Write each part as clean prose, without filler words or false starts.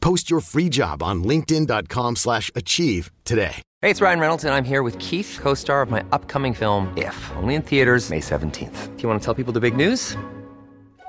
Post your free job on linkedin.com/achieve today. Hey, it's Ryan Reynolds, and I'm here with Keith, co-star of my upcoming film, If, only in theaters May 17th. Do you want to tell people the big news?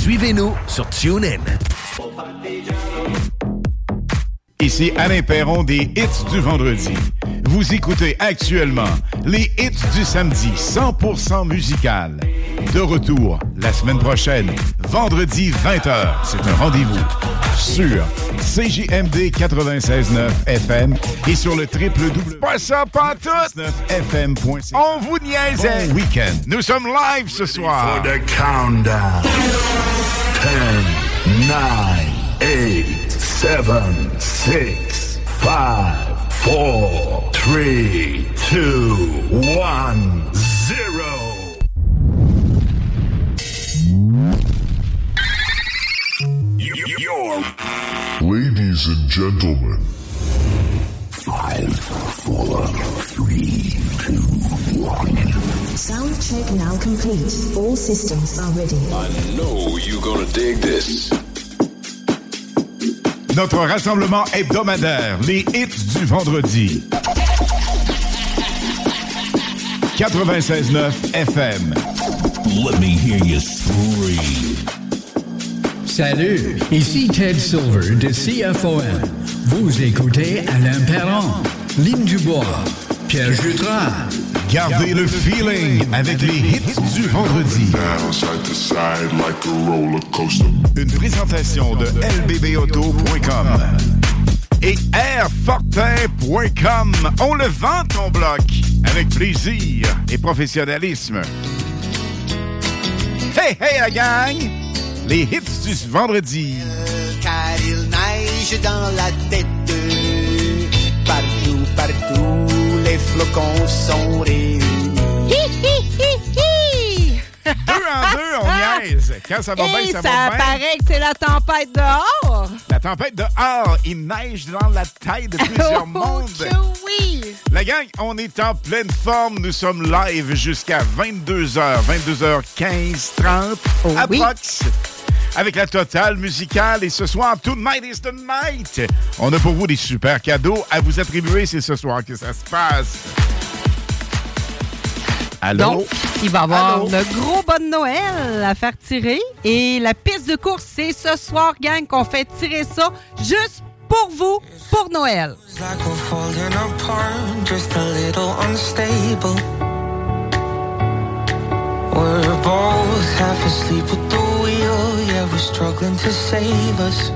Suivez-nous sur TuneIn. Ici Alain Perron des Hits du vendredi. Vous écoutez actuellement les Hits du samedi 100% musical. De retour la semaine prochaine, vendredi 20h. C'est un rendez-vous sur CJMD 96.9 FM et sur le www. Pas ça, pas tout! FM.ca. On vous niaisait! Bon week-end. Nous sommes live ce soir. For the countdown. 10, 9, 8, 7, 6, 5, 4, 3, 2, 1, 0. Ladies and gentlemen, 5, 4, 3, 2, 1. Sound check now complete. All systems are ready. I know you're gonna dig this. Notre rassemblement hebdomadaire, les hits du vendredi. 96.9 FM. Let me hear you scream. Salut, ici Ted Silver de CFOM. Vous écoutez Alain Perron, Lynn Dubois, Pierre Jutras. Gardez le feeling avec les hits du vendredi. Une présentation de lbbauto.com et airfortin.com. On le vend ton bloc avec plaisir et professionnalisme. Hey, hey la gang! Les hits du vendredi. Car il neige dans la tête. Partout, partout, les flocons sont réunis. Hi, hi, hi, hi. Deux en deux, on niaise. Quand ça va bien, ça va bien. Ça paraît que c'est la tempête dehors. La tempête dehors. Il neige dans la tête de plusieurs mondes. Oui. La gang, on est en pleine forme. Nous sommes live jusqu'à 22h, 22h15, 30, approx. Oui. Avec la totale musicale. Et ce soir, Tonight is the Night. On a pour vous des super cadeaux à vous attribuer. C'est ce soir que ça se passe. Allô? Donc, il va y avoir le gros bon Noël à faire tirer. Et la piste de course, c'est ce soir, gang, qu'on fait tirer ça juste pour vous, pour Noël. We're both half asleep with the wheel, yeah, we're struggling to save us.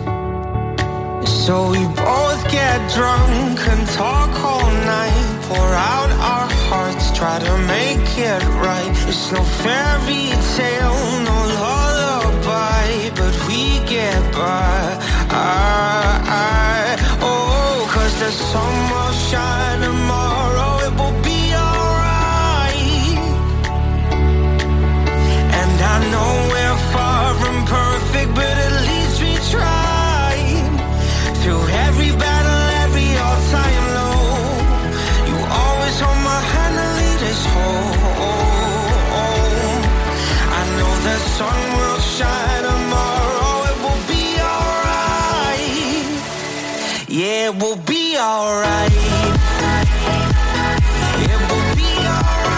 So we both get drunk and talk all night, pour out our hearts, try to make it right. It's no fairy tale, no lullaby, but we get by. Oh, 'cause the sun will shine tomorrow, it will be. I know we're far from perfect, but at least we try. Through every battle, every all-time low, you always hold my hand and lead us home. I know the sun will shine tomorrow, it will be alright. Yeah, it will be alright. It will be alright.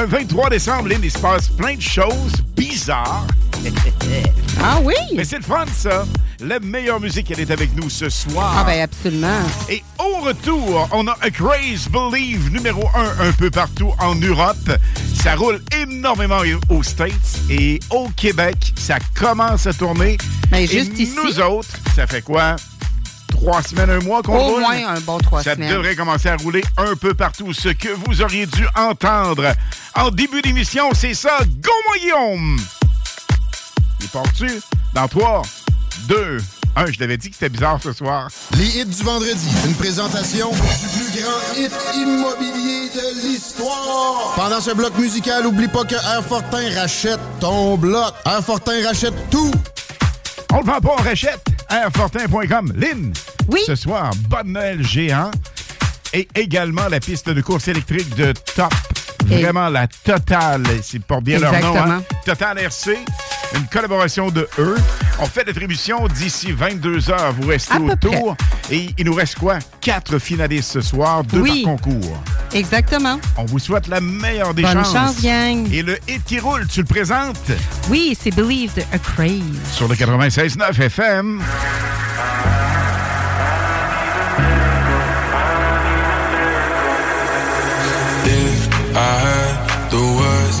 Le 23 décembre, Lynn, il se passe plein de choses bizarres. Ah oui? Mais c'est le fun, ça. La meilleure musique, elle est avec nous ce soir. Ah ben absolument. Et au retour, on a A Craze Believe numéro 1 un peu partout en Europe. Ça roule énormément aux States et au Québec. Ça commence à tourner. Mais juste et ici. Nous autres, ça fait quoi? 3 semaines, un mois qu'on roule. Au moins un bon 3 semaines. Ça devrait commencer à rouler un peu partout. Ce que vous auriez dû entendre en début d'émission, c'est ça. Go, Moyaume! Il part-tu? Dans 3, 2, 1. Je l'avais dit que c'était bizarre ce soir. Les hits du vendredi. Une présentation du plus grand hit immobilier de l'histoire. Pendant ce bloc musical, oublie pas que Airfortin rachète ton bloc. Airfortin rachète tout. On le vend pas, on rachète. airfortin.com. Lynn, oui? Ce soir, Bonne Noël géant et également la piste de course électrique de Top. Et vraiment la Total, c'est pour bien exactement. Leur nom. Hein? Total RC, une collaboration de eux. On fait l'attribution d'ici 22 heures. Vous restez autour. Près. Et il nous reste quoi? 4 finalistes ce soir, 2 oui. par concours. Exactement. On vous souhaite la meilleure des chances. Bonne chance, gang. Et le hit qui roule, tu le présentes? Oui, c'est Believe de A Craze. Sur le 96.9 FM. If I heard the words,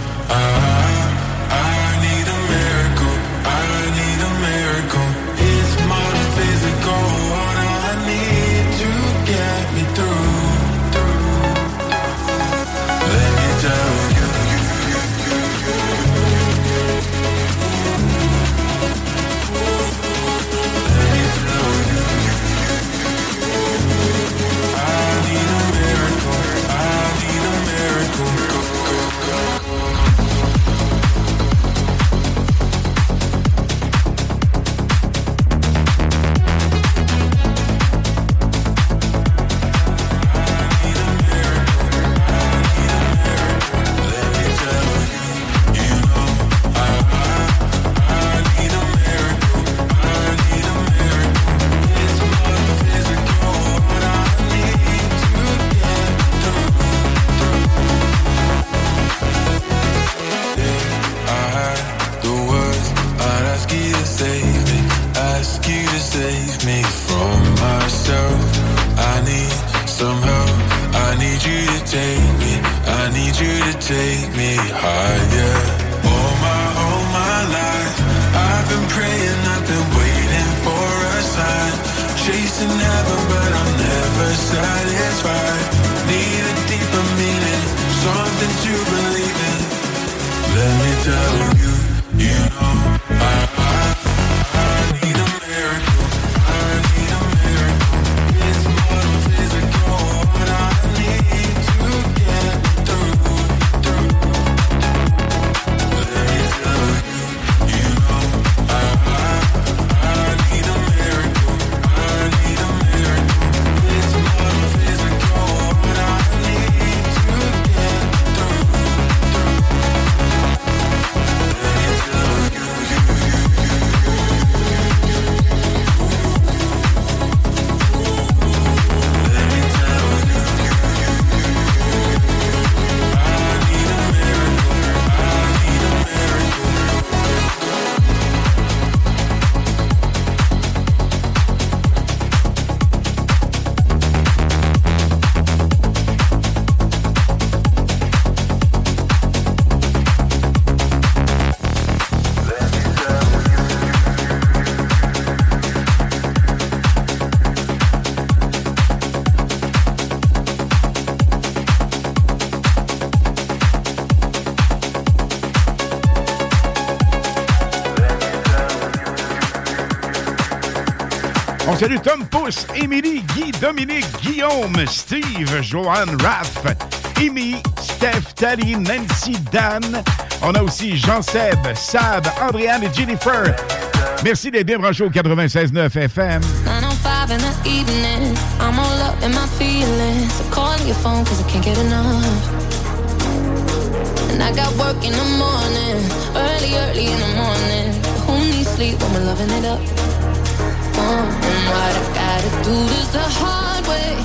I need a miracle, I need a miracle. It's more than physical, what I need to get me through. Let me tell you, let me tell you, I need a miracle, I need a miracle, go. Salut Tom Pousse, Émilie, Guy, Dominique, Guillaume, Steve, Johan, Raph, Amy, Steph, Tali, Nancy, Dan. On a aussi Jean-Seb, Sab, André-Anne et Jennifer. Merci d'être branchés au 96.9 FM. 9:05 in the evening, I'm all up in my feelings. I'm calling your phone cause I can't get enough. And I got work in the morning, early in the morning. Who needs sleep when we're loving it up? And what I gotta do is the hard way.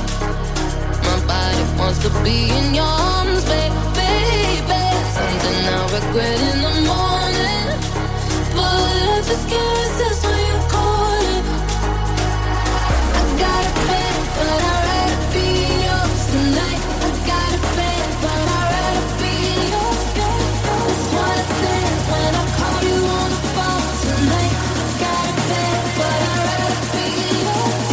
My body wants to be in your arms, baby. Something I'll regret in the morning. But I just can't resist when you're calling. I gotta pay, but I'd rather be yours tonight. I gotta pay, but I'd rather be yours. That's what I said when I called you on the phone tonight. I gotta pay, but I'd rather be yours.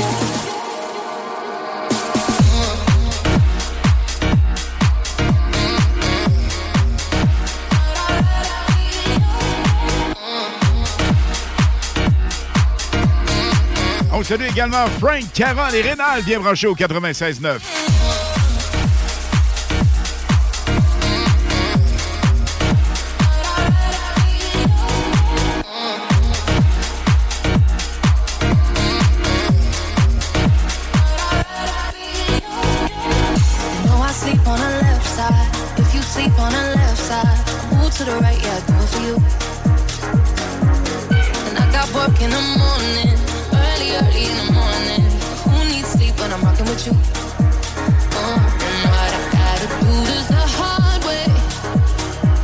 On salue également Frank, Carole et Rénal, bien branchés au 96.9. Early in the morning, who needs sleep when I'm rocking with you? And what I gotta do is the hard way.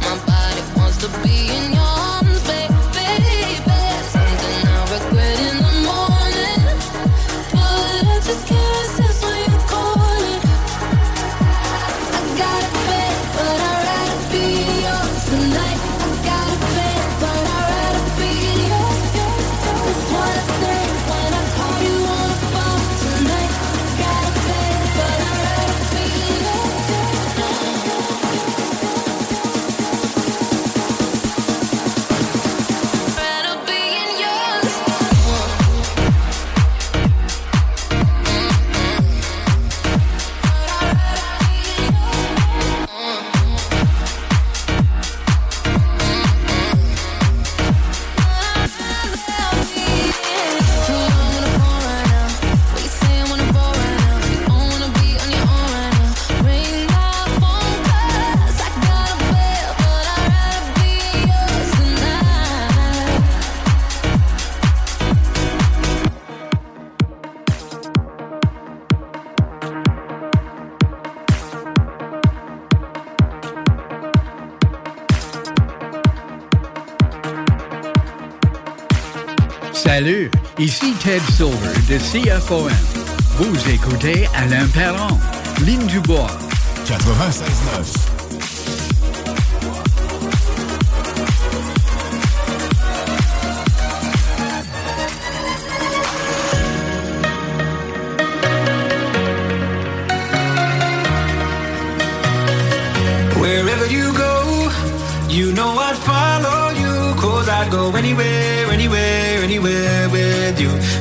My body wants to be in your arms, baby. Something I'll regret in the morning, but I just can't resist when you're calling. I gotta pay, but I'd rather be yours tonight. I gotta pay, but I'd rather be yours. That's what I say. Salut, ici Ted Silver de CFOM. Vous écoutez Alain Perron, Lynn Dubois. 96.9. Wherever you go, you know I'd follow you. Cause I'd go anywhere with you.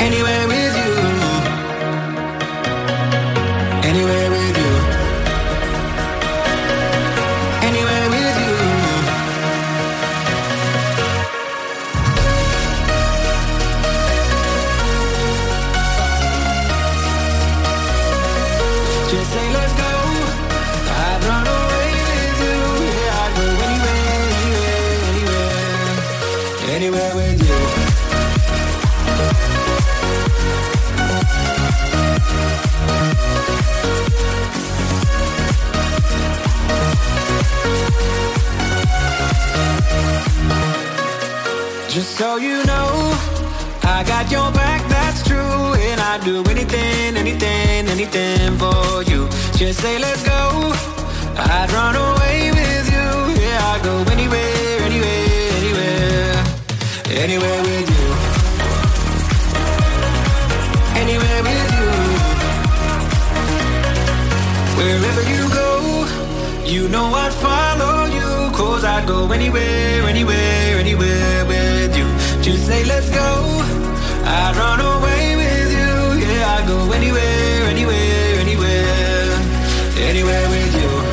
Anywhere with you. Anywhere with you. Just so you know, I got your back, that's true. And I'd do anything for you. Just say let's go, I'd run away with you. Yeah, I'd go anywhere. Anywhere with you. Anywhere with you. You know I'd follow you, 'cause I'd go anywhere, anywhere, anywhere with you. Just say let's go, I'd run away with you. Yeah, I'd go anywhere, anywhere, anywhere, anywhere with you.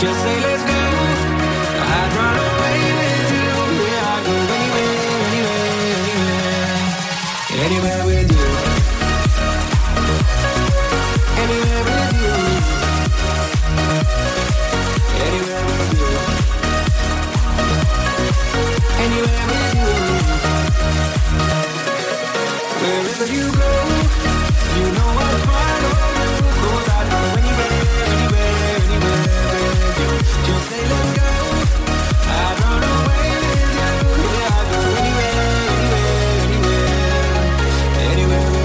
Just say let's go, I'd run away with you. Yeah, I'd go anywhere, anywhere, anywhere, anywhere with you. Anywhere with you. Anywhere with you. Anywhere with you. Wherever you go, you know I'll follow you, 'cause I'd go anywhere, anywhere, anywhere with you. Just say let's go, I'd run away with you. Yeah, I'd go anywhere, anywhere, anywhere, anywhere with you.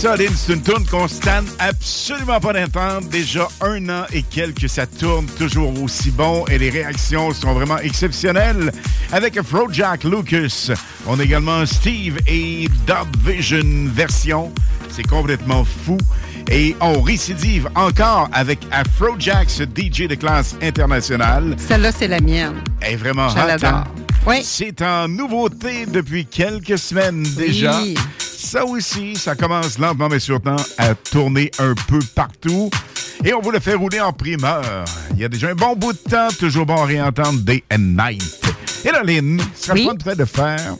Solide, c'est une tourne qu'on se tanne absolument pas d'entendre. Déjà 1 an et quelques, ça tourne toujours aussi bon et les réactions sont vraiment exceptionnelles. Avec Afrojack Lucas, on a également Steve et Dub Vision version. C'est complètement fou. Et on récidive encore avec Afrojack, ce DJ de classe internationale. Celle-là, c'est la mienne. Elle est vraiment hot. Oui. C'est en nouveauté depuis quelques semaines déjà. Oui. Ça aussi, ça commence lentement mais sûrement à tourner un peu partout. Et on vous le fait rouler en primeur. Il y a déjà un bon bout de temps, toujours bon à réentendre Day and Night. Et là, Lynn, ça serait le fun peut-être de faire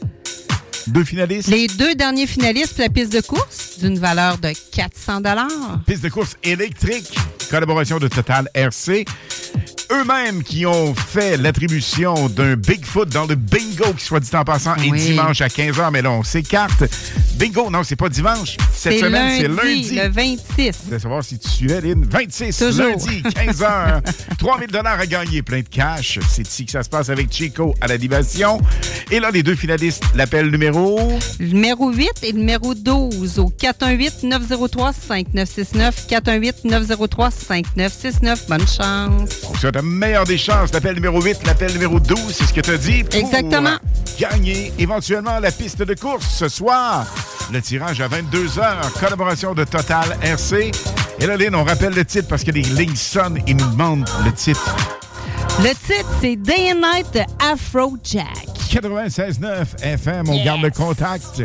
2 finalistes. Les 2 derniers finalistes pour la piste de course d'une valeur de 400 $. Piste de course électrique, collaboration de Total RC. Eux-mêmes qui ont fait l'attribution d'un Bigfoot dans le bingo qui, soit dit en passant, est dimanche à 15h. Mais là, on s'écarte. Bingo, non, c'est pas dimanche. Cette semaine, c'est lundi. Le 26. Je vais savoir si tu suivais, Lynn. 26, toujours. Lundi, 15h. 3000 $ à gagner, plein de cash. C'est ici que ça se passe avec Chico à l'animation. Et là, les 2 finalistes, l'appel numéro... Numéro 8 et numéro 12 au 418-903-5969. 418-903-5969. Bonne chance. On souhaite la meilleure des chances. L'appel numéro 8, l'appel numéro 12, c'est ce que tu as dit. Pour exactement. Gagner éventuellement la piste de course ce soir. Le tirage à 22h, collaboration de Total RC. Et là, Lynn, on rappelle le titre parce que les lignes sonnent et nous demandent le titre. Le titre, c'est Day and Night de Afrojack. 96.9 FM, on garde le contact.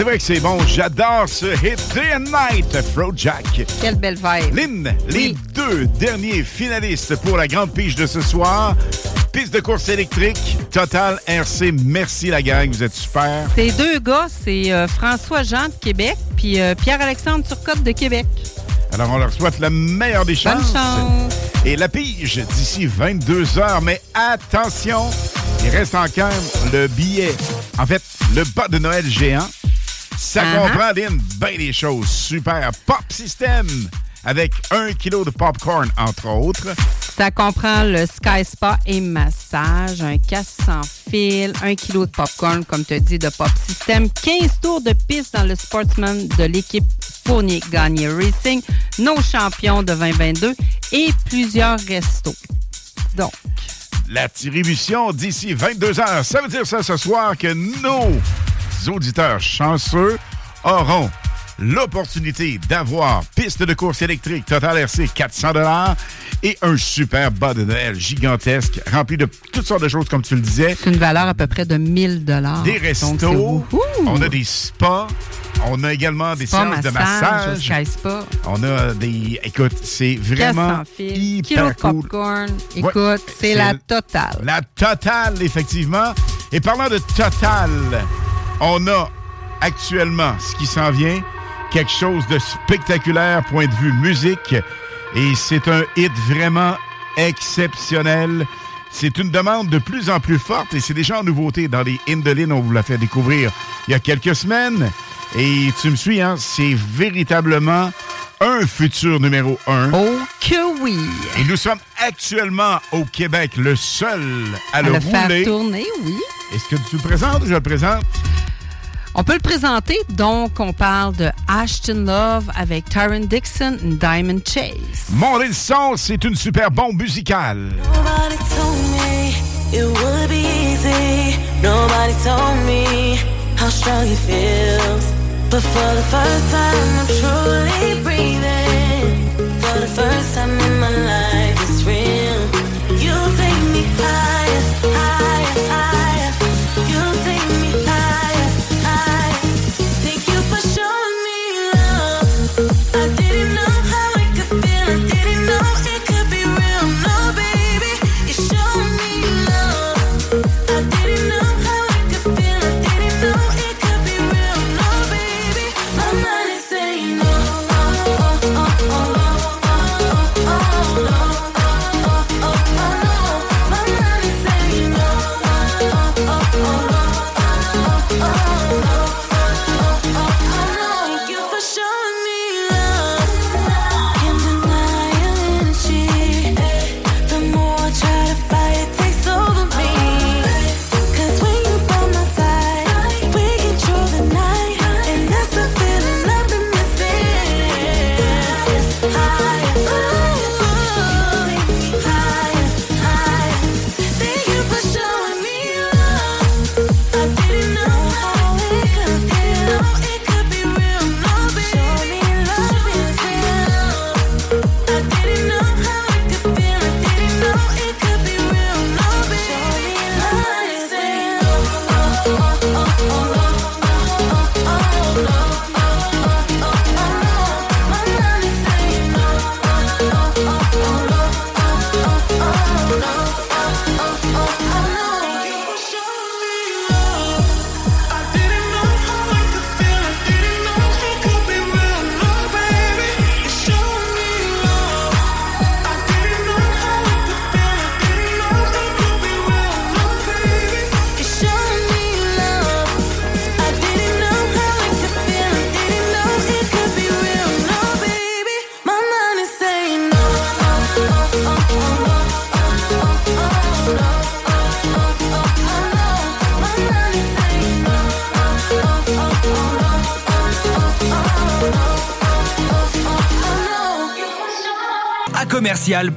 C'est vrai que c'est bon. J'adore ce hit Day and Night, Afrojack. Quelle belle vibe. Lynn, les deux derniers finalistes pour la grande pige de ce soir. Piste de course électrique, Total RC. Merci la gang, vous êtes super. Ces deux gars, c'est François-Jean de Québec puis Pierre-Alexandre Turcotte de Québec. Alors, on leur souhaite la meilleure des chances. Bonne chance. Et la pige d'ici 22h. Mais attention, il reste encore le billet. En fait, le bas de Noël géant. Ça comprend, Lynn, bien des choses. Super Pop System avec 1 kilo de popcorn, entre autres. Ça comprend le Sky Spa et massage, un casse sans fil, 1 kilo de popcorn, comme tu dis, de Pop System, 15 tours de piste dans le Sportsman de l'équipe Fournier-Gagné Racing, nos champions de 2022 et plusieurs restos. Donc, la distribution d'ici 22h, ça veut dire ça ce soir que nos auditeurs chanceux auront l'opportunité d'avoir piste de course électrique Total RC 400$ et un super bas de Noël gigantesque rempli de toutes sortes de choses, comme tu le disais. C'est une valeur à peu près de 1000$. Des restos, donc on a des spas, on a également des séances de massage. On a des... Écoute, c'est vraiment hyper cool. Popcorn. Écoute, ouais, c'est la totale. La totale, effectivement. Et parlant de totale, on a actuellement ce qui s'en vient. Quelque chose de spectaculaire, point de vue musique. Et c'est un hit vraiment exceptionnel. C'est une demande de plus en plus forte et c'est déjà en nouveauté dans les Indolines. On vous l'a fait découvrir il y a quelques semaines. Et tu me suis, hein? C'est véritablement un futur numéro 1. Oh que oui! Et nous sommes actuellement au Québec, le seul à le rouler. Faire tourner, oui. Est-ce que tu le présentes ou je le présente? On peut le présenter, donc on parle de Ashton Love avec Taron Dixon et Diamond Chase. Montez le son, c'est une super bombe musicale. Nobody told me it would be easy. Nobody told me how strong it feels. But for the first time I'm truly breathing. For the first time in my life it's real. You take me higher, higher, higher. You take me higher.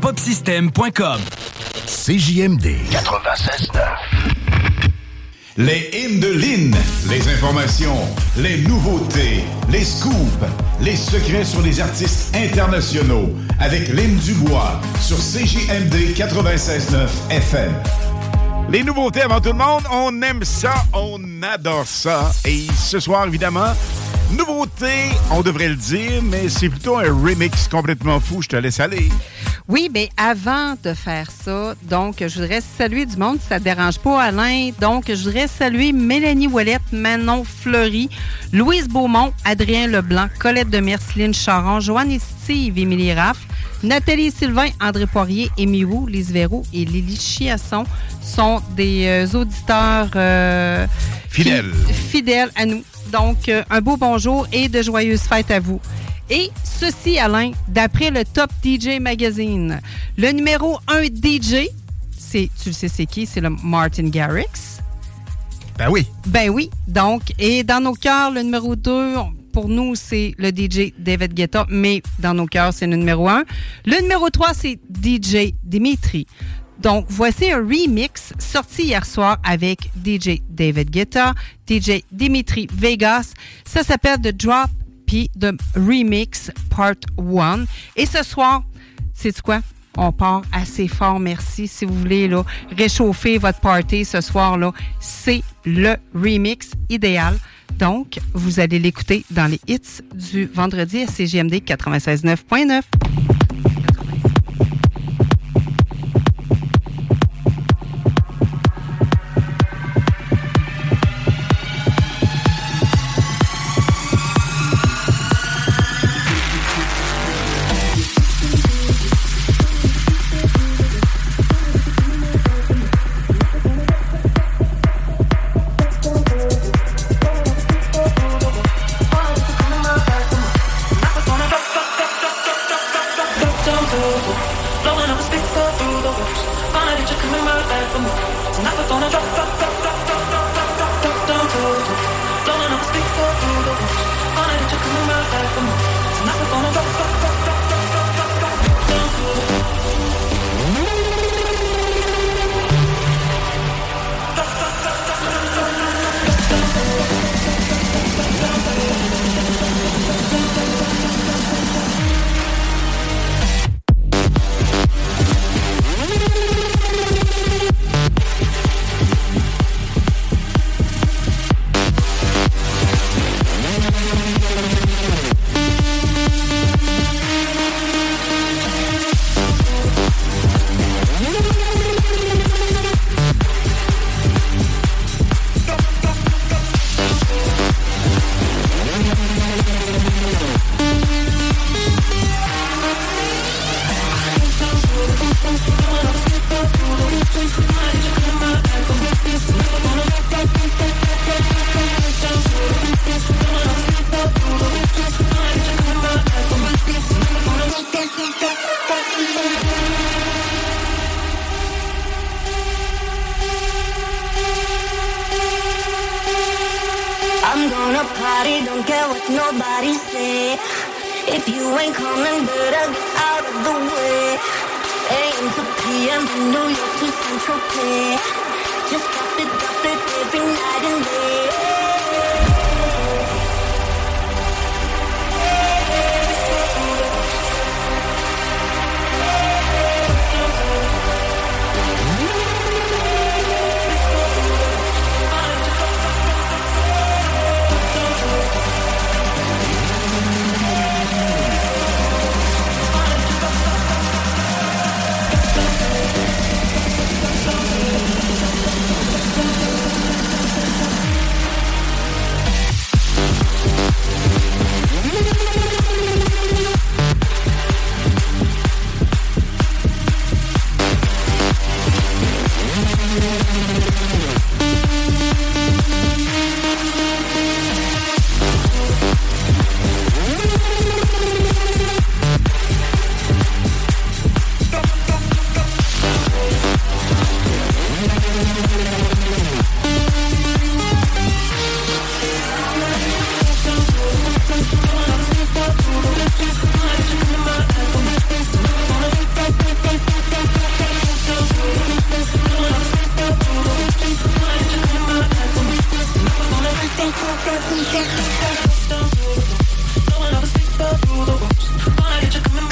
Popsystem.com CJMD 96.9. Les hymnes de Lynn, les informations, les nouveautés, les scoops, les secrets sur les artistes internationaux avec Lynn Dubois sur CJMD 96.9 FM. Les nouveautés avant tout le monde, on aime ça, on adore ça. Et ce soir, évidemment, nouveauté, on devrait le dire, mais c'est plutôt un remix complètement fou. Je te laisse aller. Oui, mais avant de faire ça, donc, je voudrais saluer du monde, si ça ne te dérange pas, Alain. Donc, je voudrais saluer Mélanie Ouellette, Manon Fleury, Louise Beaumont, Adrien Leblanc, Colette Demers, Lynn Charon, Joanne et Steve, Émilie Raff, Nathalie Sylvain, André Poirier, Émy Roux, Lise Véro et Lily Chiasson sont des auditeurs fidèles à nous. Donc, un beau bonjour et de joyeuses fêtes à vous. Et ceci, Alain, d'après le Top DJ Magazine, le numéro 1 DJ, c'est, tu le sais c'est qui? C'est le Martin Garrix. Ben oui. Ben oui. Donc, et dans nos cœurs, le numéro 2, pour nous, c'est le DJ David Guetta, mais dans nos cœurs, c'est le numéro 1. Le numéro 3, c'est DJ Dimitri. Donc, voici un remix sorti hier soir avec DJ David Guetta, DJ Dimitri Vegas. Ça s'appelle The Drop, puis The Remix Part 1. Et ce soir, sais-tu quoi? On part assez fort, merci. Si vous voulez là, réchauffer votre party ce soir, là, c'est le remix idéal. Donc, vous allez l'écouter dans les hits du vendredi à CJMD 96.9.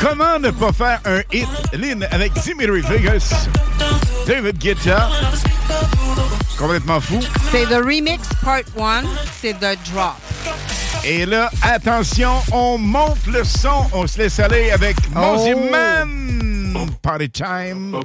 Comment ne pas faire un hit, Lynn, avec Dimitri Vegas, David Guetta, C'est complètement fou. C'est The Remix Part 1, c'est The Drop. Et là, attention, on monte le son. On se laisse aller avec Mozy Man. Party time.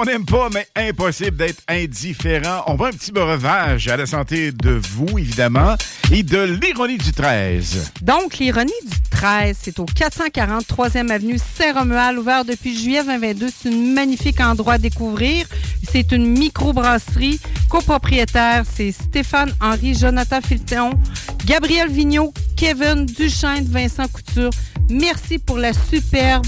On n'aime pas, mais impossible d'être indifférent. On va un petit breuvage à la santé de vous, évidemment, et de l'ironie du 13. Donc, l'ironie du 13, c'est au 443e avenue Saint-Romuald, ouvert depuis juillet 2022. C'est un magnifique endroit à découvrir. C'est une microbrasserie copropriétaire. C'est Stéphane, Henri, Jonathan Filton, Gabriel Vigneault, Kevin Duchesne, Vincent Couture. Merci pour la superbe.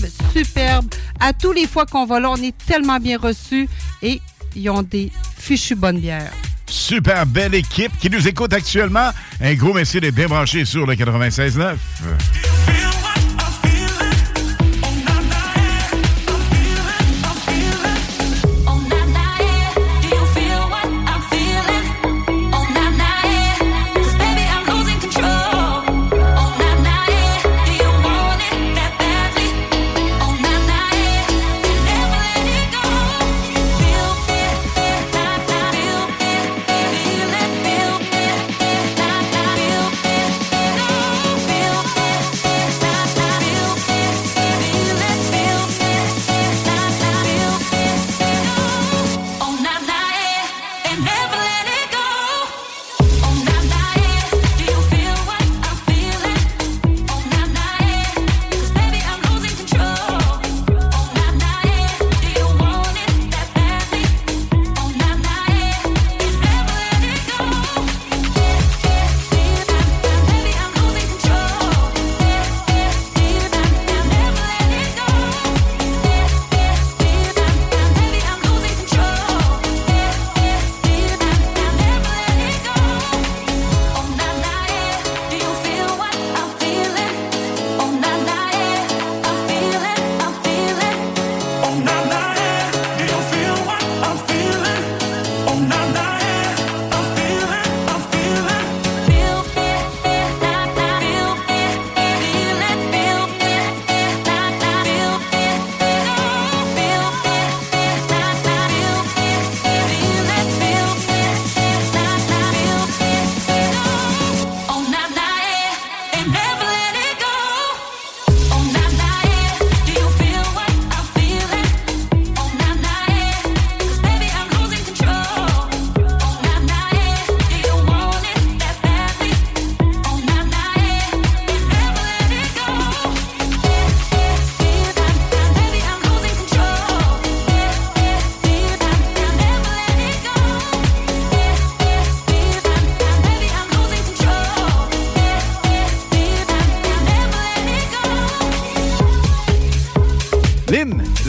À tous les fois qu'on va là, on est tellement bien reçus et ils ont des fichues bonnes bières. Super belle équipe qui nous écoute actuellement. Un gros merci d'être bien branché sur le 96.9.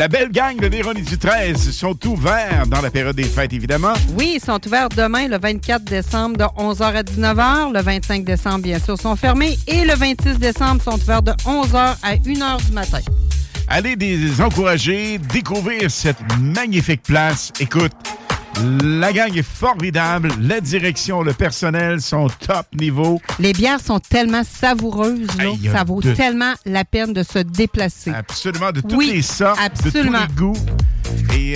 La belle gang de Véronique du 13 sont ouverts dans la période des fêtes, évidemment. Oui, ils sont ouverts demain, le 24 décembre, de 11h à 19h. Le 25 décembre, bien sûr, sont fermés. Et le 26 décembre, sont ouverts de 11h à 1h du matin. Allez les encourager, découvrir cette magnifique place. Écoute, la gang est formidable. La direction, le personnel sont top niveau. Les bières sont tellement savoureuses. Là. Hey, ça vaut tellement la peine de se déplacer. Absolument, de toutes les sortes, absolument. De tous les goûts. Et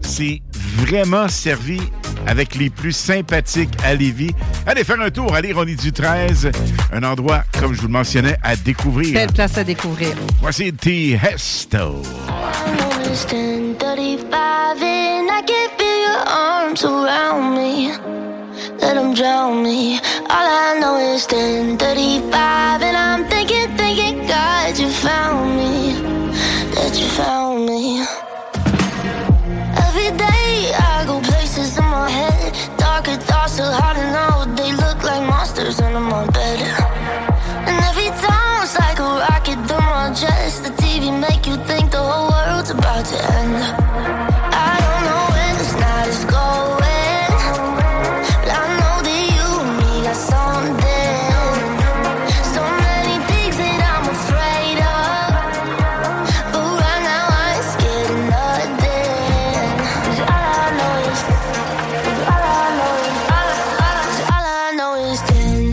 c'est vraiment servi avec les plus sympathiques à Lévis. Allez faire un tour, allez Ronnie du 13, un endroit, comme je vous le mentionnais, à découvrir. Belle place à découvrir. Voici T. Hesto. I'm almost 10:35 and I can feel your arms around me. Let them drown me. All I know is 10:35 and I'm thinking, God, you found me. That you found me. Every day I go places in my head. Darker thoughts are hiding out. They look like monsters under my bed. And every time it's like a rocket through my chest. The TV make you think the whole world's about to end. I don't know where this night is going, but I know that you and me got something. So many things that I'm afraid of, but right now I ain't scared of nothing. 'Cause all I know is, all I know is 10:35.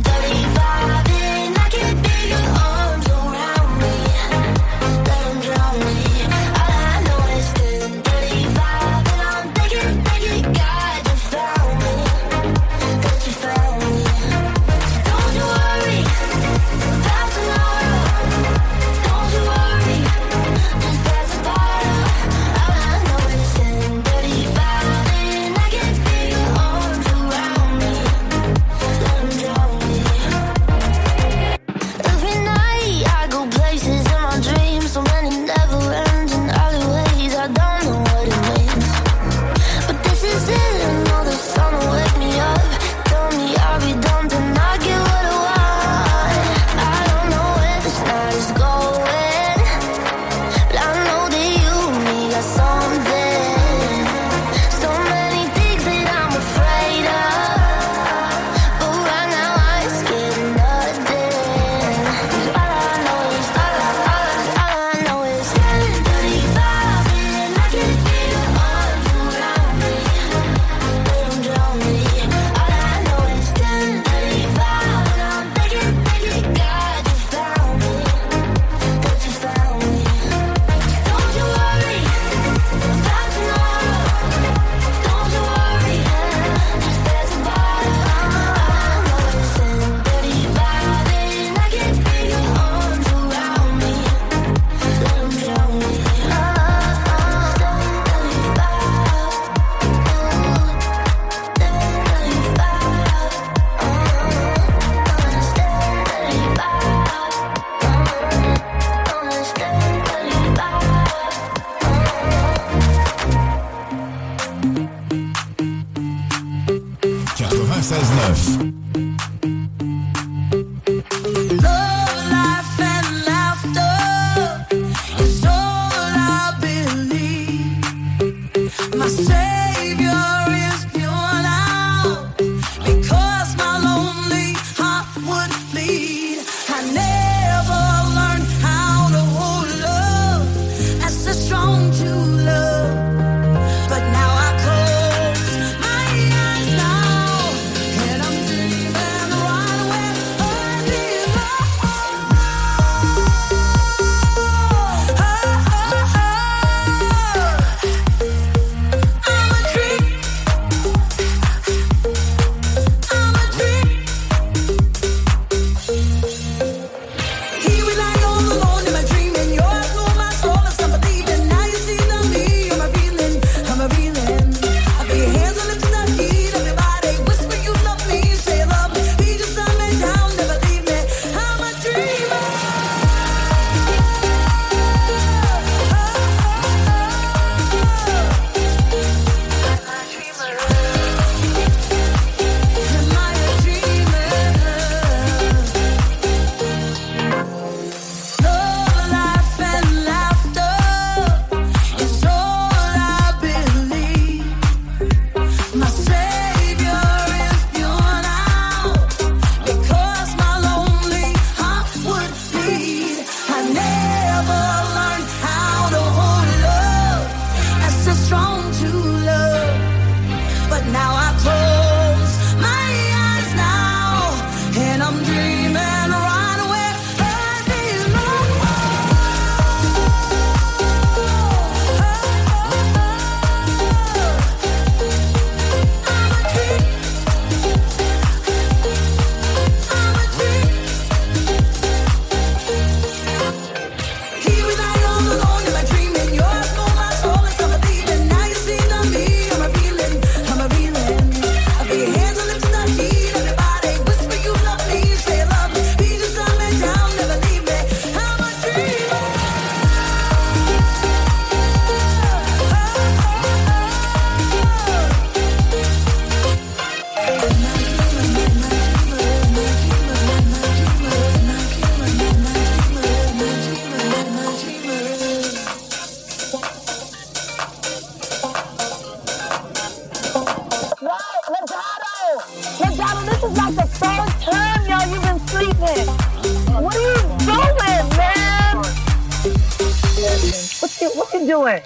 doing?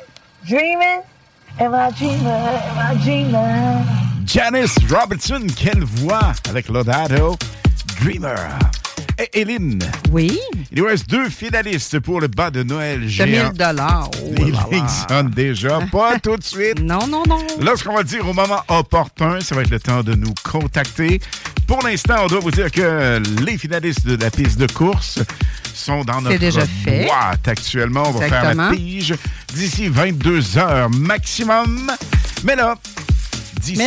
Dreaming? Am I dreaming? Am I dreaming? Janice Robertson, quelle voix avec Laudato, Dreamer. Hélène. Oui. Il reste deux finalistes pour le bas de Noël géant. 2000 $. Oh, les lignes sonnent déjà. Pas tout de suite. Non, non, non. Lorsqu'on va dire au moment opportun, ça va être le temps de nous contacter. Pour l'instant, on doit vous dire que les finalistes de la piste de course sont dans notre boîte actuellement. On va faire la pige d'ici 22 heures maximum. Mais là, d'ici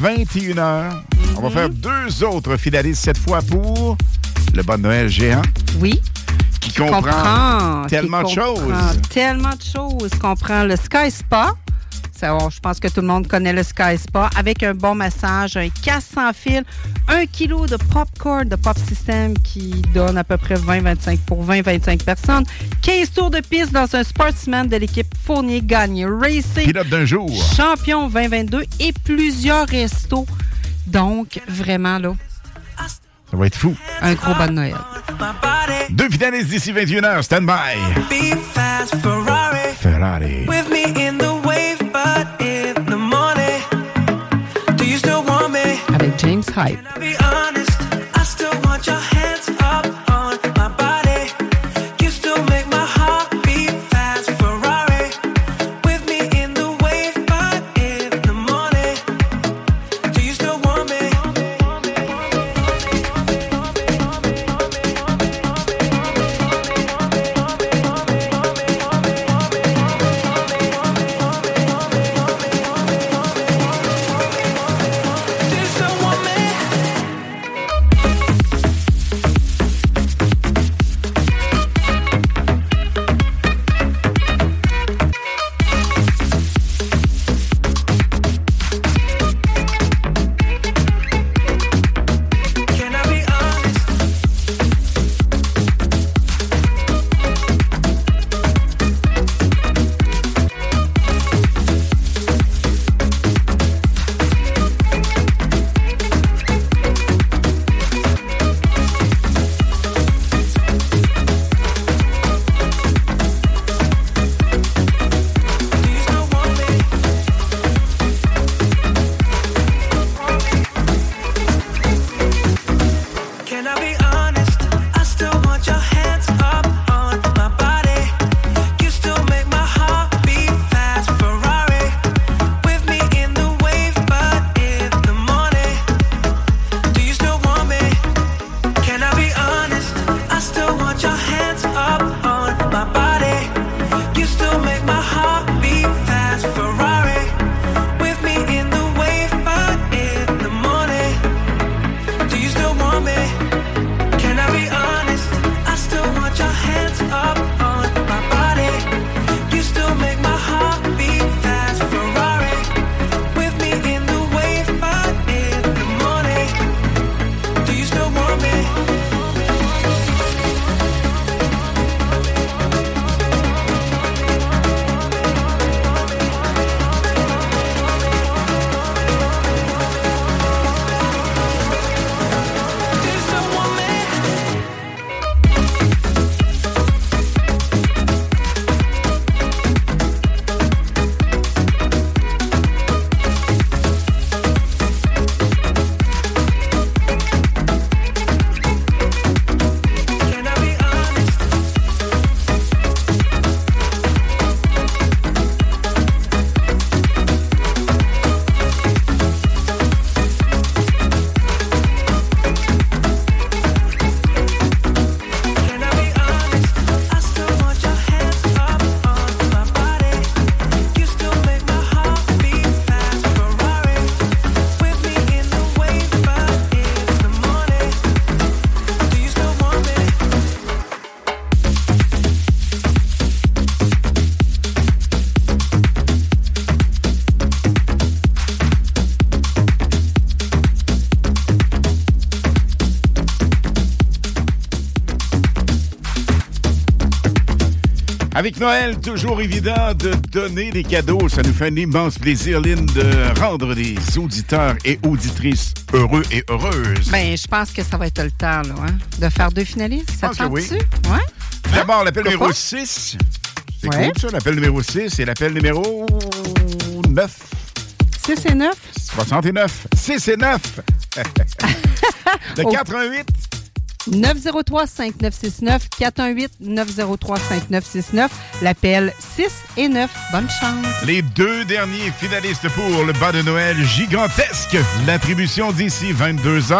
21 heures, on va faire deux autres finalistes cette fois pour... Le Bon Noël géant. Oui. Qui comprend tellement de choses. Tellement de choses. Comprend le Sky Spa. Ça, je pense que tout le monde connaît le Sky Spa. Avec un bon massage, un casse sans fil, 1 kilo de popcorn de Pop System qui donne à peu près 20-25 pour 20-25 personnes. 15 tours de piste dans un sportsman de l'équipe Fournier-Gagné Racing. Pilote d'un jour. Champion 2022 et plusieurs restos. Donc, vraiment, là... Ça va être fou. Un gros bon Noël. Deux finalistes d'ici 21h. Stand by. Ferrari. With me in the wave, but in the morning. Do you still want me? Avec James Hype. Avec Noël, toujours évident de donner des cadeaux. Ça nous fait un immense plaisir, Lynn, de rendre des auditeurs et auditrices heureux et heureuses. Bien, je pense que ça va être le temps, là, hein, de faire deux finalistes. Ça te tente-tu? Oui. Ouais? D'abord, l'appel numéro 6. C'est cool, ça. L'appel numéro 6 et l'appel numéro 9. 6 et 9? 69. 6 et 9. Le 418. 903-5969. 418-903-5969. L'appel 6 et 9. Bonne chance. Les deux derniers finalistes pour le bas de Noël gigantesque. L'attribution d'ici 22h.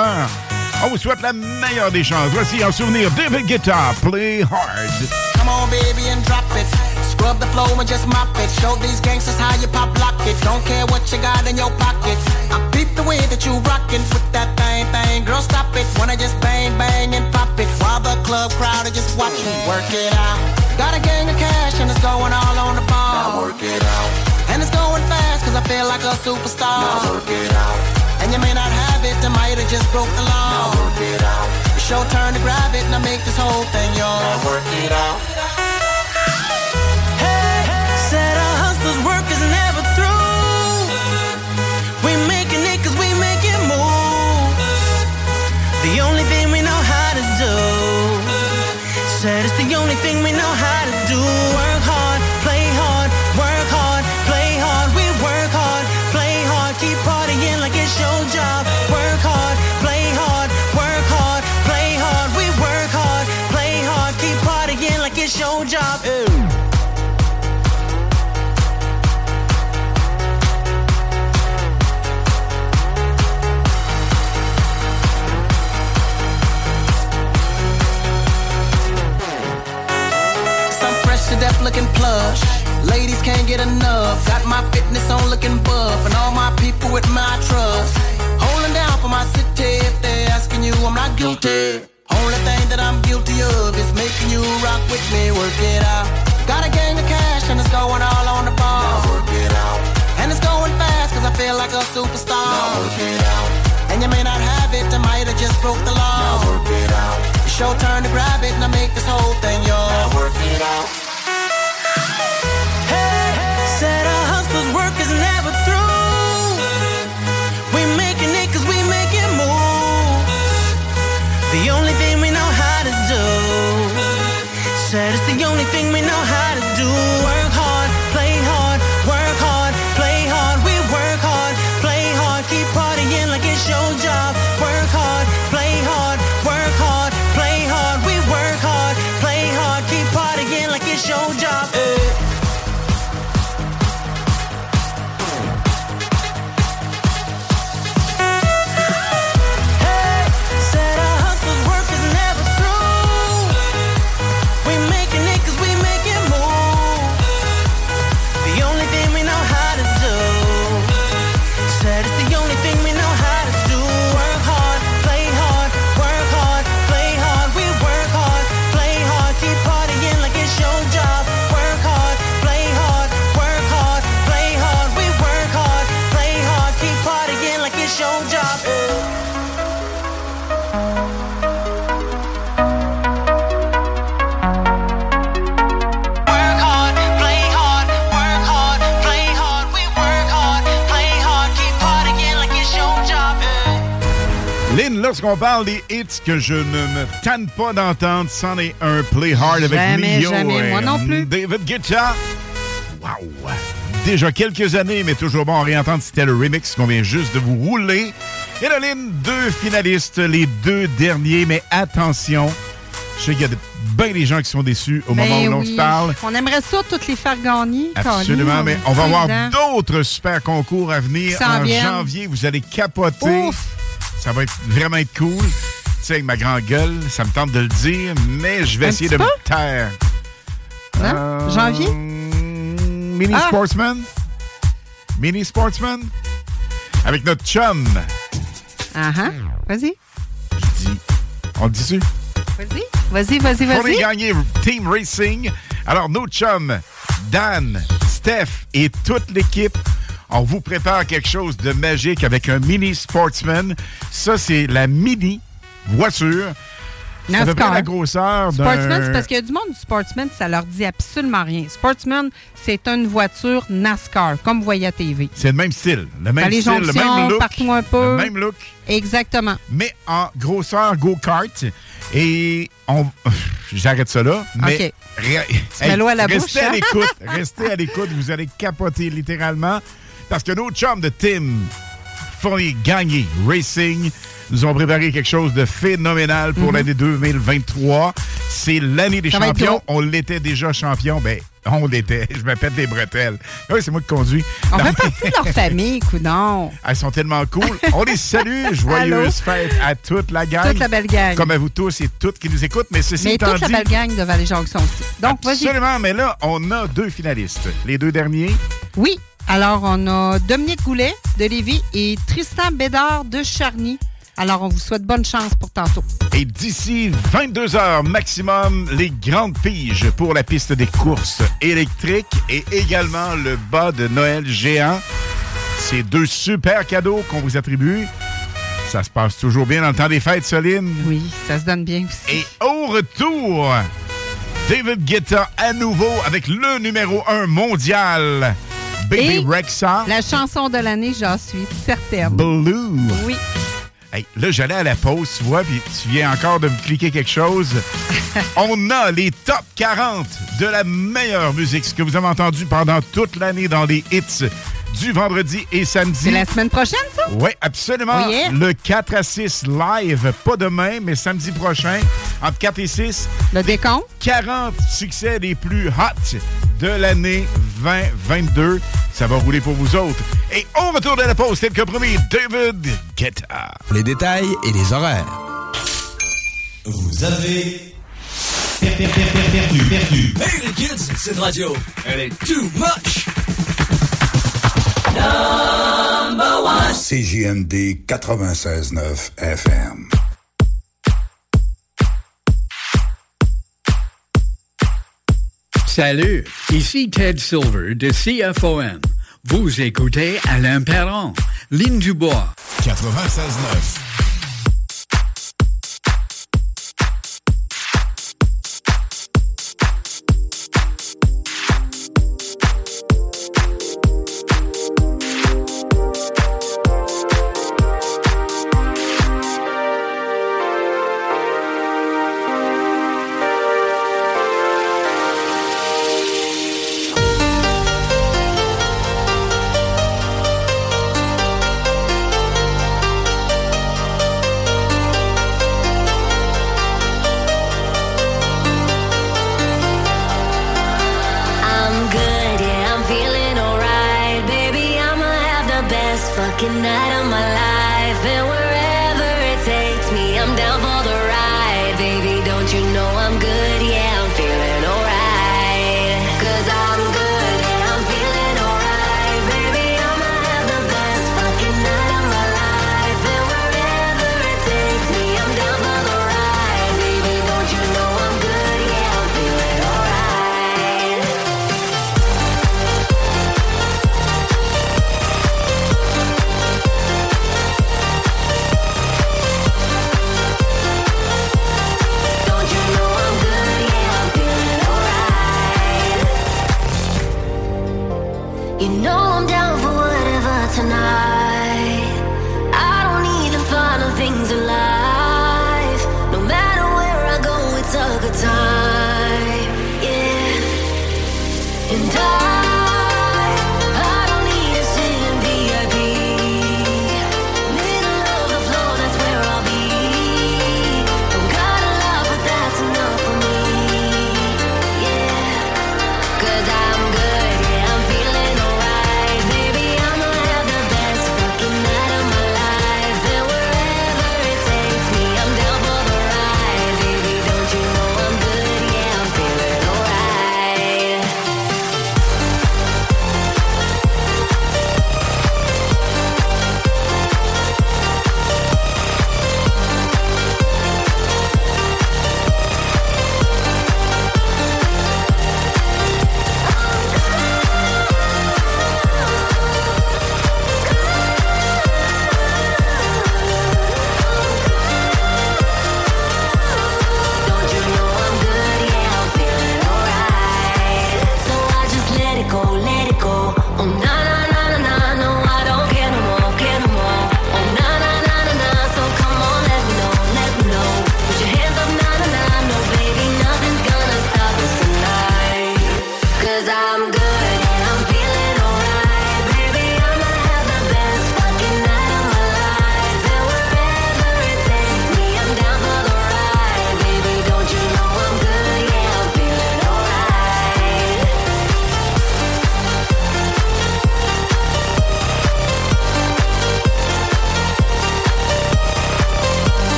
On vous souhaite la meilleure des chances. Voici en souvenir David Guetta, Play Hard. Come on baby and drop it. Scrub the flow and just mop it. Show these gangsters how you pop lock it. Don't care what you got in your pocket. I peep the way that you rockin' with that thing, thing. Girl, stop it. Wanna just bang, bang and pop it. While the club crowd are just watching. Work it out. Got a gang of cash and it's going all on the ball. Now work it out. And it's going fast cause I feel like a superstar. Now work it out. And you may not have it, I might have just broke the law. Now work it out. It's your turn to grab it, and I make this whole thing yours. Now work it out. Hey, said our hustler's work is never through. We making it cause we make it move. The only thing we know how to do. Said it's the only thing we know how to do. Work hard, play hard, work hard, play hard. We work hard, play hard, keep partying like it's your job. Work hard, play hard, work hard, play hard. We work hard, play hard, keep partying like it's your job. Ew. To death looking plush, ladies can't get enough. Got my fitness on looking buff, and all my people with my trust. Holding down for my city, if they're asking you, I'm not guilty. Only thing that I'm guilty of is making you rock with me, work it out. Got a gang of cash and it's going all on the ball. Now work it out. And it's going fast cause I feel like a superstar. Now work it out. And you may not have it, I might have just broke the law. Now work it out. It's your turn to grab it and I make this whole thing yours. Now work it out. Said our hustler's work is never through. We making it cause we make it move. The only thing we know how to do. Said it's the only thing we know how to do. Work hard, play hard, work hard, play hard. We work hard, play hard, keep partying like it's your job. Work hard, play hard, work hard, play hard. We work hard, play hard, keep partying like it's your job. Lorsqu'on parle des hits que je ne me tanne pas d'entendre, c'en est un. Play Hard avec Nio. Jamais, moi non plus. David Guetta. Wow! Déjà quelques années, mais toujours bon à réentendre. C'était le remix qu'on vient juste de vous rouler. Et la ligne, deux finalistes, les deux derniers. Mais attention, je sais qu'il y a bien des gens qui sont déçus au moment où l'on se parle. On aimerait ça toutes les faire gagner. Absolument, mais on va avoir d'autres super concours à venir en janvier. Vous allez capoter. Ouf! Ça va être vraiment être cool. Tu sais, avec ma grande gueule, ça me tente de le dire, mais je vais essayer de me taire. Hein? Janvier? Mini Sportsman? Mini Sportsman? Avec notre chum. Vas-y. Je dis. On le dit-tu? Vas-y. On est gagné Team Racing. Alors, nos chums, Dan, Steph et toute l'équipe, on vous prépare quelque chose de magique avec un mini sportsman. Ça, c'est la mini voiture. C'est à peu près la grosseur d'un... Sportsman, c'est parce qu'il y a du monde du sportsman, ça leur dit absolument rien. Sportsman, c'est une voiture NASCAR, comme vous voyez à TV. C'est le même style, le même look. Partout un peu. Le même look. Exactement. Mais en grosseur go-kart. Et on... J'arrête ça là, mais okay. Restez à l'écoute. Restez à l'écoute. Vous allez capoter littéralement parce que nos chums de Team Fournier-Gagné Racing nous ont préparé quelque chose de phénoménal pour l'année 2023. C'est l'année des champions. On l'était déjà champion. Ben, on l'était. Je me pète les bretelles. Oui, c'est moi qui conduis. On fait partie de leur famille, coudonc. Elles sont tellement cool. On les salue. Joyeuses fêtes à toute la gang. Toute la belle gang. Comme à vous tous et toutes qui nous écoutent. Mais ceci étant dit... Mais toute la belle gang de Vallée-Jonction aussi. Donc, vas-y. Absolument. Mais là, on a deux finalistes. Les deux derniers. Oui. Alors, on a Dominique Goulet de Lévis et Tristan Bédard de Charny. Alors, on vous souhaite bonne chance pour tantôt. Et d'ici 22h maximum, les grandes piges pour la piste des courses électriques et également le bas de Noël géant. Ces deux super cadeaux qu'on vous attribue. Ça se passe toujours bien dans le temps des fêtes, Soline. Oui, ça se donne bien aussi. Et au retour, David Guetta à nouveau avec le numéro 1 mondial. Baby Rexha. La chanson de l'année, j'en suis certaine. Blue. Oui. Hey, là, j'allais à la pause, tu vois, puis tu viens encore de me cliquer quelque chose. On a les top 40 de la meilleure musique, ce que vous avez entendu pendant toute l'année dans les hits du vendredi et samedi. C'est la semaine prochaine, ça? Oui, absolument. Oui, yeah. Le 4 à 6 live, pas demain, mais samedi prochain, entre 4 et 6. Le décompte. 40 succès les plus hot de l'année 2022. Ça va rouler pour vous autres. Et on retourne à la pause, tel que promis, David Guetta. Les détails et les horaires. Vous avez perdu. Hey les kids, cette radio, elle est too much. Number one. CJMD 96.9 FM. Salut, ici Ted Silver de CFOM. Vous écoutez Alain Perron, Lynn Dubois. 96.9.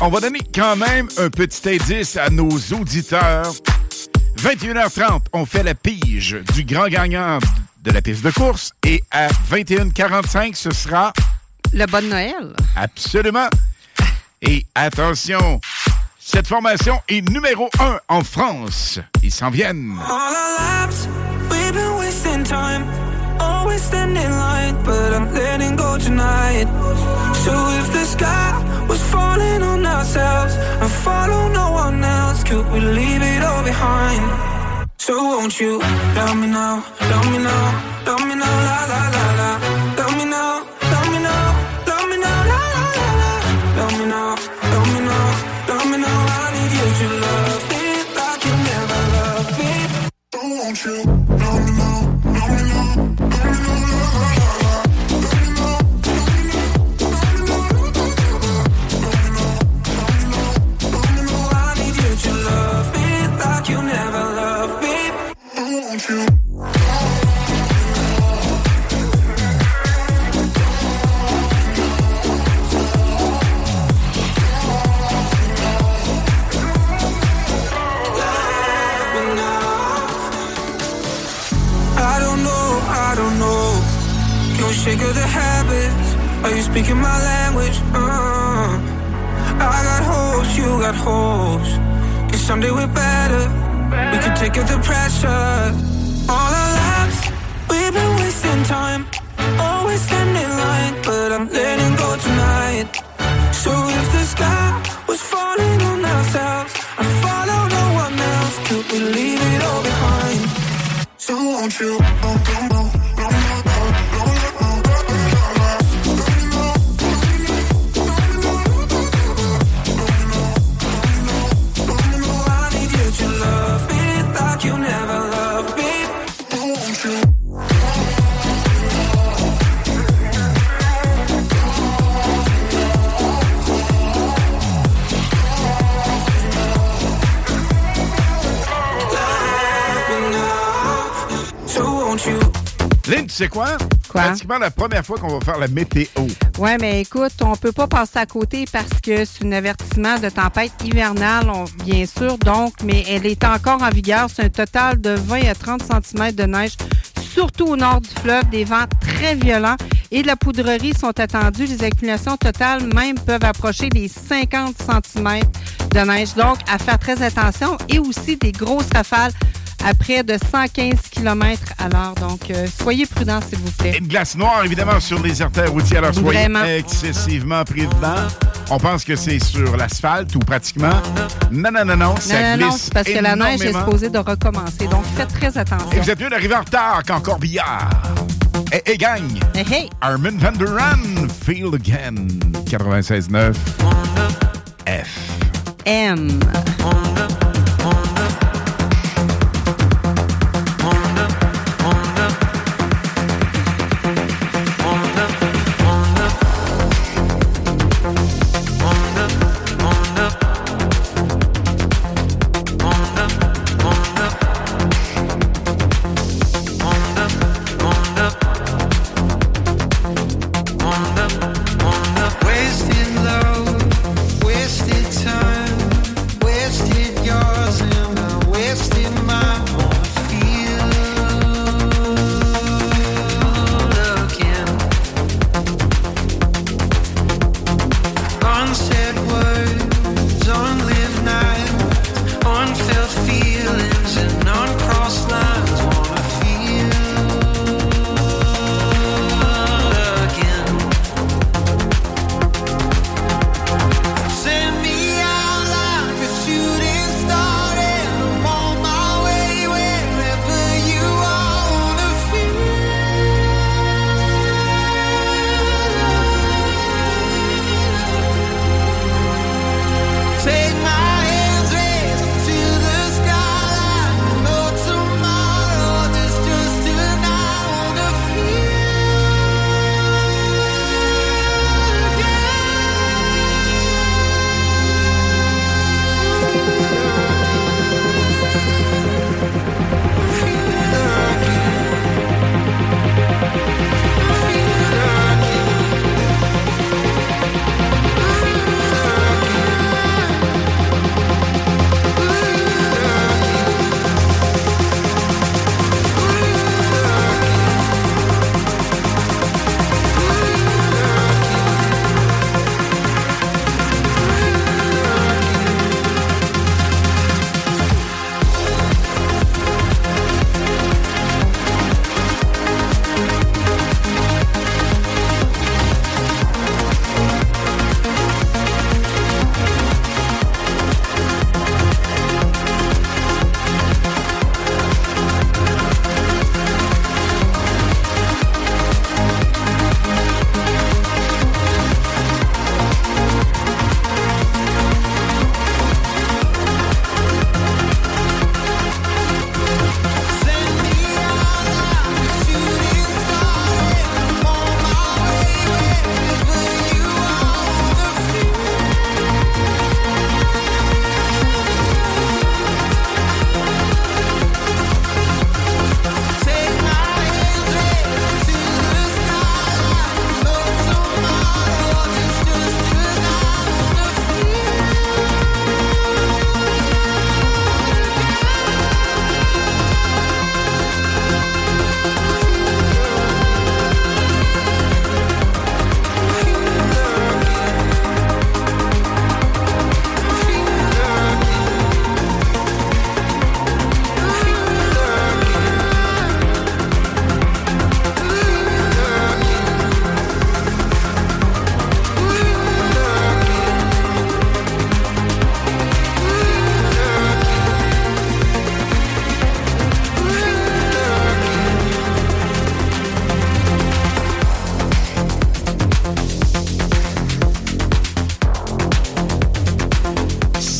On va donner quand même un petit indice à nos auditeurs. 21h30, on fait la pige du grand gagnant de la piste de course. Et à 21h45, ce sera... le Bon Noël. Absolument. Et attention, cette formation est numéro 1 en France. Ils s'en viennent. All our lives, we've been wasting time. Always standing line, but I'm letting go tonight. So if the sky was falling on ourselves and follow no one else, could we leave it all behind? So won't you love me now, love me now, love me now, la la la la. Love me now, love me now, love me now, la la la la. Love me now, love me now, love me now, I need you to love me like you never loved me. So won't you love me now, love me now, love me now, la la la la. You never loved me. I want you. I don't know. You're sick of the habits. Are you speaking my language? I got holes, you got holes. Cause someday we're better. We could take out the pressure. All our lives, we've been wasting time. Always standing line, but I'm letting go tonight. So if the sky was falling on ourselves, I'd follow no one else. Could we leave it all behind? So won't you come on? Lynn, tu sais quoi? Quoi? Pratiquement la première fois qu'on va faire la météo. Oui, mais écoute, on peut pas passer à côté parce que c'est un avertissement de tempête hivernale, bien sûr, donc, mais elle est encore en vigueur. C'est un total de 20 à 30 cm de neige, surtout au nord du fleuve, des vents très violents et de la poudrerie sont attendus. Les accumulations totales même peuvent approcher les 50 cm de neige. Donc, à faire très attention et aussi des grosses rafales à près de 115 km à l'heure. Donc, soyez prudents, s'il vous plaît. Et une glace noire, évidemment, sur les artères routières. Alors, soyez excessivement prudents. On pense que c'est sur l'asphalte ou pratiquement. Non, ça glisse c'est parce énormément. Que la neige est supposée de recommencer. Donc, faites très attention. Et vous êtes mieux d'arriver en retard qu'en corbillard. Hey, gang! Hey. Armin van Buuren, Feel Again, 96.9, F. M. Wasted time, wasted your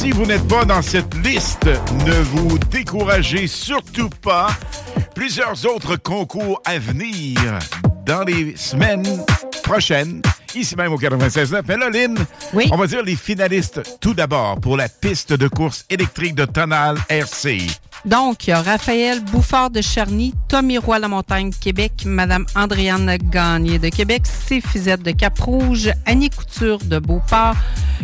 Si vous n'êtes pas dans cette liste, ne vous découragez surtout pas. Plusieurs autres concours à venir dans les semaines prochaines, ici même au 96.9. Mais là, Lynn, oui? On va dire les finalistes tout d'abord pour la piste de course électrique de Total RC. Donc, il y a Raphaël Bouffard de Charny, Tommy Roy-Lamontagne de Québec, Madame André-Anne Gagné de Québec, Céphizette de Cap-Rouge, Annie Couture de Beauport,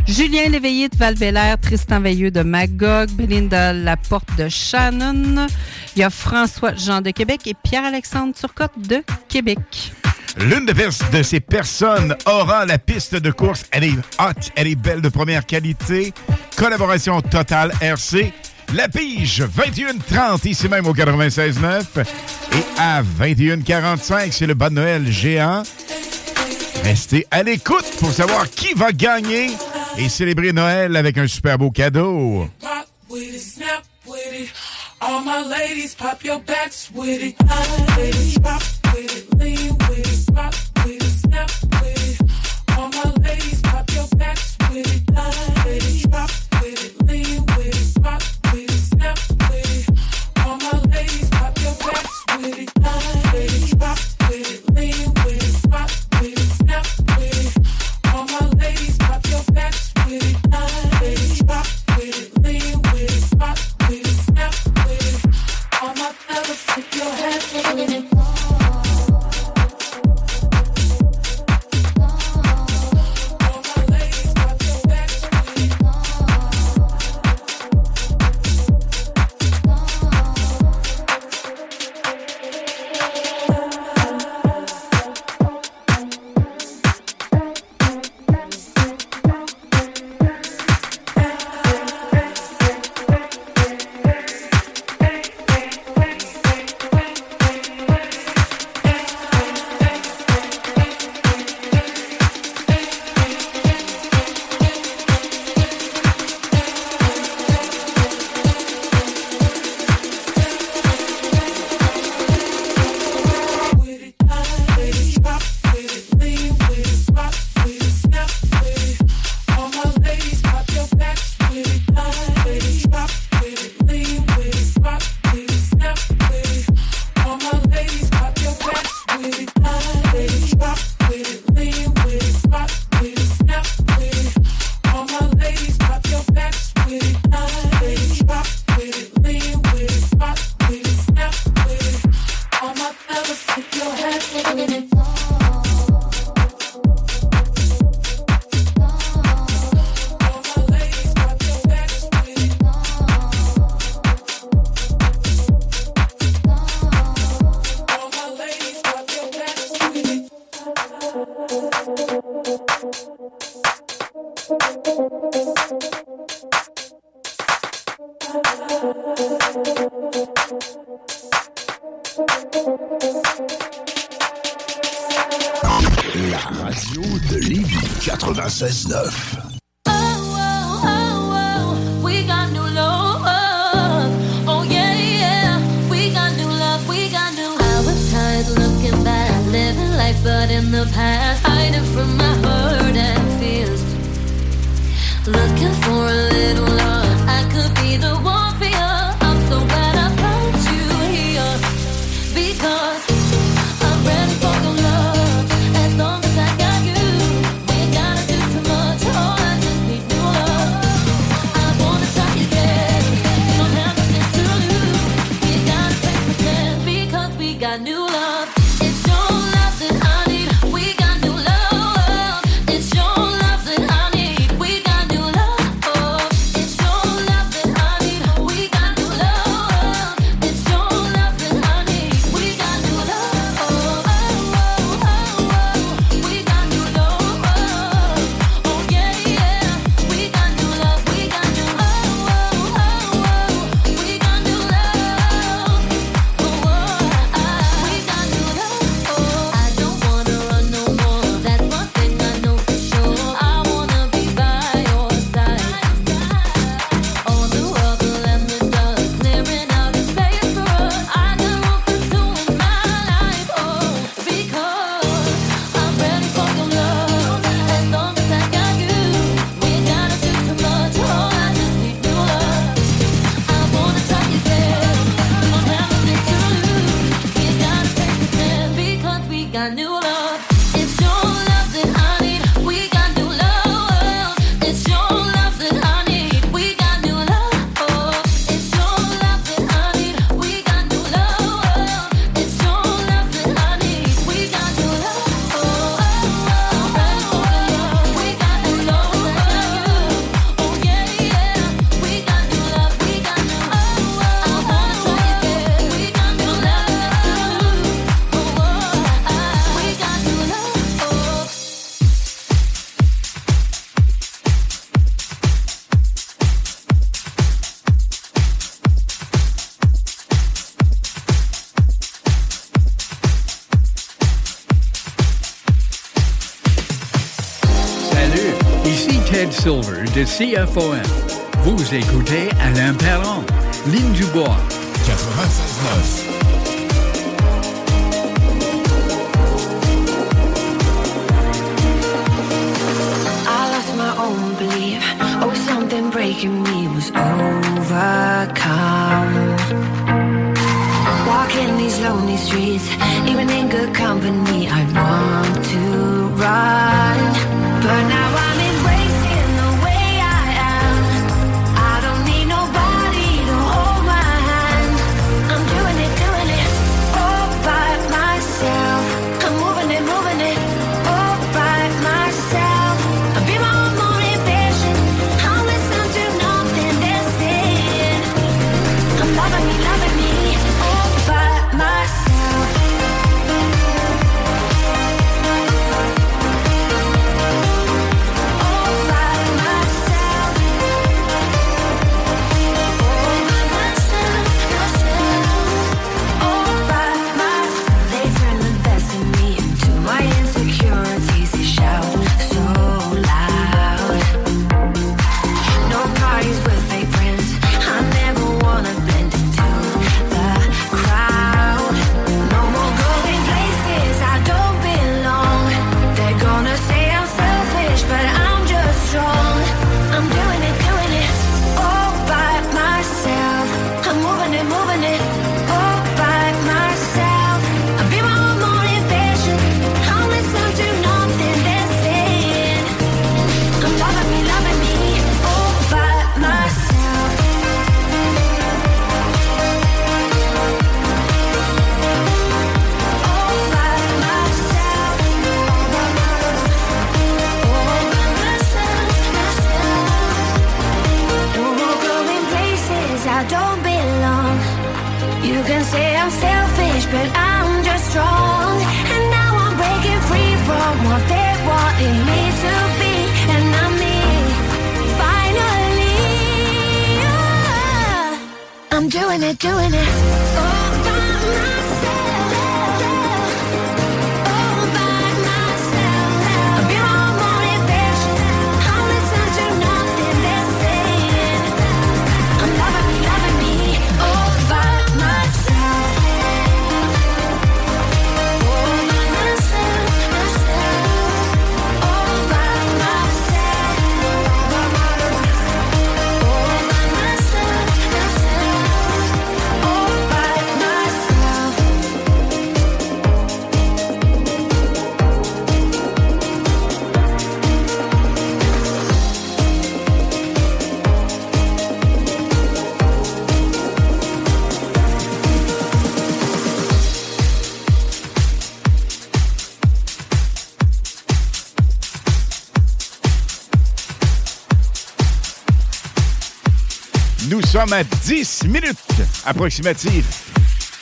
Julien Léveillé de Val-Bélair, Tristan Veilleux de Magog, Belinda Laporte de Shannon, il y a François-Jean de Québec et Pierre-Alexandre Turcotte de Québec. L'une de ces personnes aura la piste de course. Elle est hot, elle est belle de première qualité. Collaboration Total RC. La pige, 21h30, ici même au 96.9. Et à 21h45, c'est le Bas de Noël géant. Restez à l'écoute pour savoir qui va gagner et célébrer Noël avec un super beau cadeau. Pop with it, snap with it. All my ladies, pop your backs with it. Ladies, pop with it, lean with it. Pop with it, snap with it. All my ladies, pop your backs with it. Ladies, pop with it, lean with it. Pop with it, snap with it. All my ladies, pop your backs with it. Ladies, pop with it, lean with it. Pop with it, snap with it. All my ladies, pop your backs with it. Ladies, pop with it, lean with it. Pop with it, snap with it. All my fellas, take your hands with it. It's Silver de CFOM. Vous écoutez Alain Perron, Lynn Dubois. 96.9. I lost my own belief. Oh, something breaking me was overcome. Walking these lonely streets, even in good company, I want to run. But now I'm embracing the way I am. I don't need nobody to hold my hand. I'm doing it, all by myself. I'm moving it, all by myself. I'll be my own motivation. I'll listen to nothing they're saying. I'm loving me, all by myself. All by myself. All by myself, all by myself. They turn the best in me into my insecurities. They shout so loud. No parties with fake friends. I never wanna blend into the crowd. No more going places I don't belong. They're gonna say I'm selfish, but I'm just strong. I'm doing it, all by myself. I'm moving it, all by myself. I'll be my own motivation. I'll listen to nothing they're saying. I'm loving me, all by myself. All by myself. All by myself. No more going places I don't belong. You can say I'm selfish, but I'm just strong. And now I'm breaking free from what they wanted me to be. And I'm me, finally. Ah, I'm doing it, all by myself. All by myself. I'll be my own motivation. I'll listen to nothing they're saying. I'm loving me, all by myself. All by myself, all by myself. All by myself, all by myself. Nous sommes à 10 minutes approximatives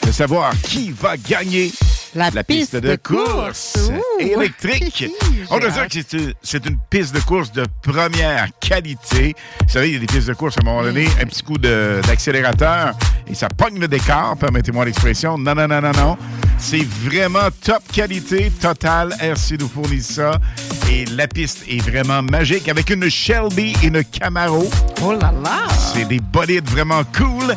de savoir qui va gagner la piste de course électrique. On doit dire que c'est une piste de course de première qualité. Vous savez, il y a des pistes de course à un moment donné, un petit coup d'accélérateur et ça pogne le décor, permettez-moi l'expression. Non. C'est vraiment top qualité. Total RC nous fournit ça. Et la piste est vraiment magique avec une Shelby et une Camaro. Oh là là! C'est des bolides vraiment cool.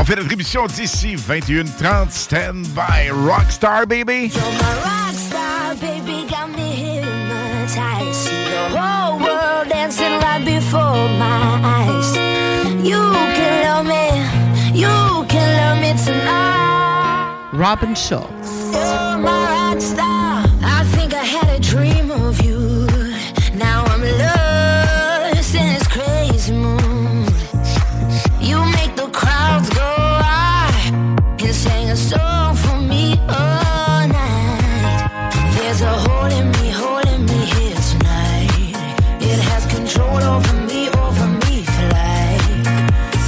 On fait l'attribution d'ici 21h30. Stand by Rockstar, baby! You're my rockstar, baby, got me hypnotized. See the whole world dancing right before my eyes. You can love me, you can love me tonight. Robin Schultz. You're my rockstar, I think I had a dream of you. Now I'm lost in this crazy mood. You make the crowds go wild and sing a song for me all night. There's a hole in me, holding me here tonight. It has control over me for life.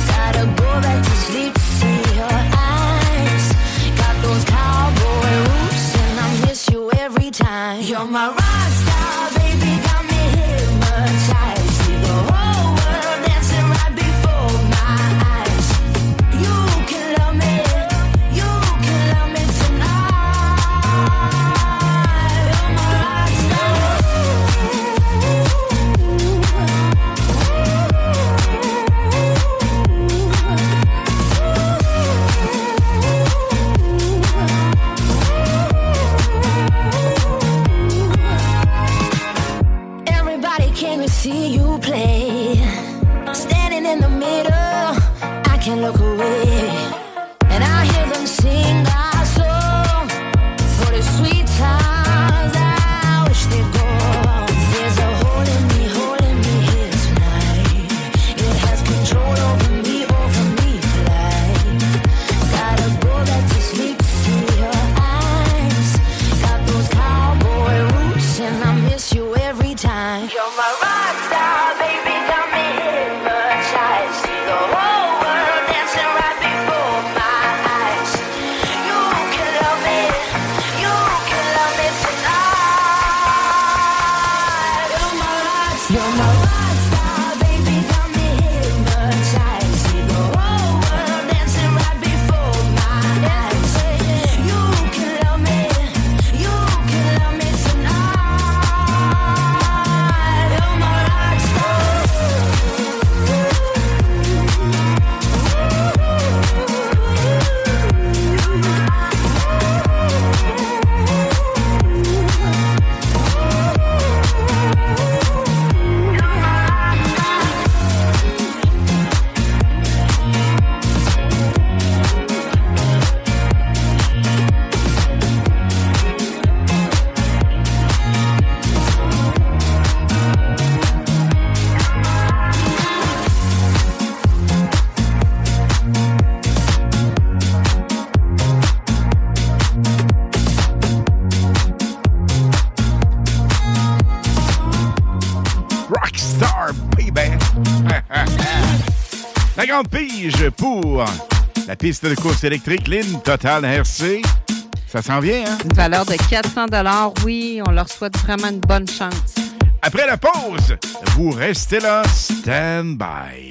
Gotta go back to sleep to see your eyes. Got those cowboy roots and I miss you. the mirror, I can't look away. And I hear them sing our song for the sweet times I wish they'd go. There's a hole in me, holding me here tonight. It has control over me for life. Gotta go back to sleep, see your eyes. Got those cowboy roots and I miss you every time. You're my rock star, baby, got me hypnotized. See the whole world dancing right before my eyes. You can love me tonight. You're my rock star, baby, got me hypnotized. See the whole world dancing right before my eyes. You can love me tonight. You're my rock star. Rockstar, baby! 50 piges pour la piste de course électrique Lynn Total RC. Ça s'en vient, hein? Une valeur de 400 oui, on leur souhaite vraiment une bonne chance. Après la pause, vous restez là, stand by.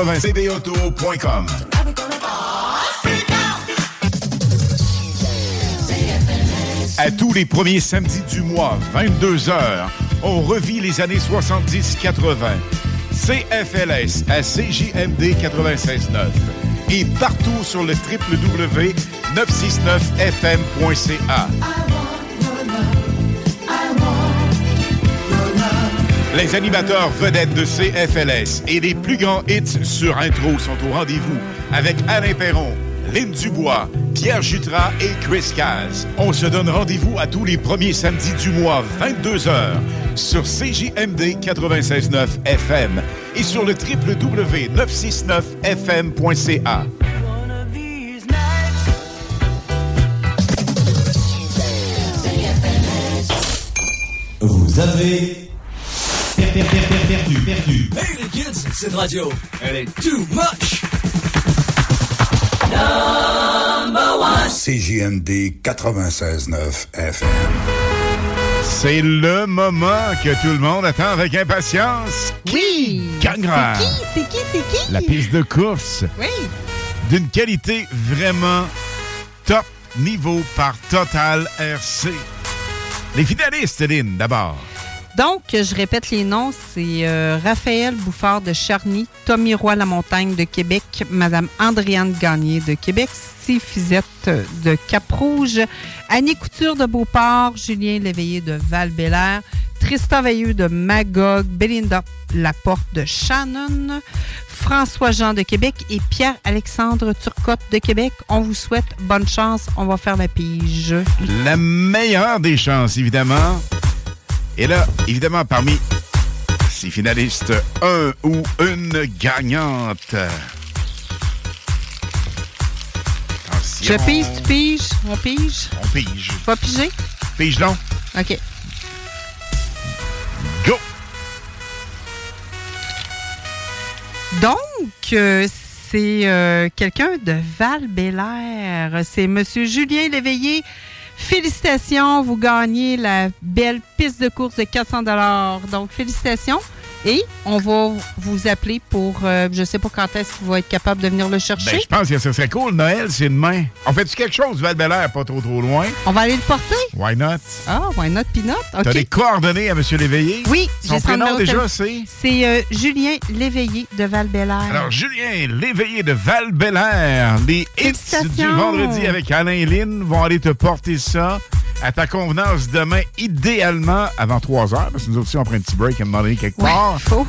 cbauto.com. À tous les premiers samedis du mois, 22h, on revit les années 70-80. CFLS à CJMD 96.9 et partout sur le www.969fm.ca. Les animateurs vedettes de CFLS et les plus grands hits sur intro sont au rendez-vous avec Alain Perron, Lynn Dubois, Pierre Jutras et Chris Caz. On se donne rendez-vous à tous les premiers samedis du mois, 22h, sur CJMD 96.9 FM et sur le www.969fm.ca. Vous avez... Perdu. Hey les kids, cette radio, elle est too much. Number one. CJMD 96.9 FM. C'est le moment que tout le monde attend avec impatience. Qui gagnera? C'est qui? La piste de course. Oui. D'une qualité vraiment top niveau par Total RC. Les finalistes, Lynn, d'abord. Donc, je répète les noms, c'est Raphaël Bouffard de Charny, Tommy Roy-Lamontagne de Québec, Madame André-Anne Gagné de Québec, Steve Fizette de Cap-Rouge, Annie Couture de Beauport, Julien Léveillé de Val-Bélair, Tristan Veilleux de Magog, Belinda Laporte de Shannon, François-Jean de Québec et Pierre-Alexandre Turcotte de Québec. On vous souhaite bonne chance, on va faire la pige. La meilleure des chances, évidemment. Et là, évidemment, parmi ces finalistes, un ou une gagnante. Attention. Je pige, tu piges, on pige. On pige. Pas piger? Pige donc. OK. Go! Donc, c'est quelqu'un de Val-Bélair. C'est M. Julien Léveillé. Félicitations, vous gagnez la belle piste de course de 400 $. Donc, félicitations. Et on va vous appeler pour... je sais pas quand est-ce qu'il va être capable de venir le chercher. Ben, je pense que ce serait cool. Noël, c'est demain. On fait-tu quelque chose, Val-Belair, pas trop trop loin? On va aller le porter? Why not? Ah, why not, Pinot? Okay. T'as des coordonnées à M. Léveillé? Oui. Son prénom, déjà, c'est? C'est Julien Léveillé de Val-Belair. Alors, Julien Léveillé de Val-Belair. Les hits du vendredi avec Alain et Lynn vont aller te porter ça à ta convenance demain, idéalement avant 3h, parce que nous aussi on prend un petit break à un moment donné quelque part. Oui,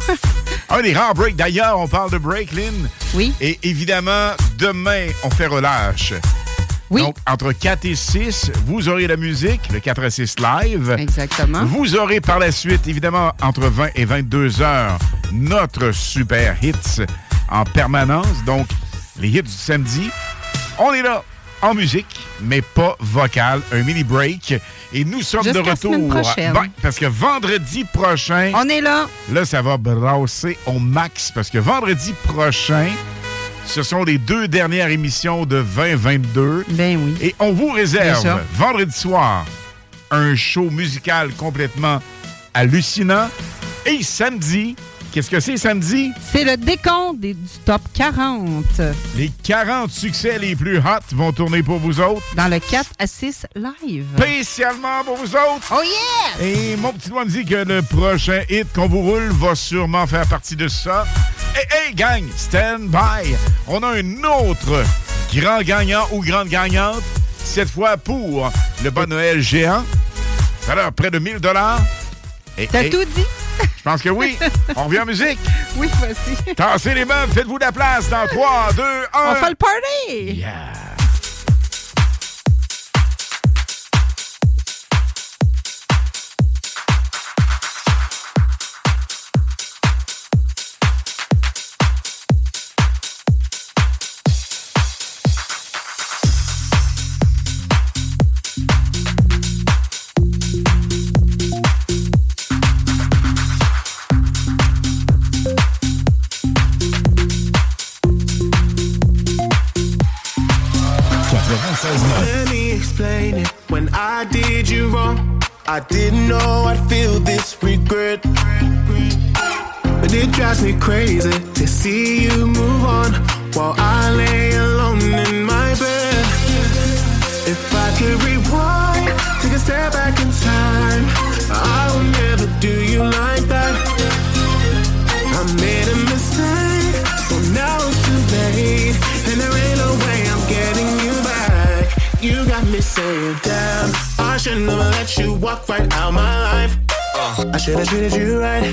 un des rares breaks. D'ailleurs, on parle de break, Lynn. Oui. Et évidemment, demain, on fait relâche. Oui. Donc, entre 4 et 6, vous aurez la musique, le 4 à 6 live. Exactement. Vous aurez par la suite, évidemment, entre 20 et 22 heures, notre super hits en permanence. Donc, les hits du samedi, on est là. En musique, mais pas vocale. Un mini-break. Et nous sommes de retour. Ben, parce que vendredi prochain... On est là. Là, ça va brasser au max. Parce que vendredi prochain, ce sont les deux dernières émissions de 2022. Ben oui. Et on vous réserve, vendredi soir, un show musical complètement hallucinant. Et samedi... Qu'est-ce que c'est samedi? C'est le décompte du top 40. Les 40 succès les plus hot vont tourner pour vous autres. Dans le 4 à 6 live. Spécialement pour vous autres. Oh yeah! Et mon petit doigt me dit que le prochain hit qu'on vous roule va sûrement faire partie de ça. Hey, hey, gang, stand by. On a un autre grand gagnant ou grande gagnante. Cette fois pour le Bon Noël géant. Alors, près de 1000 $. Hey, t'as tout dit? Je pense que oui. On revient en musique. Oui, voici. Tassez les meubles, faites-vous de la place dans 3, 2, 1. On fait le party! Yeah! I did you wrong. I didn't know I'd feel this regret, but it drives me crazy to see you move on while I lay alone in my bed. If I could rewind, take a step back in time, I will never do you like that. I made a mistake, so now it's too late, and there ain't no way I'm getting you back. You got me saying, damn, I shouldn't have let you walk right out my life. I should have treated you right.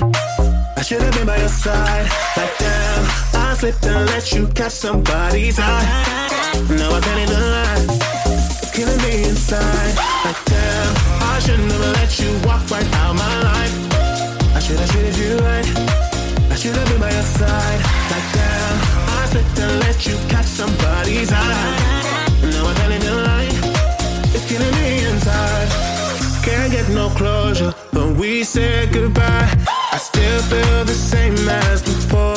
I should have been by your side. Like, damn, I slipped and let you catch somebody's eye. Now I can't even lie. It's killing me inside. Like, damn, I shouldn't have let you walk right out my life. I should have treated you right. I should have been by your side. Like, damn, I slipped and let you catch somebody's eye. Now I'm telling you lies, it's killing me inside. Can't get no closure, but we said goodbye. I still feel the same as before.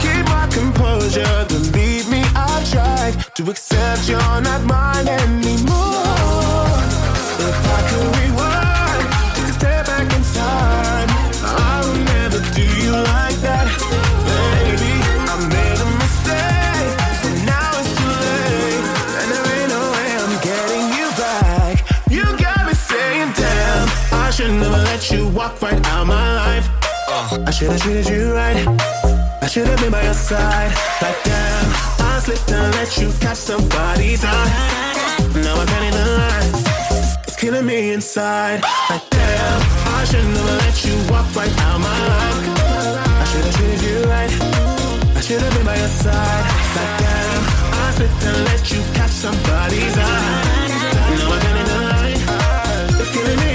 Keep my composure, believe me, I've tried to accept you're not mine anymore. If I could rewind, take a step back in time, I would never do you like that. I should never let you walk right out my life. I should have treated you right. I should have been by your side. Like damn, I slipped and let you catch somebody's eye. Now I can't even lie, it's killing me inside. Like damn, I should never let you walk right out my life. I should have treated you right. I should have been by your side. Like damn, I slipped and let you catch somebody's eye. Now I can't even lie, it's killing me.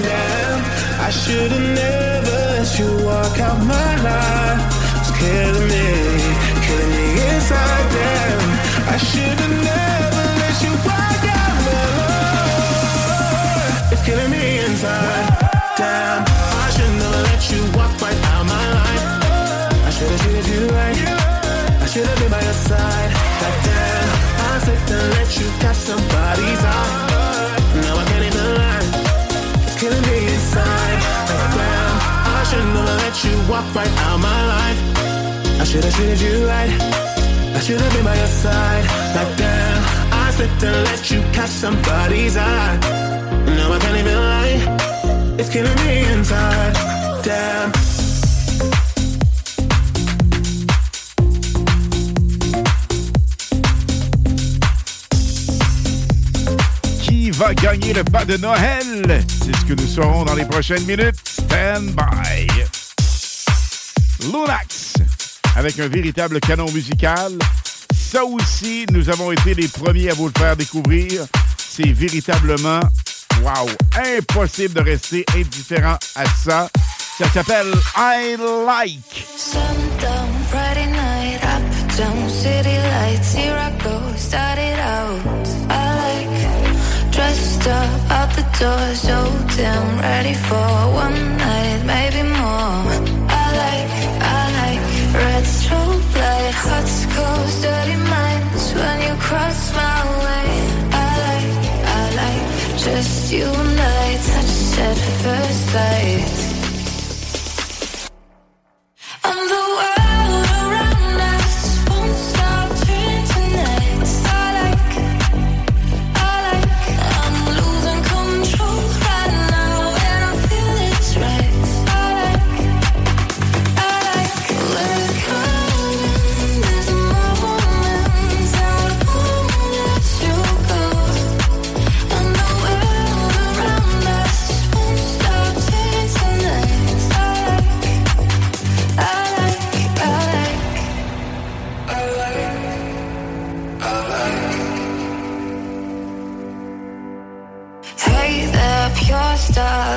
Damn, I should've never let you walk out my life. It's killing me inside. Damn, I should've never let you walk out my life. It's killing me inside. Damn, I should've never let you walk right out my life. I should've treated you right. I should've been by your side. Like damn, I slipped and let you catch somebody's eye. Now I can't even lie. Killing me inside. walked right out of my life. I should've you right. I should've been by your side. Like damn, I slipped and let you catch somebody's eye. Now I can't even lie, it's killing me inside. Damn. Va gagner le pas de Noël. C'est ce que nous saurons dans les prochaines minutes. Stand by. Lunax, avec un véritable canon musical. Ça aussi, nous avons été les premiers à vous le faire découvrir. C'est véritablement, wow, impossible de rester indifférent à ça. Ça s'appelle I Like. Sundown, Friday night, uptown, city lights, here I go, started out. I like. Dressed up, out the door, so damn ready for one night, maybe more. I like red strobe light, hot coals, dirty minds when you cross my way. I like, just you and I, touch at first sight. I'm the one.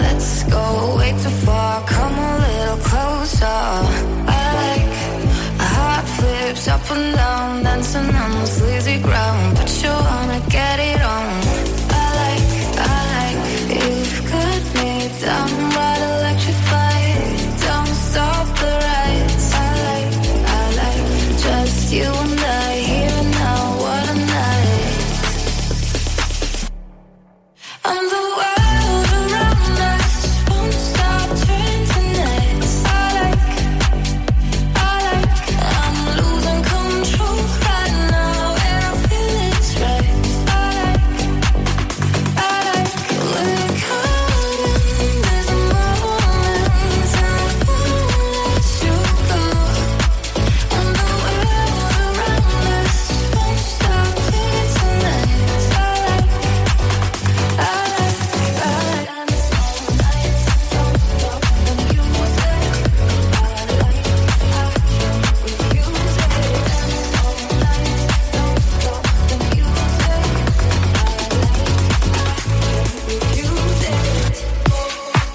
Let's go way too far, come a little closer. I like hot flips up and down, dancing on the sleazy ground, but you wanna get it on. I like, you've got me downright electrified, don't stop the ride. I like, just you and I, here and now, what a night. I'm the one.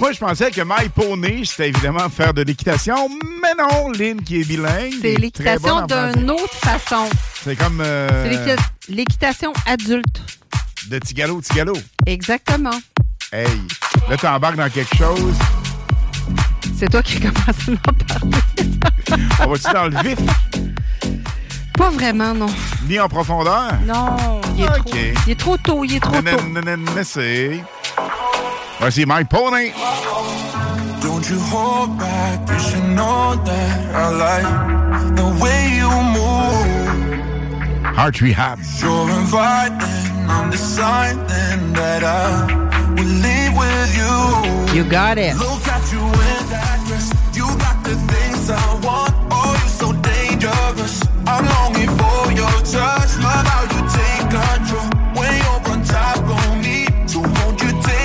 Moi, je pensais que My Pony, c'était évidemment faire de l'équitation, mais non, Lynn qui est bilingue. C'est l'équitation d'une autre façon. C'est comme... C'est l'équitation adulte. De Tigalo. Exactement. Hey, là, t'embarques dans quelque chose. C'est toi qui commences à m'en parler. On va-tu dans le vif? Pas vraiment, non. Ni en profondeur? Non, il est trop tôt. Mais c'est... Voici My Pony. Don't you hold back, you should know that I like the way you move. Heart Rehab. You're inviting, I'm deciding that I will live with you. You got it. Look at you in that dress, you got the things I want. Oh, you're so dangerous, I'm longing for your touch. Love how you take control, when you're on top of me. So won't you take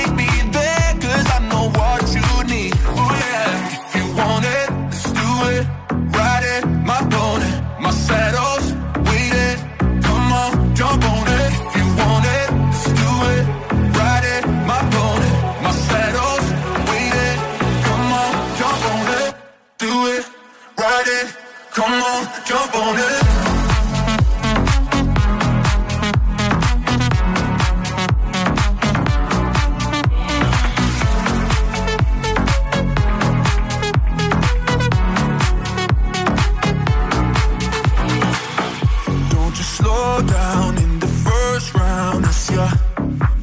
shadows, wait it, come on, jump on it. If you want it, let's do it, ride it, my pony. My shadows, wait it, come on, jump on it. Do it, ride it, come on, jump on it.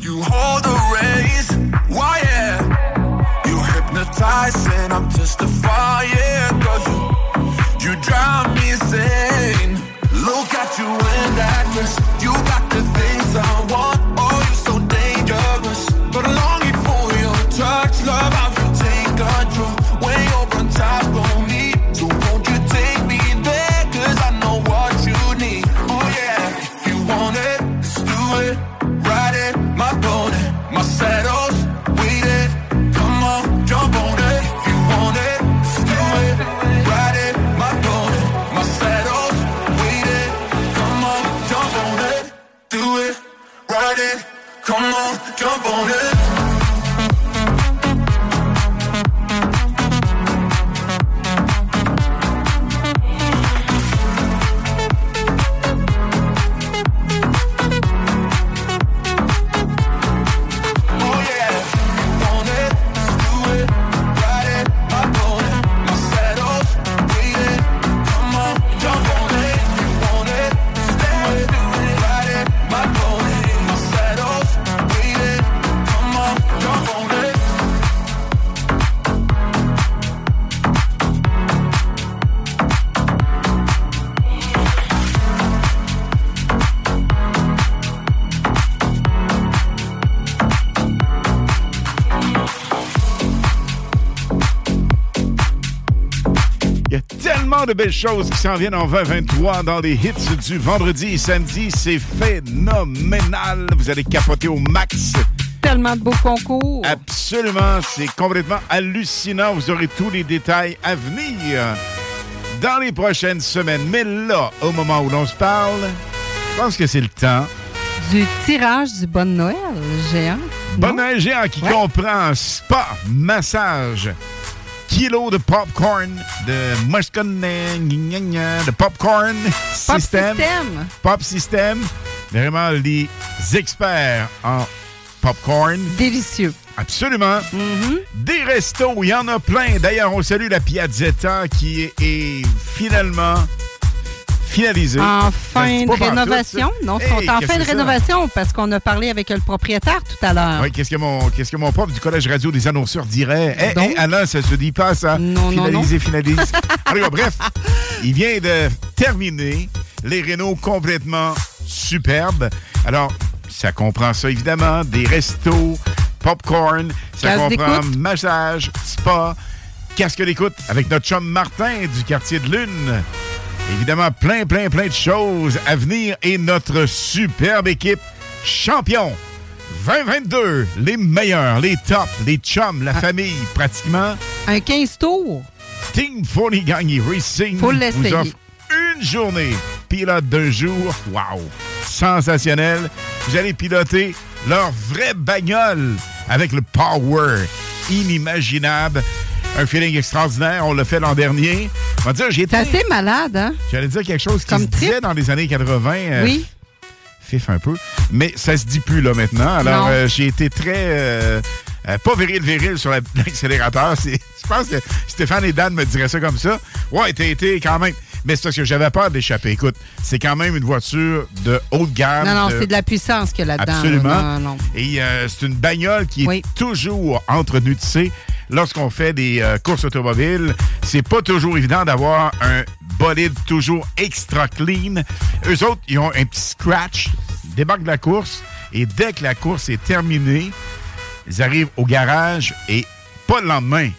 You hold the reins, why yeah? You hypnotize and I'm just a fire. jump on it. De belles choses qui s'en viennent en 2023 dans les hits du vendredi et samedi. C'est phénoménal. Vous allez capoter au max. Tellement de beaux concours. Absolument. C'est complètement hallucinant. Vous aurez tous les détails à venir dans les prochaines semaines. Mais là, au moment où l'on se parle, je pense que c'est le temps du tirage du Bon Noël géant. Bon Noël géant qui comprend spa, massage, kilo de popcorn, de popcorn système. Pop système. Vraiment les experts en popcorn. Délicieux. Absolument. Mm-hmm. Des restos, il y en a plein. D'ailleurs, on salue la Piazzetta qui est finalement finalisée. En fin de rénovation. Non, hey, sont en fin de rénovation parce qu'on a parlé avec le propriétaire tout à l'heure. Oui, qu'est-ce que mon prof du Collège Radio des annonceurs dirait? Hé, hey, Alain, ça se dit pas, ça. Non, finaliser. Allez, bref, il vient de terminer les rénaux complètement superbes. Alors, ça comprend ça, évidemment, des restos, popcorn, ça comprend massage, spa, casque d'écoute avec notre chum Martin du quartier de Lune. Évidemment, plein de choses à venir et notre superbe équipe champion 2022, les meilleurs, les tops, les chums, la famille, pratiquement. Un 15 tours. Team Fournier-Gagné Racing vous offre une journée pilote d'un jour. Wow! Sensationnel. Vous allez piloter leur vraie bagnole avec le power inimaginable. Un feeling extraordinaire. On l'a fait l'an dernier. On va dire, c'est assez malade, hein? J'allais dire quelque chose qui comme se disait dans les années 80. Oui. Fif un peu. Mais ça se dit plus, là, maintenant. Alors, j'ai été très... pas viril sur l'accélérateur. Je pense que Stéphane et Dan me diraient ça comme ça. Ouais, t'as été quand même... Mais c'est parce que j'avais peur d'échapper. Écoute, c'est quand même une voiture de haute gamme. Non, c'est de la puissance qu'il y a là-dedans. Absolument. Non. Et c'est une bagnole qui est toujours entretenue, tu sais. Lorsqu'on fait des courses automobiles, c'est pas toujours évident d'avoir un bolide toujours extra clean. Eux autres, ils ont un petit scratch, débarquent de la course, et dès que la course est terminée, ils arrivent au garage et pas le lendemain.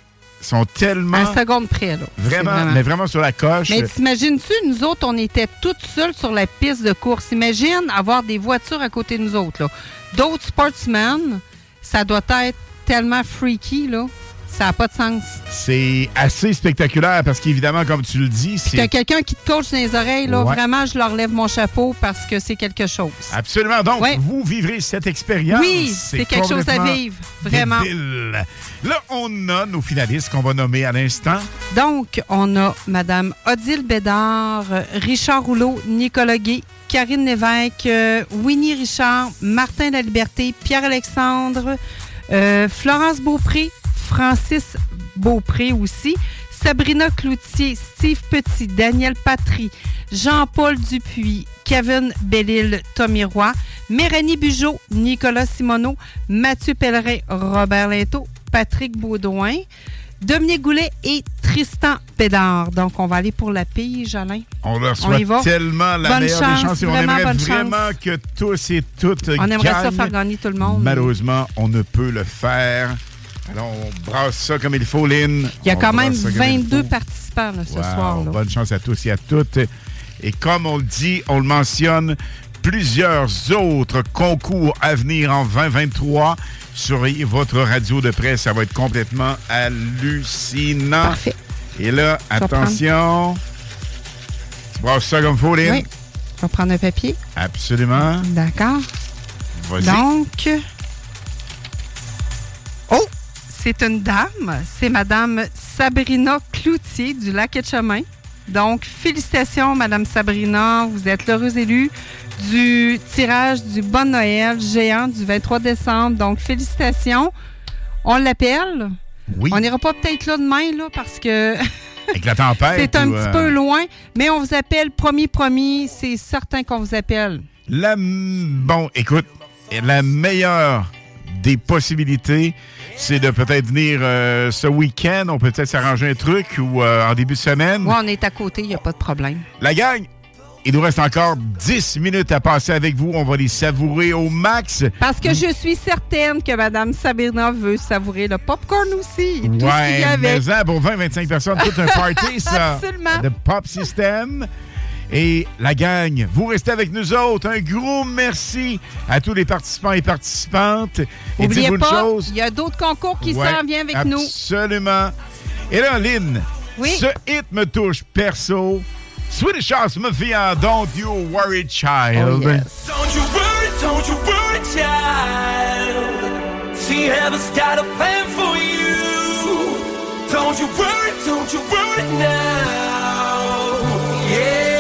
Ils sont tellement... À la seconde près, là. Vraiment, mais vraiment sur la coche. Mais t'imagines-tu, nous autres, on était toutes seules sur la piste de course. Imagine avoir des voitures à côté de nous autres, là. D'autres sportsmen, ça doit être tellement freaky, là. Ça n'a pas de sens. C'est assez spectaculaire parce qu'évidemment, comme tu le dis, c'est... T'as quelqu'un qui te coache dans les oreilles, là. Ouais. Vraiment, je leur lève mon chapeau parce que c'est quelque chose. Absolument. Donc, vous vivrez cette expérience. Oui, c'est quelque chose à vivre. Vraiment. Débile. Là, on a nos finalistes qu'on va nommer à l'instant. Donc, on a Mme Odile Bédard, Richard Rouleau, Nicolas Gué, Karine Lévesque, Winnie Richard, Martin Laliberté, Pierre-Alexandre, Florence Beaupré, Francis Beaupré aussi, Sabrina Cloutier, Steve Petit, Daniel Patry, Jean-Paul Dupuis, Kevin Bellil, Tommy Roy, Méranie Bugeaud, Nicolas Simoneau, Mathieu Pellerin, Robert Linteau, Patrick Baudouin, Dominique Goulet et Tristan Pédard. Donc, on va aller pour la pige, Alain. On leur souhaite tellement la meilleure des chances. On aimerait vraiment que tous et toutes gagnent. On aimerait ça faire gagner tout le monde. Malheureusement, on ne peut le faire. Alors, on brasse ça comme il faut, Lynn. Il y a quand même 22 participants là, ce soir. Là. Bonne chance à tous et à toutes. Et comme on le dit, on le mentionne, plusieurs autres concours à venir en 2023. Surveillez votre radio de presse. Ça va être complètement hallucinant. Parfait. Et là, attention. Tu brasses ça comme il faut, Lynn. Oui. Je vais prendre un papier. Absolument. D'accord. Vas-y. Donc... c'est une dame, c'est Madame Sabrina Cloutier du Lac et Chemin. Donc, félicitations, Madame Sabrina. Vous êtes l'heureuse élue du tirage du Bon Noël géant du 23 décembre. Donc, félicitations. On l'appelle. Oui. On n'ira pas peut-être là demain, là, parce que... Avec la tempête. C'est un petit peu loin, mais on vous appelle, promis. C'est certain qu'on vous appelle. Bon, écoute, la meilleure des possibilités, c'est de peut-être venir ce week-end. On peut peut-être s'arranger un truc ou en début de semaine. Oui, on est à côté, il n'y a pas de problème. La gang, il nous reste encore 10 minutes à passer avec vous. On va les savourer au max. Parce que je suis certaine que Mme Sabrina veut savourer le popcorn aussi. Tout ce qu'il y a avec. Mais pour 20-25 personnes, tout un party, ça. Absolument. Le Pop System. Et la gang, vous restez avec nous autres. Un gros merci à tous les participants et participantes. N'oubliez pas, il y a d'autres concours qui s'en viennent avec nous. Absolument. Et là, Lynn, ce hit me touche perso. Swedish House Mafia, Don't You Worry Child. Oh, yes. Don't you worry, child. She haven't got a plan for you. Don't you worry now. Yeah.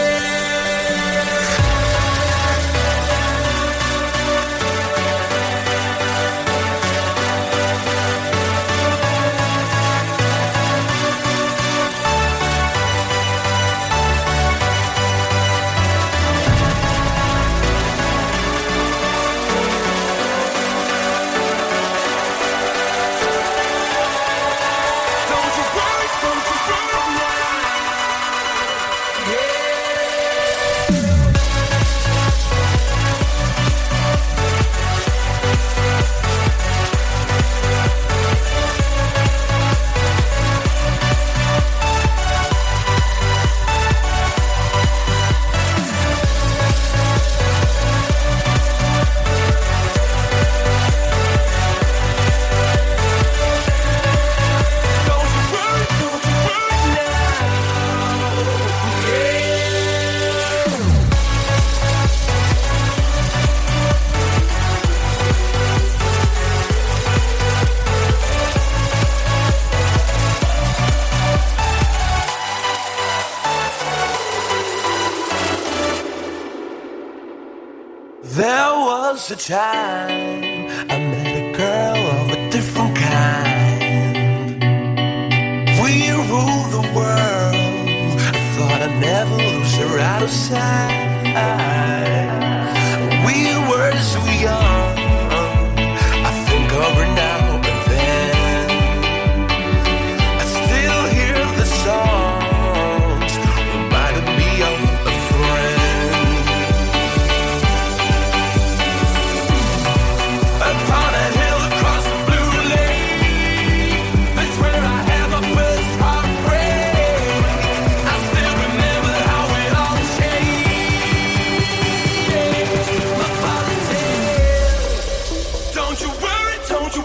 A time I met a girl of a different kind. We ruled the world. I thought I'd never lose her out of sight. We were so young. I think of her now and then. I still hear the songs. Reminded me of a friend. Don't you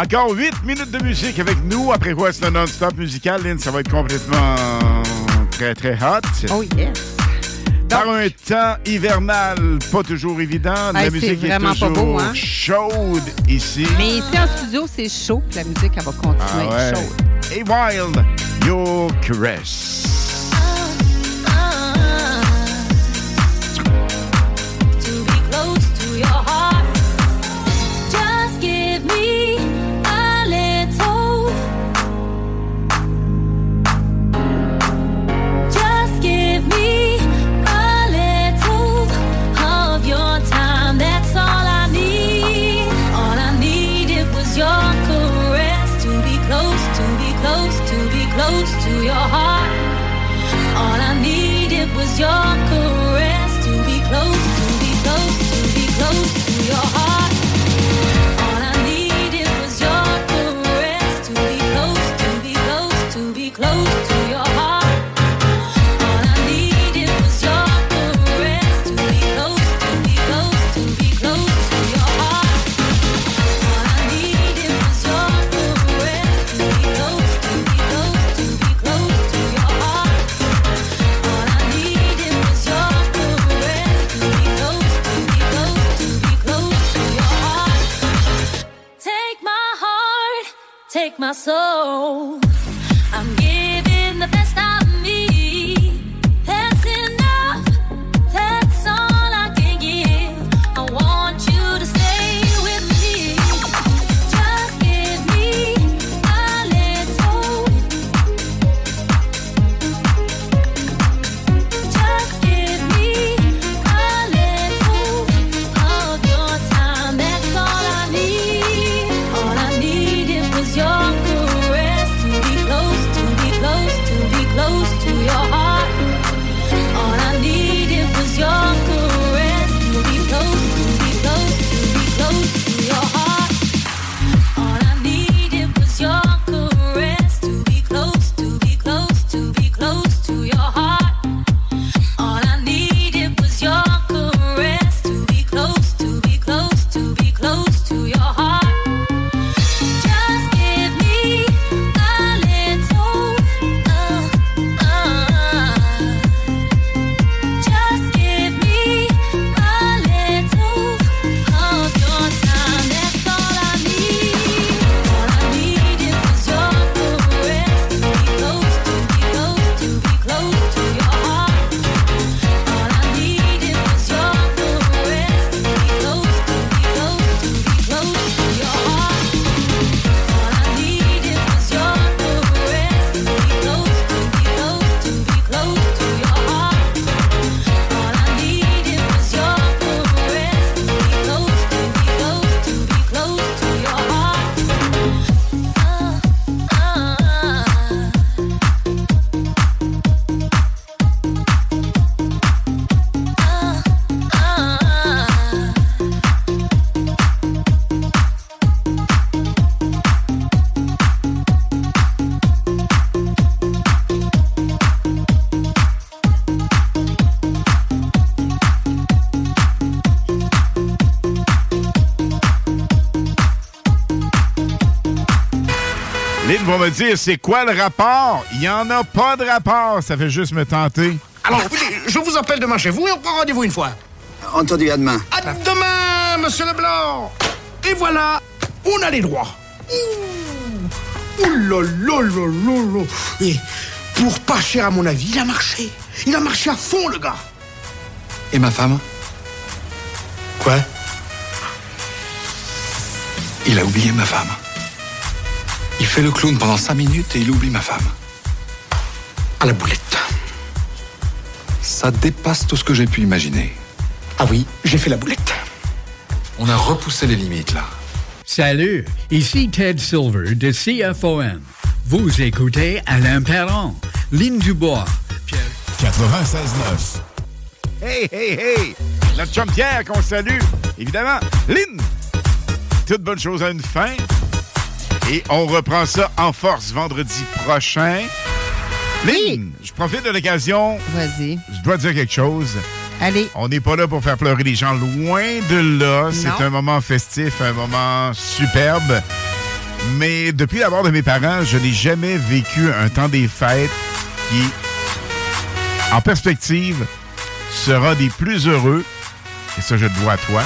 Encore 8 minutes de musique avec nous. Après quoi, c'est un non-stop musical. Lynn, ça va être complètement très, très hot. Oh yes! Par un temps hivernal pas toujours évident, la musique est toujours pas beau, hein? Chaude ici. Mais ici en studio, c'est chaud, puis la musique, elle va continuer chaude. Hey Wild, Your Caress. Your caress, to be close, to be close, to be close to your heart. All I needed was your caress, to be close, to be close, to be close to your heart. All I needed was your caress, to be close, to be close, to be close to your heart. All I needed was your caress, to be close, to be close, to be close to your heart. Take my soul. I'm giving the best of me. That's enough. That's all I can give. I want you to stay with me. Just give me a little. Just give me a little of your time. That's all I need. All I needed was your caress, to be close, to be close, to be close to your heart. All I needed was your caress, to be close, to be close, to be close to your heart. All I needed was your caress, to be close, to be close, to be close to your heart. All I needed was your caress, to be close, to be close, to be close to your heart. Just give me a little, just give me a little of your time. That's all I need. All I needed was your caress, to be close, to be close, to be close to your heart. All I needed was your caress, to be close, to be close, to be close to your heart. All I needed was your caress, to be close, to be close, to be close to your heart. All I needed was your caress, to be close, to be close, to be close to your heart. Lynn va me dire, c'est quoi le rapport? Il n'y en a pas de rapport, ça fait juste me tenter. Alors, je vous appelle demain chez vous et on prend rendez-vous une fois. Entendu, à demain. À demain, monsieur Leblanc. Et voilà, on a les droits. Ouh là là là là là. Et pour pas cher, à mon avis, il a marché. Il a marché à fond, le gars. Et ma femme? Quoi? Il a oublié ma femme. Il fait le clown pendant 5 minutes et il oublie ma femme. À la boulette. Ça dépasse tout ce que j'ai pu imaginer. Ah oui, j'ai fait la boulette. On a repoussé les limites, là. Salut, ici Ted Silver de CFOM. Vous écoutez Alain Perron, Lynn Dubois, Pierre... 96.9. Hey, hey, hey! Notre chum Pierre qu'on salue, évidemment. Lynn! Toute bonne chose à une fin. Et on reprend ça en force vendredi prochain. Lynn, je profite de l'occasion. Vas-y. Je dois dire quelque chose. Allez. On n'est pas là pour faire pleurer les gens. Loin de là. Non. C'est un moment festif, un moment superbe. Mais depuis la mort de mes parents, je n'ai jamais vécu un temps des fêtes qui, en perspective, sera des plus heureux. Et ça, je le dois à toi.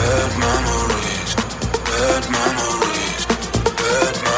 bad memories, bad memories, bad memories.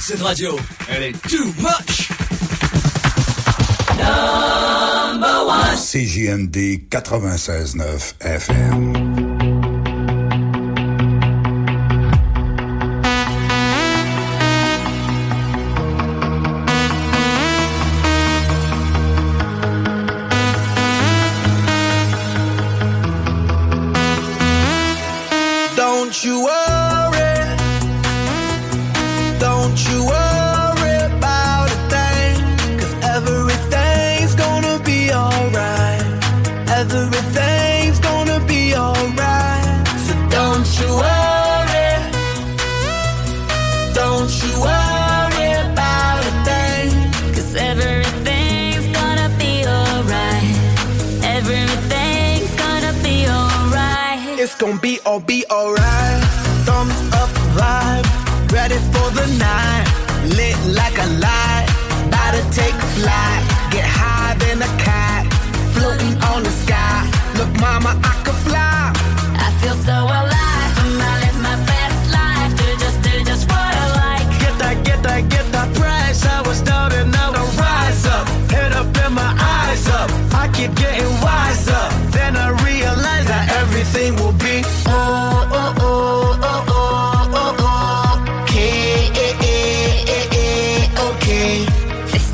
Cette radio, elle est too much. Number one. CJMD 96.9 FM.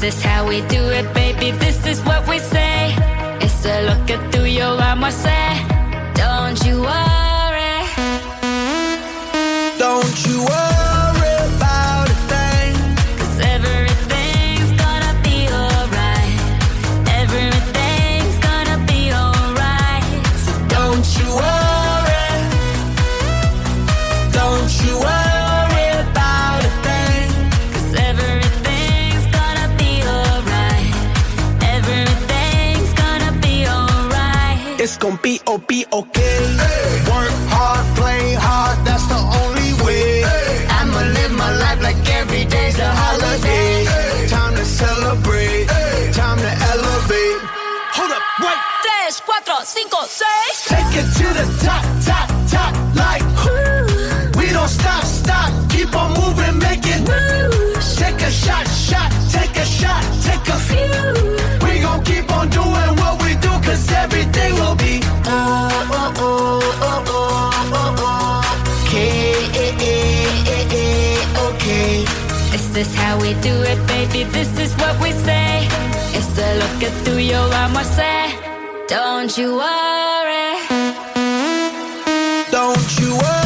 This is how we do it, baby, this is what we say. It's a look at through your arm, I say. Don't you worry. Don't you worry about a thing, 'cause everything's gonna be alright. Everything's gonna be alright. So don't you worry. Don't you worry. It's gon' be O.B. okay. Hey. Work hard, play hard, that's the only way. Hey. I'ma live my life like every day's a holiday. Hey. Time to celebrate, hey. Time to elevate. Hold up, wait. 3, 4, 5, 6. Take it to the top, top, top, like. Woo. We don't stop, stop, keep on moving, make it. Woo. Take a shot, shot, take a shot, take a few. We gon' keep on doing what we do, 'cause everything will be okay, okay. This is how we do it, baby, this is what we say. It's a look at through your arm, I say. Don't you worry. Don't you worry.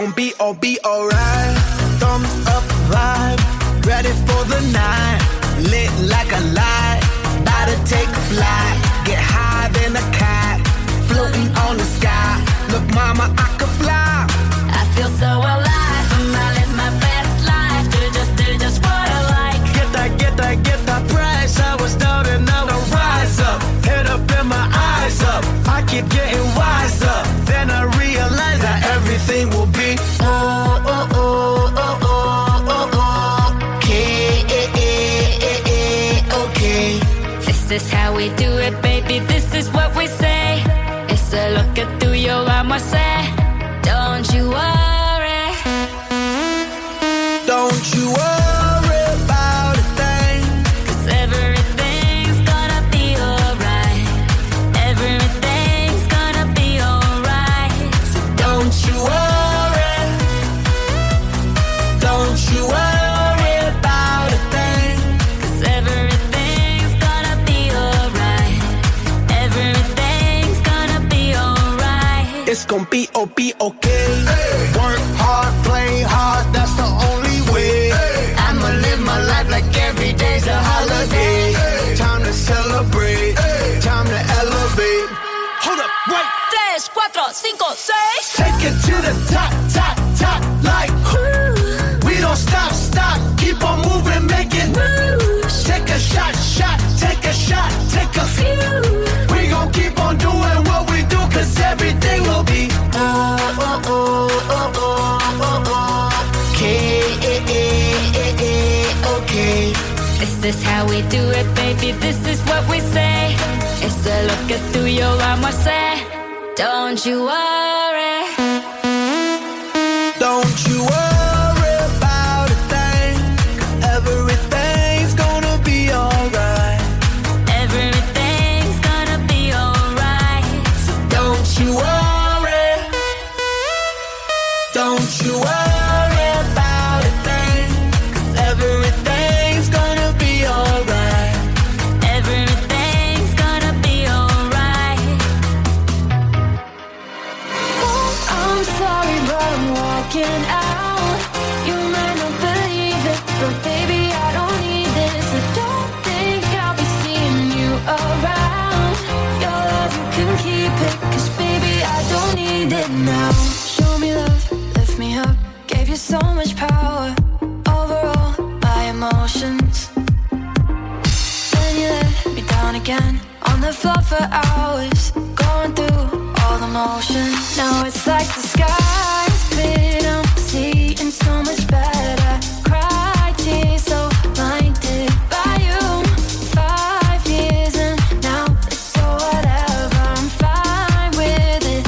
Gonna be alright. Thumbs up vibe, ready for the night. Lit like a light, about to take a flight. Get higher than a kite, floating on the sky. Look, mama, I could fly. I feel so alive, and I live my best life. Do just what I like. Get that price. I was down and now I rise up. Head up and my eyes up. I keep getting wiser. Then I realize that everything will be. This is how we do it, baby, this is what we say. It's a look at through your arm, I say. Don't you worry. Don't you worry about a thing, 'cause everything's gonna be alright. Everything's gonna be alright. So don't you worry. Don't you worry. It's gon' be O.B. okay. Hey. Work hard, play hard, that's the only way. Hey. I'ma live my life like every day's a holiday. Hey. Time to celebrate, hey. Time to elevate. Hold up, wait. 3, 4, 5, 6. Take it to the top, top, top, like. Woo. We don't stop, stop, keep on moving, make it. Woo. Take a shot, shot, take a shot, take a few. We gon' keep on doing what we do, 'cause everything will be okay, okay. This is how we do it, baby, this is what we say. It's a look at through your arm, I say. Don't you worry. Don't you worry. Now, show me love, lift me up. Gave you so much power over all my emotions. Then you let me down again. On the floor for hours, going through all the motions. Now it's like the sky's been, I'm seeing so much better. Cried tears so blinded by you. 5 years and now it's so whatever. I'm fine with it.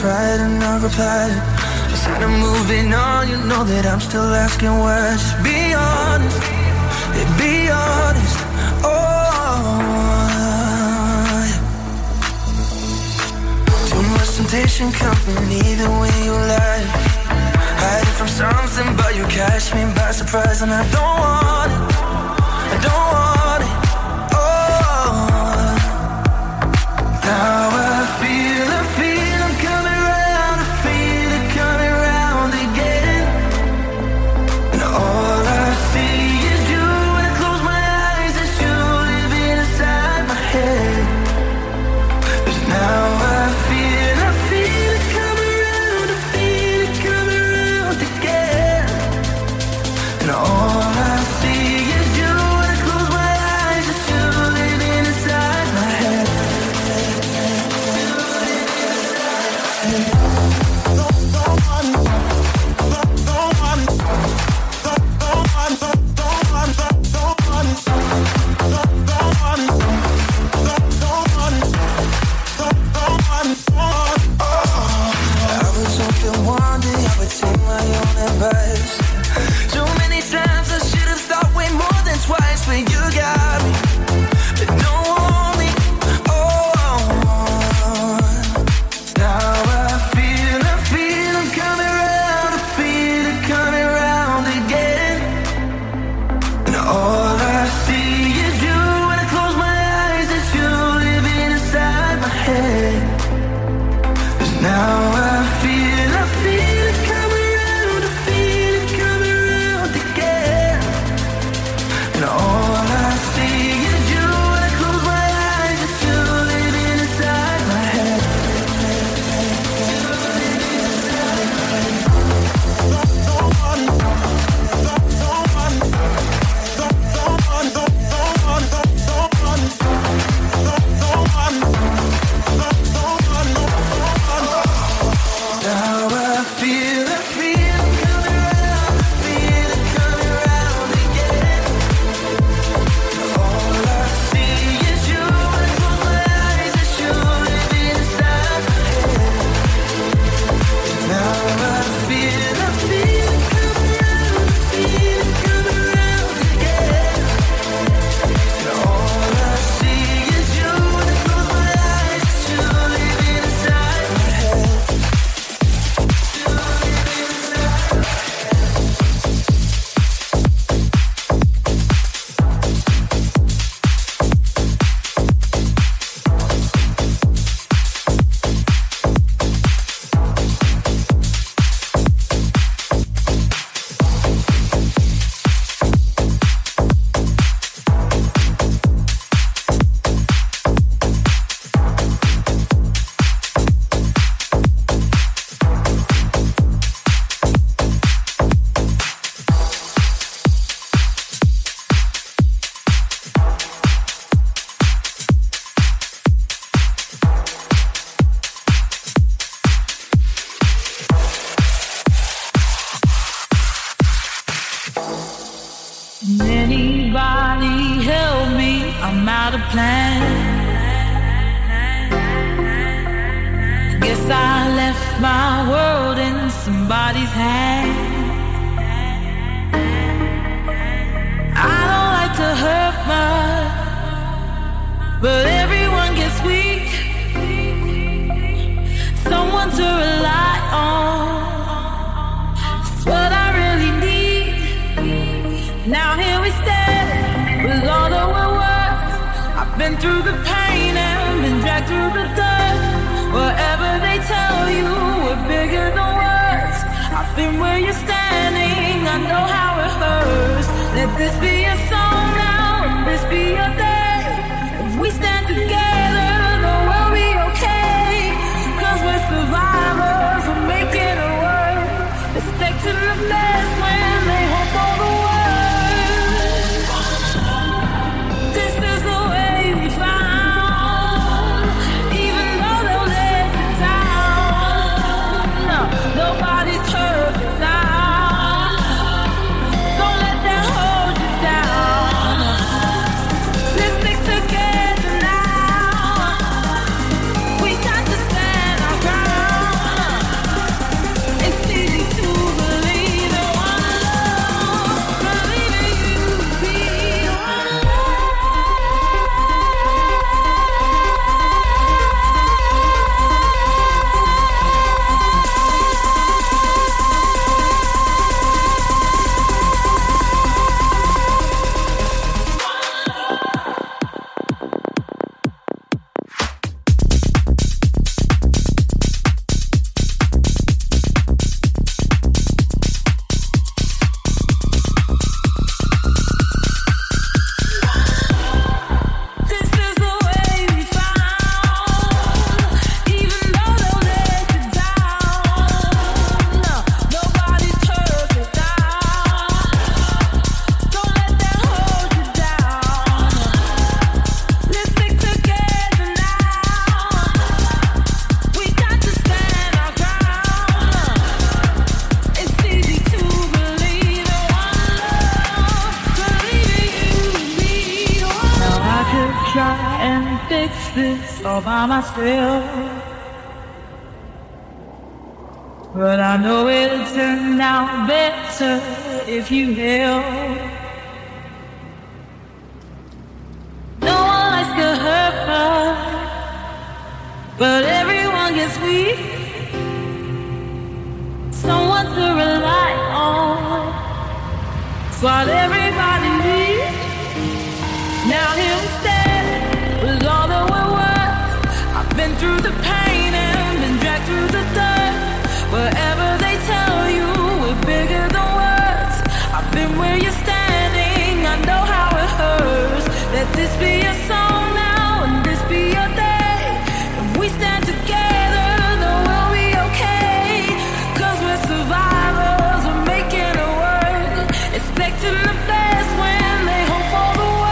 Try to not reply. Instead of moving on, you know that I'm still asking words. Be honest, be honest. Oh, too much temptation company the way you lie. Hide it from something. chasing, but you catch me by surprise, and I don't want it, I don't want it, oh. Now I feel a feeling coming round, I feel it coming round again, and all I see is you, and I close my eyes, it's you living inside my head, cause now all by myself, but I know it'll turn out better if you help. No one likes to hurt her, but everyone gets weak. Someone to rely on, it's what everybody needs. Now here we stand with all that we're worth. I've been through the pain and been dragged through the dirt. Wherever they tell you we're bigger than words, I've been where you're standing, I know how it hurts. Let this be a song now and this be a day. If we stand together, then we'll be okay. Cause we're survivors, we're making it work. Expecting the best when they hope for the worst.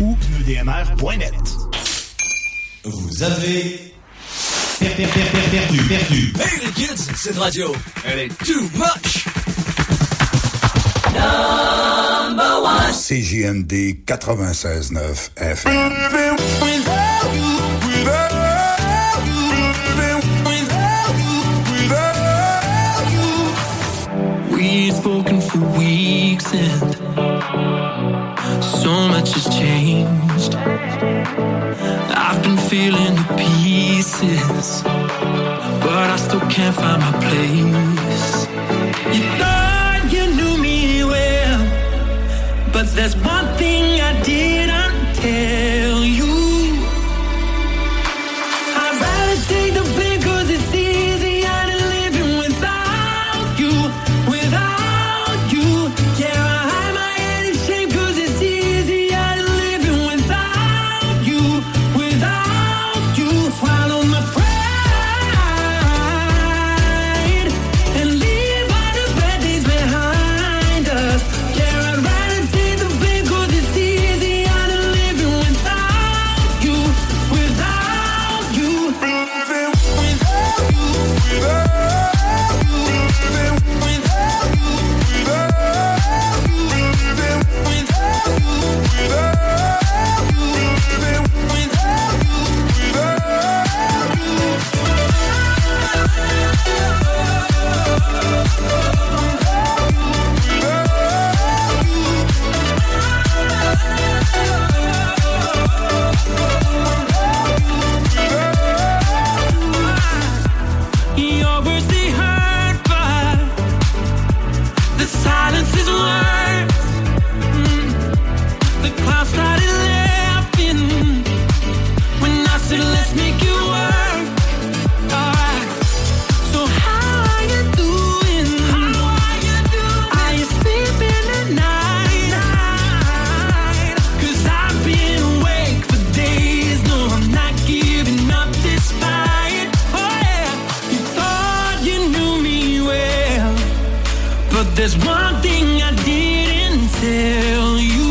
Ou pneudmr.net. Vous avez perdu. Hey les kids, cette radio, elle est too much. Number one. CJMD 96.9 FM. We've spoken for weeks and so much has changed. I've been feeling the pieces, but I still can't find my place. You thought you knew me well, but there's one thing I didn't tell you. I'd rather take the blame, cause it's easier to live without you, without you. Yeah, so let's make it work. Alright. So how are you doing? Are you sleeping at night? Cause I've been awake for days. No, I'm not giving up this fight. Oh yeah. You thought you knew me well, but there's one thing I didn't tell you.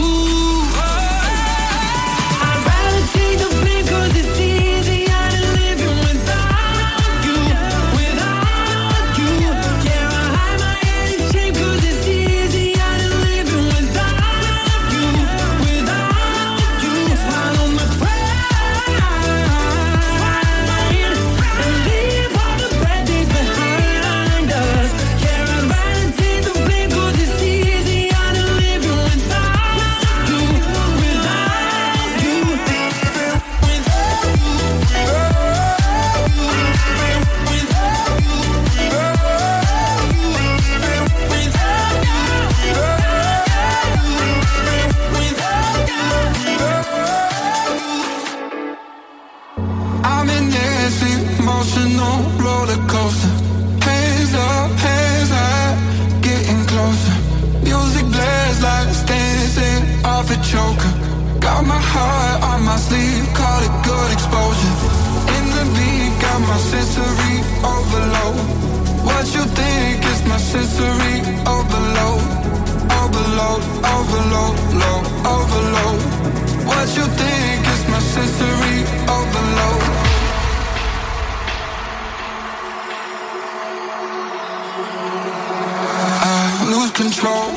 Control.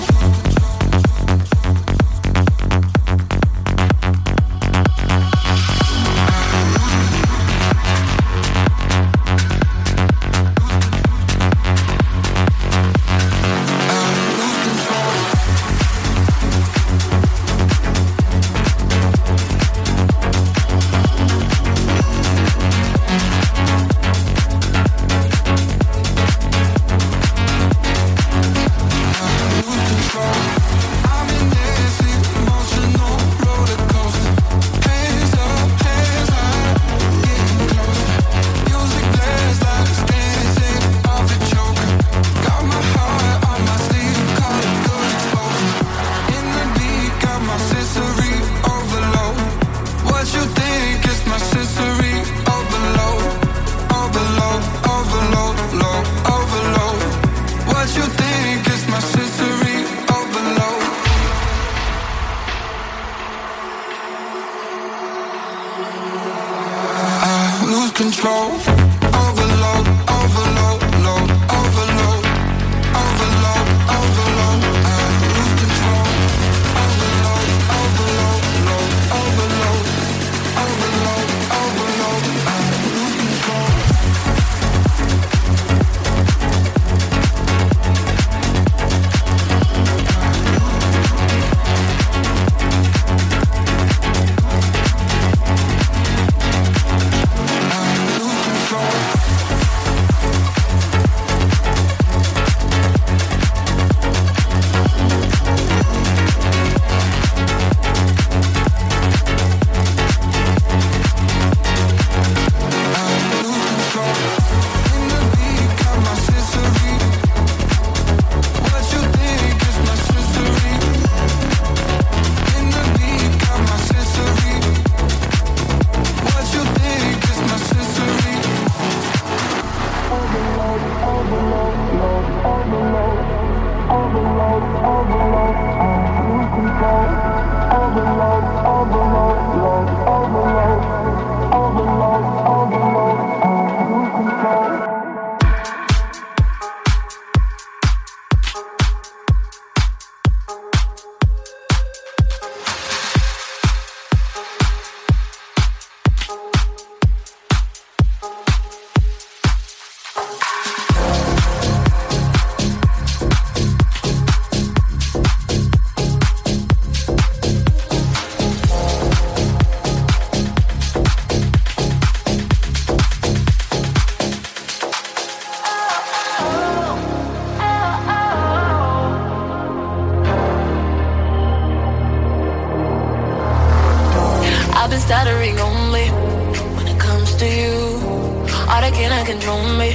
All they can't control me,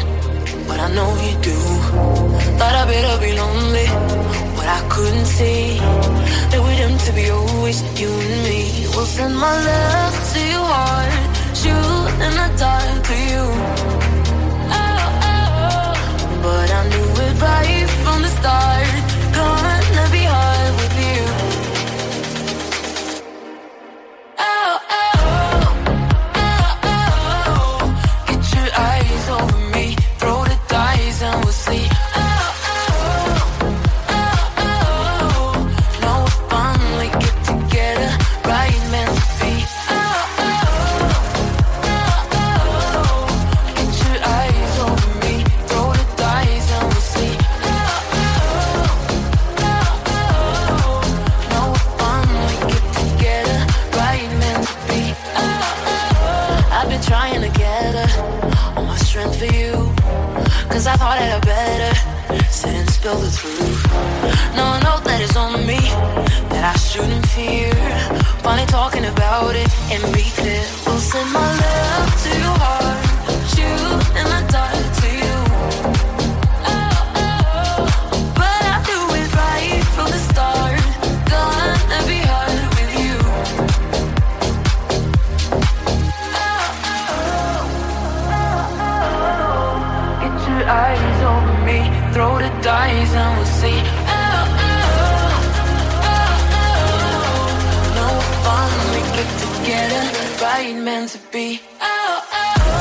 but I know you do. Thought I better be lonely, but I couldn't see that we're meant to be always you and me. We'll send my love to your heart, shoot in the dark to you. Oh, oh, oh. But I knew it right from the start. Gonna be hard with you. I thought it had better sit and spill the truth. No one knows that it's on me, that I shouldn't fear. Finally talking about it and be clear. We'll send my love to your heart, shoot in the dark to you. Oh, oh, but I do it right from the start. Gonna be hard with you. Eyes on me, throw the dice and we'll see. Oh, oh, oh, oh. No fun, we get together, right meant to be. Oh, oh.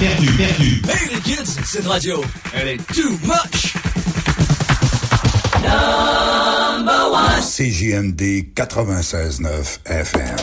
Perdu. Hey les kids, cette radio, elle est too much. Number one. CJMD 96.9 FM.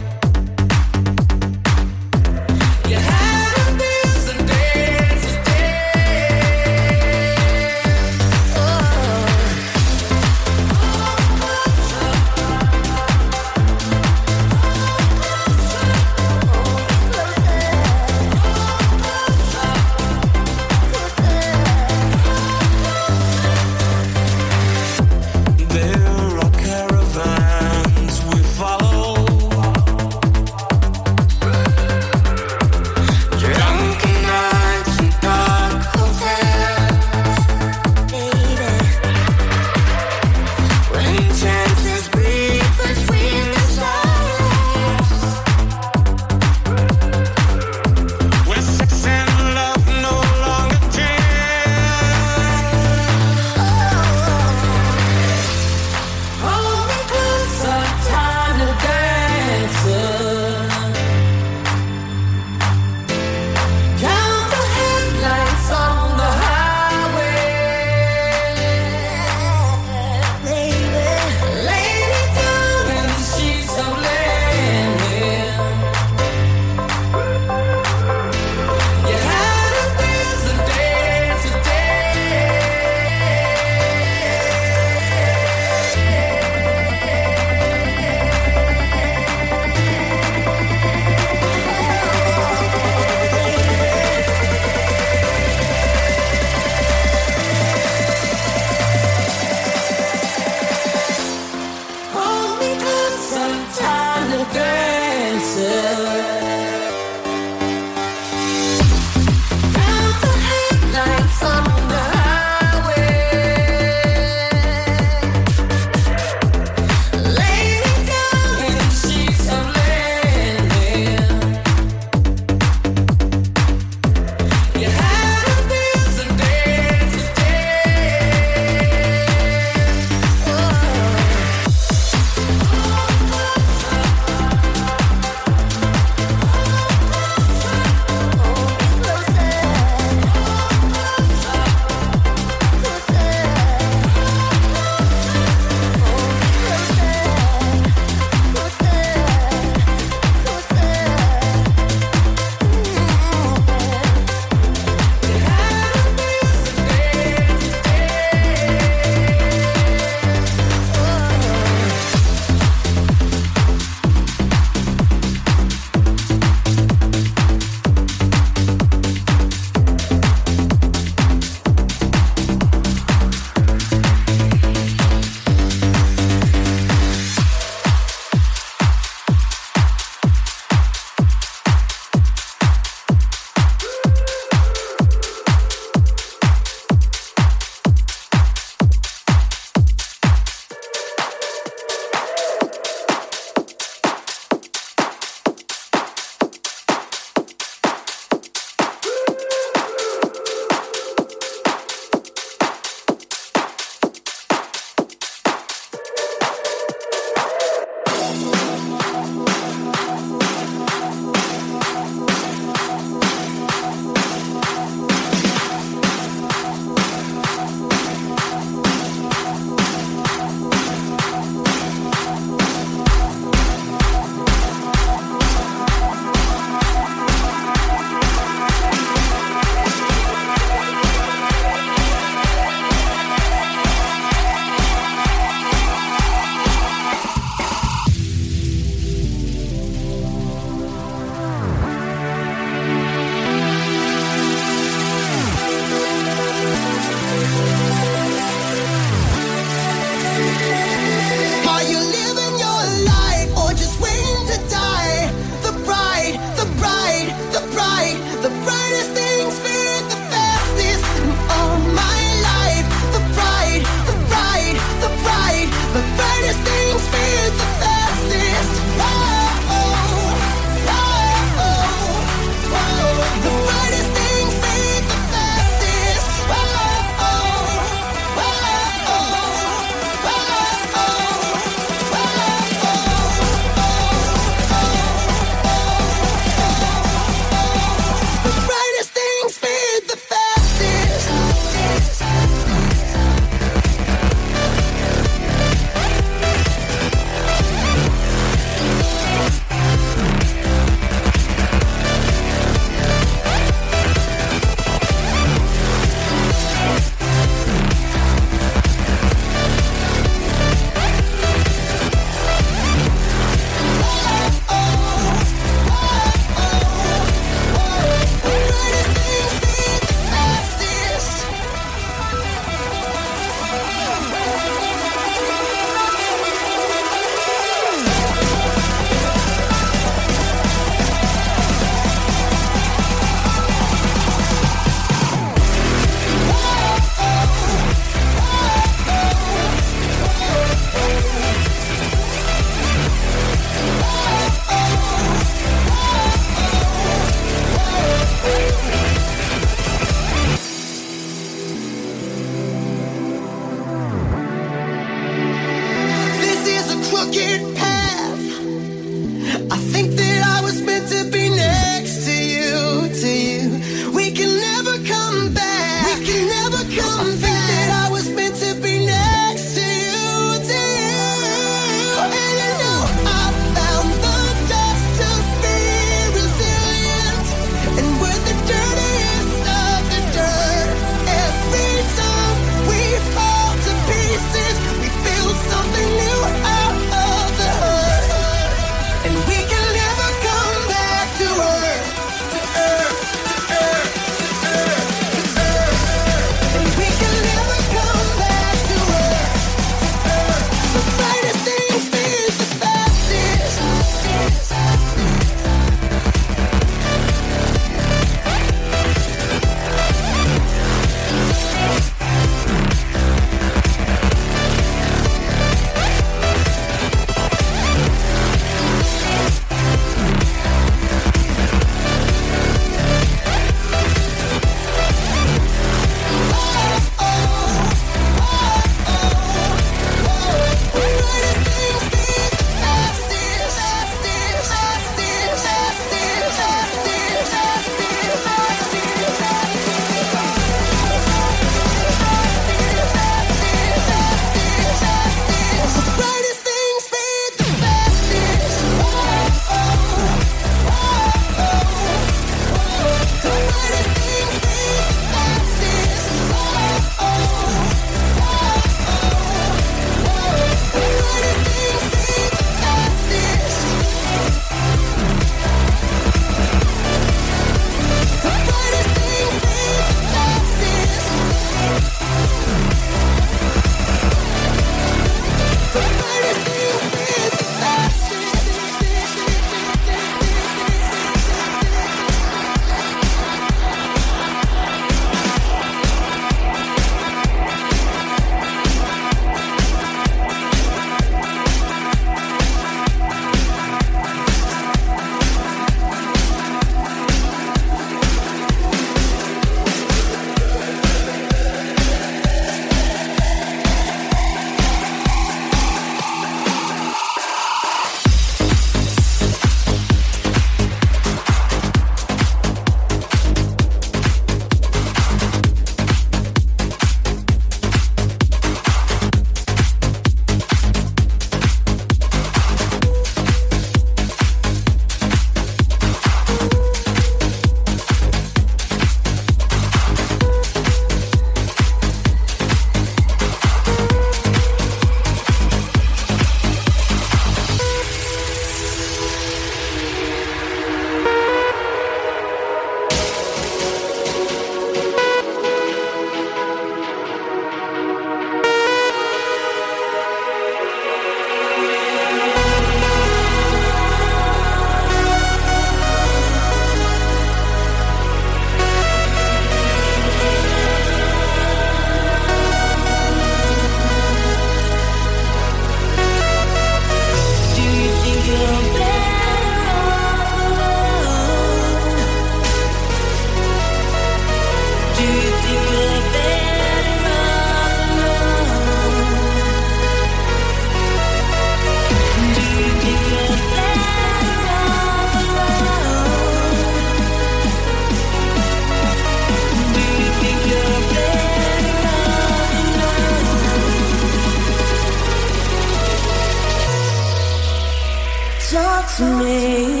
to me.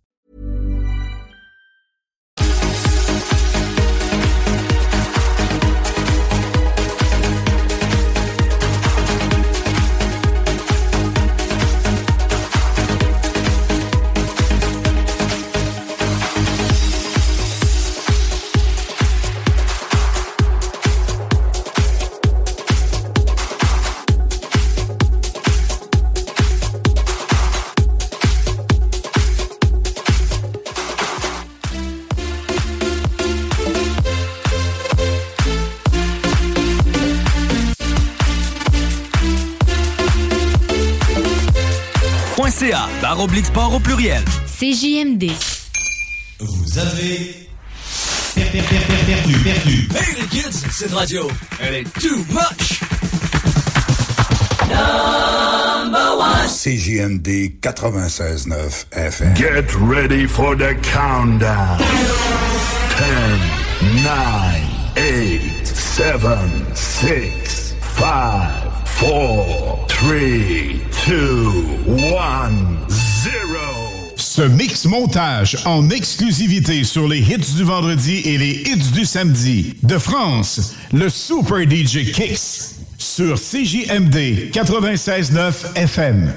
/sport au pluriel. CJMD. Vous avez perdu. Hey les kids, cette radio, elle est too much. Number one. CJMD 96.9 FM. Get ready for the countdown. 10, 9, 8, 7, 6, 5, 4, 3, 2, 1, 0. Ce mix montage en exclusivité sur les hits du vendredi et les hits du samedi. De France, le Super DJ Kicks sur CJMD 96.9 FM.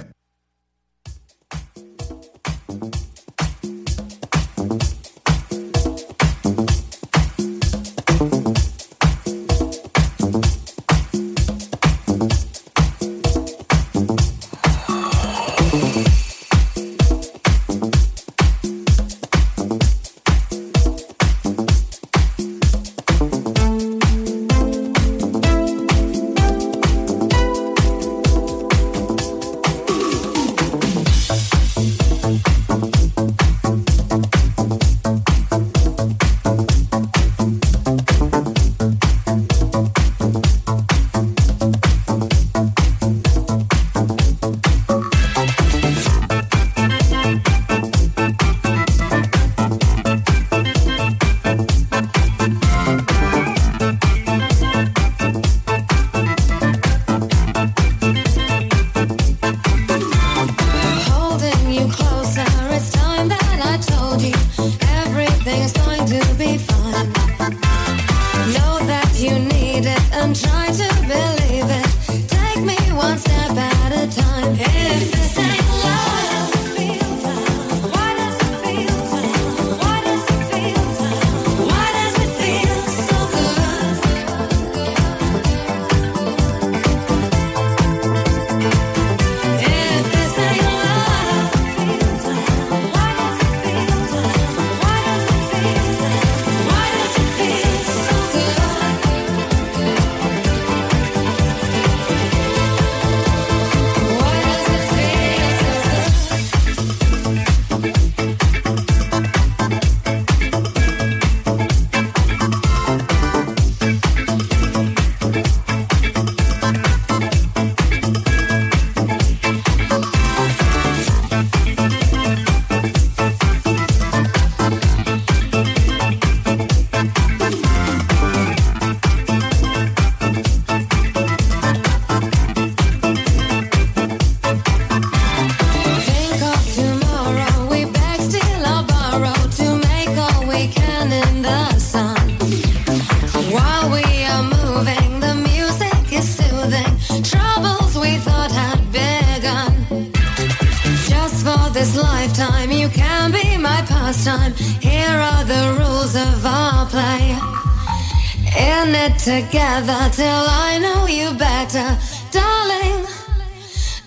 Together till I know you better, darling,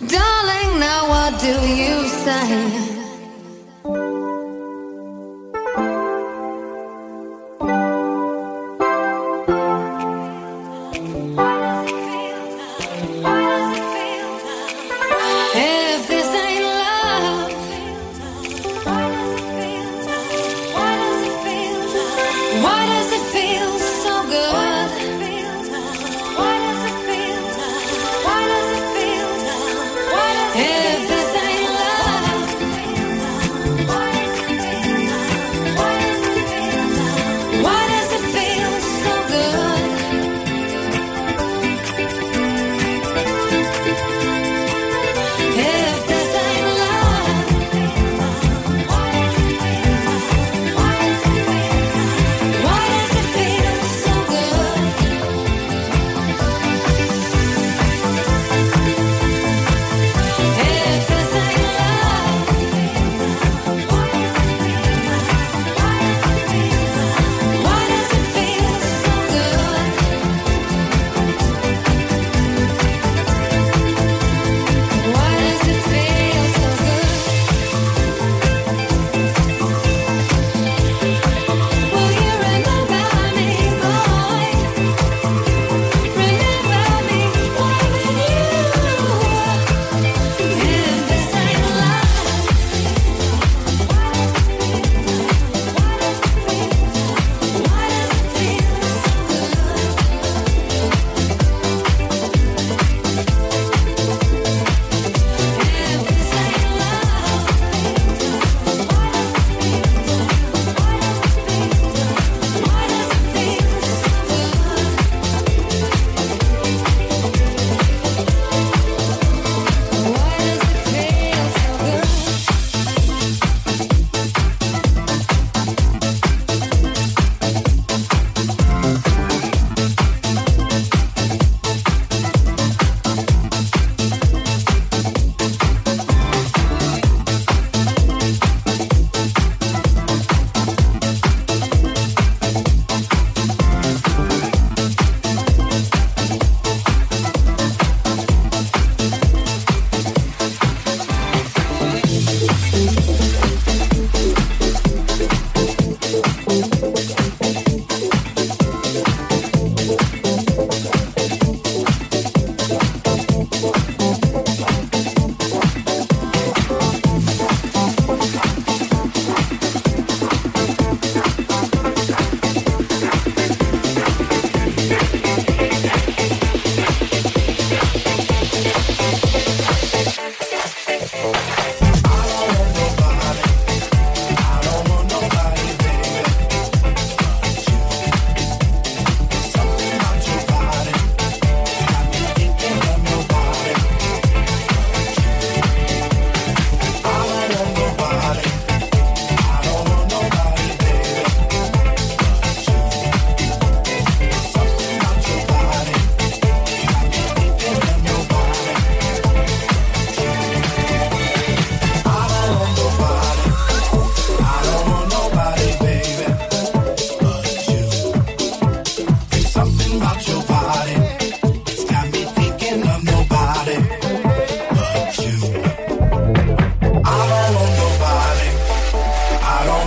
darling, now what do you say? If this ain't love,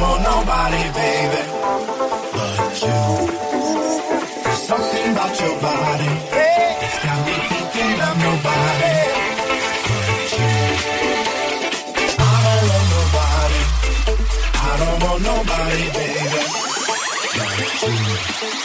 I'm on nobody, baby, but you. There's something about your body, it's got me thinking I'm nobody, but you. I don't want nobody, I don't want nobody, baby, but you.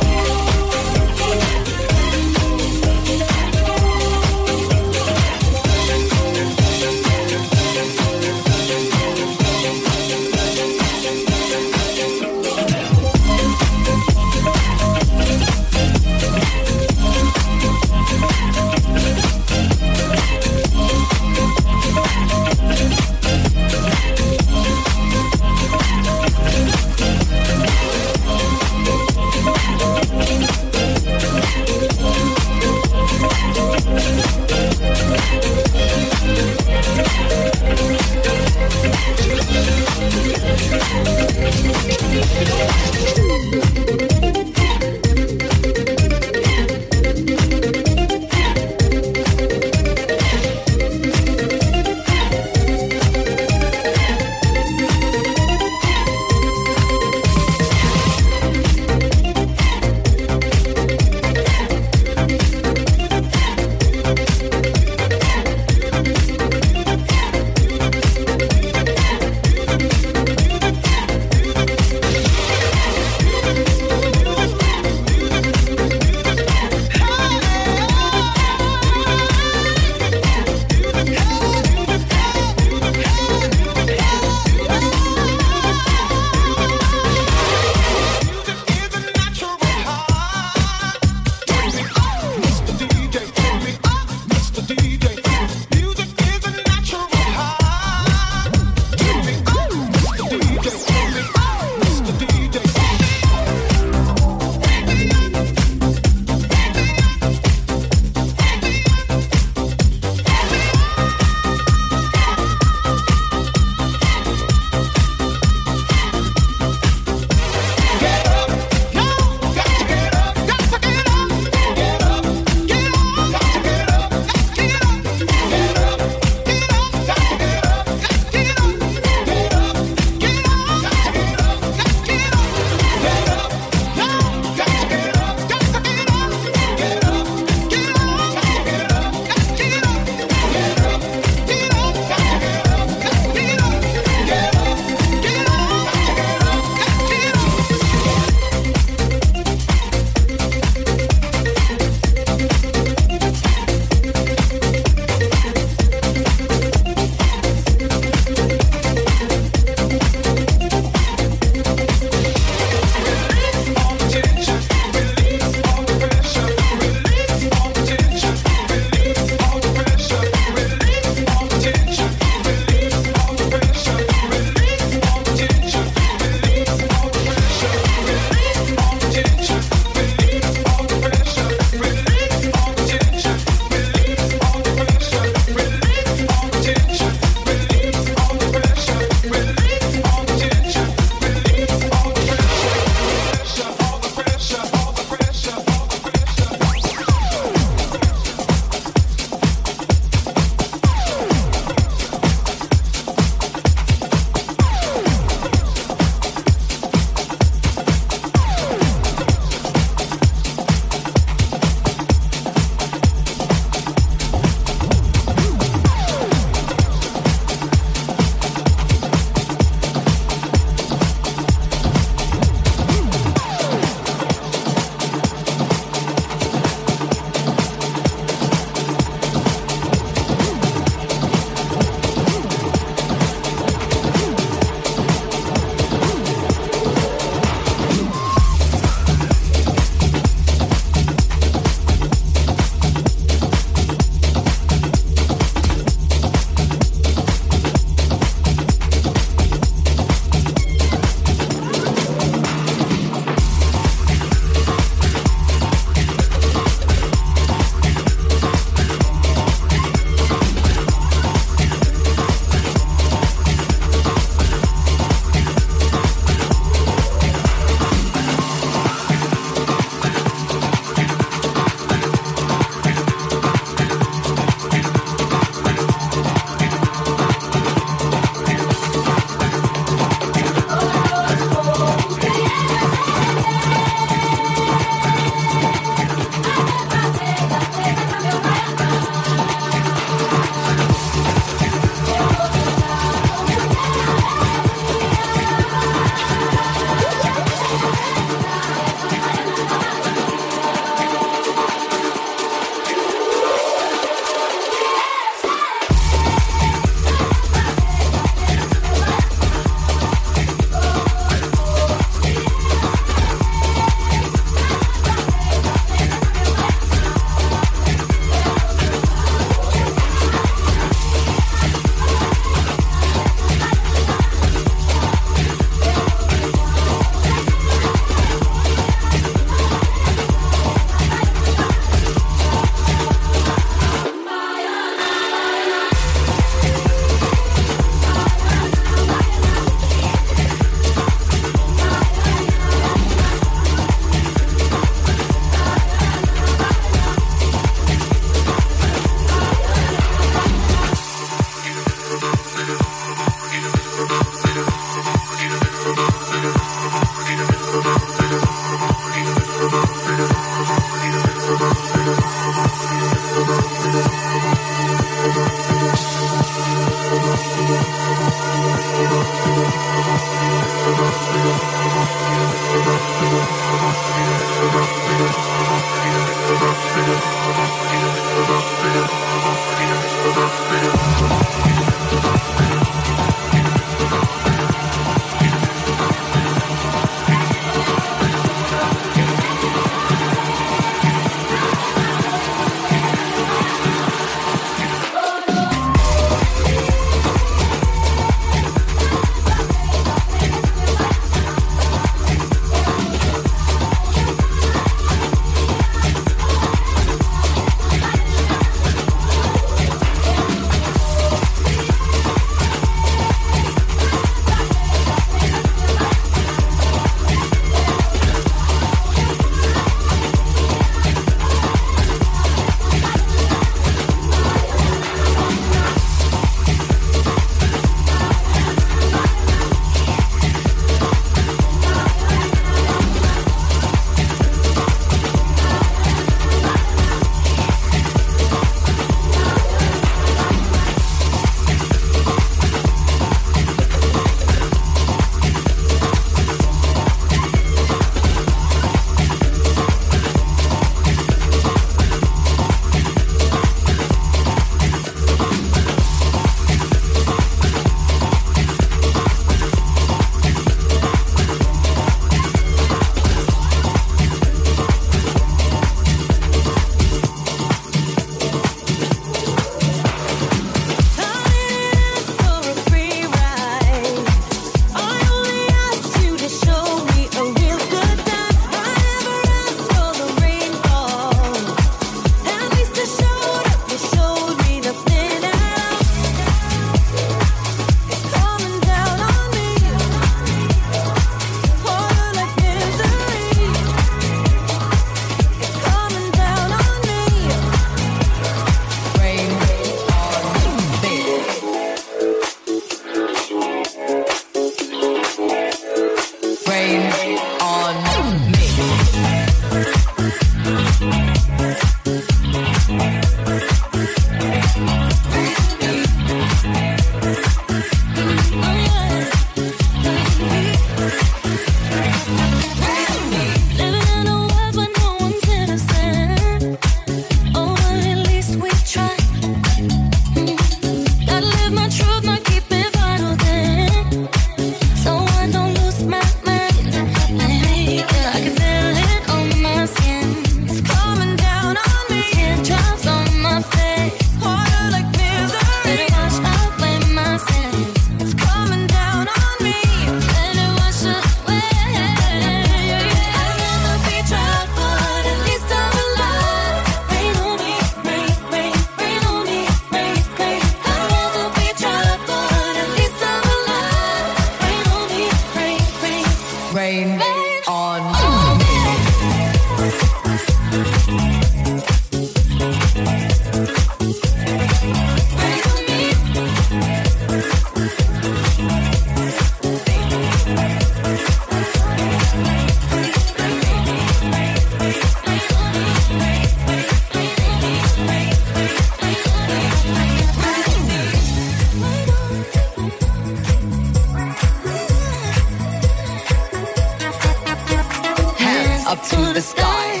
to the sky.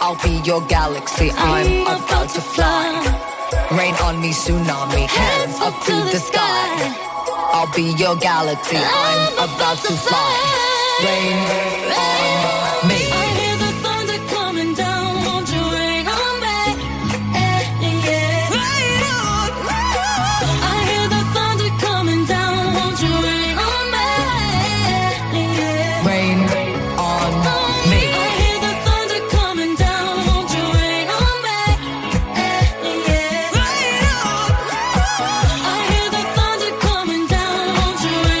I'll be your galaxy, I'm about to fly. Rain on me, tsunami, hands up to the sky. I'll be your galaxy, I'm about to fly. Rain on me. I hear the thunder coming down, won't you rain on me? Rain on me. I hear the thunder coming down, won't you rain on me? Rain on me. I hear the thunder coming down, won't you rain on me? Rain on me. I hear the thunder coming down, won't you rain on me? Rain on me. Rain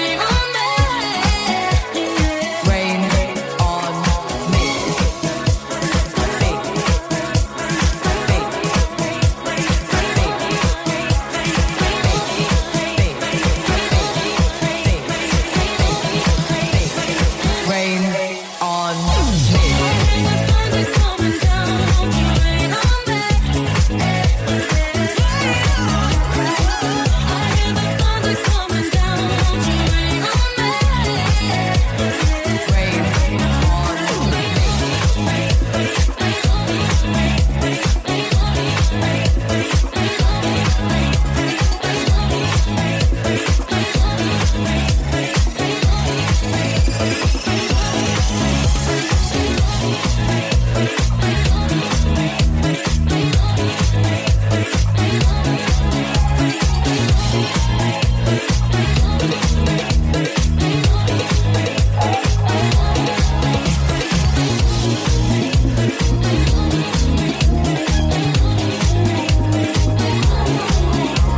on me. I could just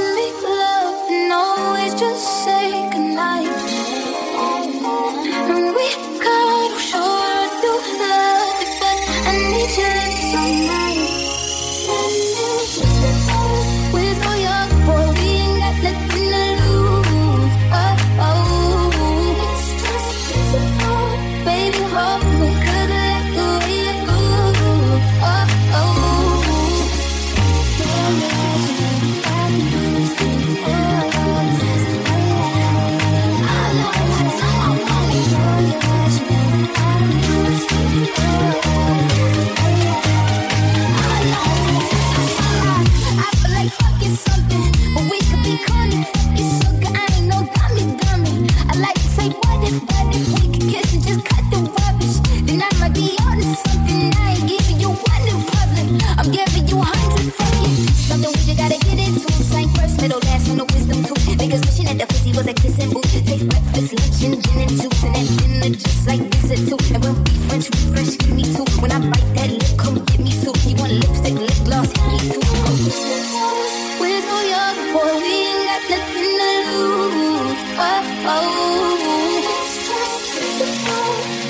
make love and always just say goodnight. And we could sure do love it, but I need your lips all night. With New York, boy, we ain't got nothing to lose. Oh, oh. It's just baby, hope we could let the way it move. Oh, oh. I feel like fucking something, but we could be calling fucking sugar. I ain't no dummy. I like to say what if we could kiss and just cut the rubbish. Then I might be on to something. I ain't giving you one in public, I'm giving you 100 fucking. Something we just gotta get into. Slang first, middle, last, and the wisdom too. Niggas wishing that the pussy was a kissing booth. Take breakfast, lunch, and gin and juice, and that dinner just like this or two. And we'll be French, give me two. When I bite that lip, come get me two. You want lipstick, lip gloss, hit me two. With New York, boy, we ain't got nothing to lose. Oh, oh.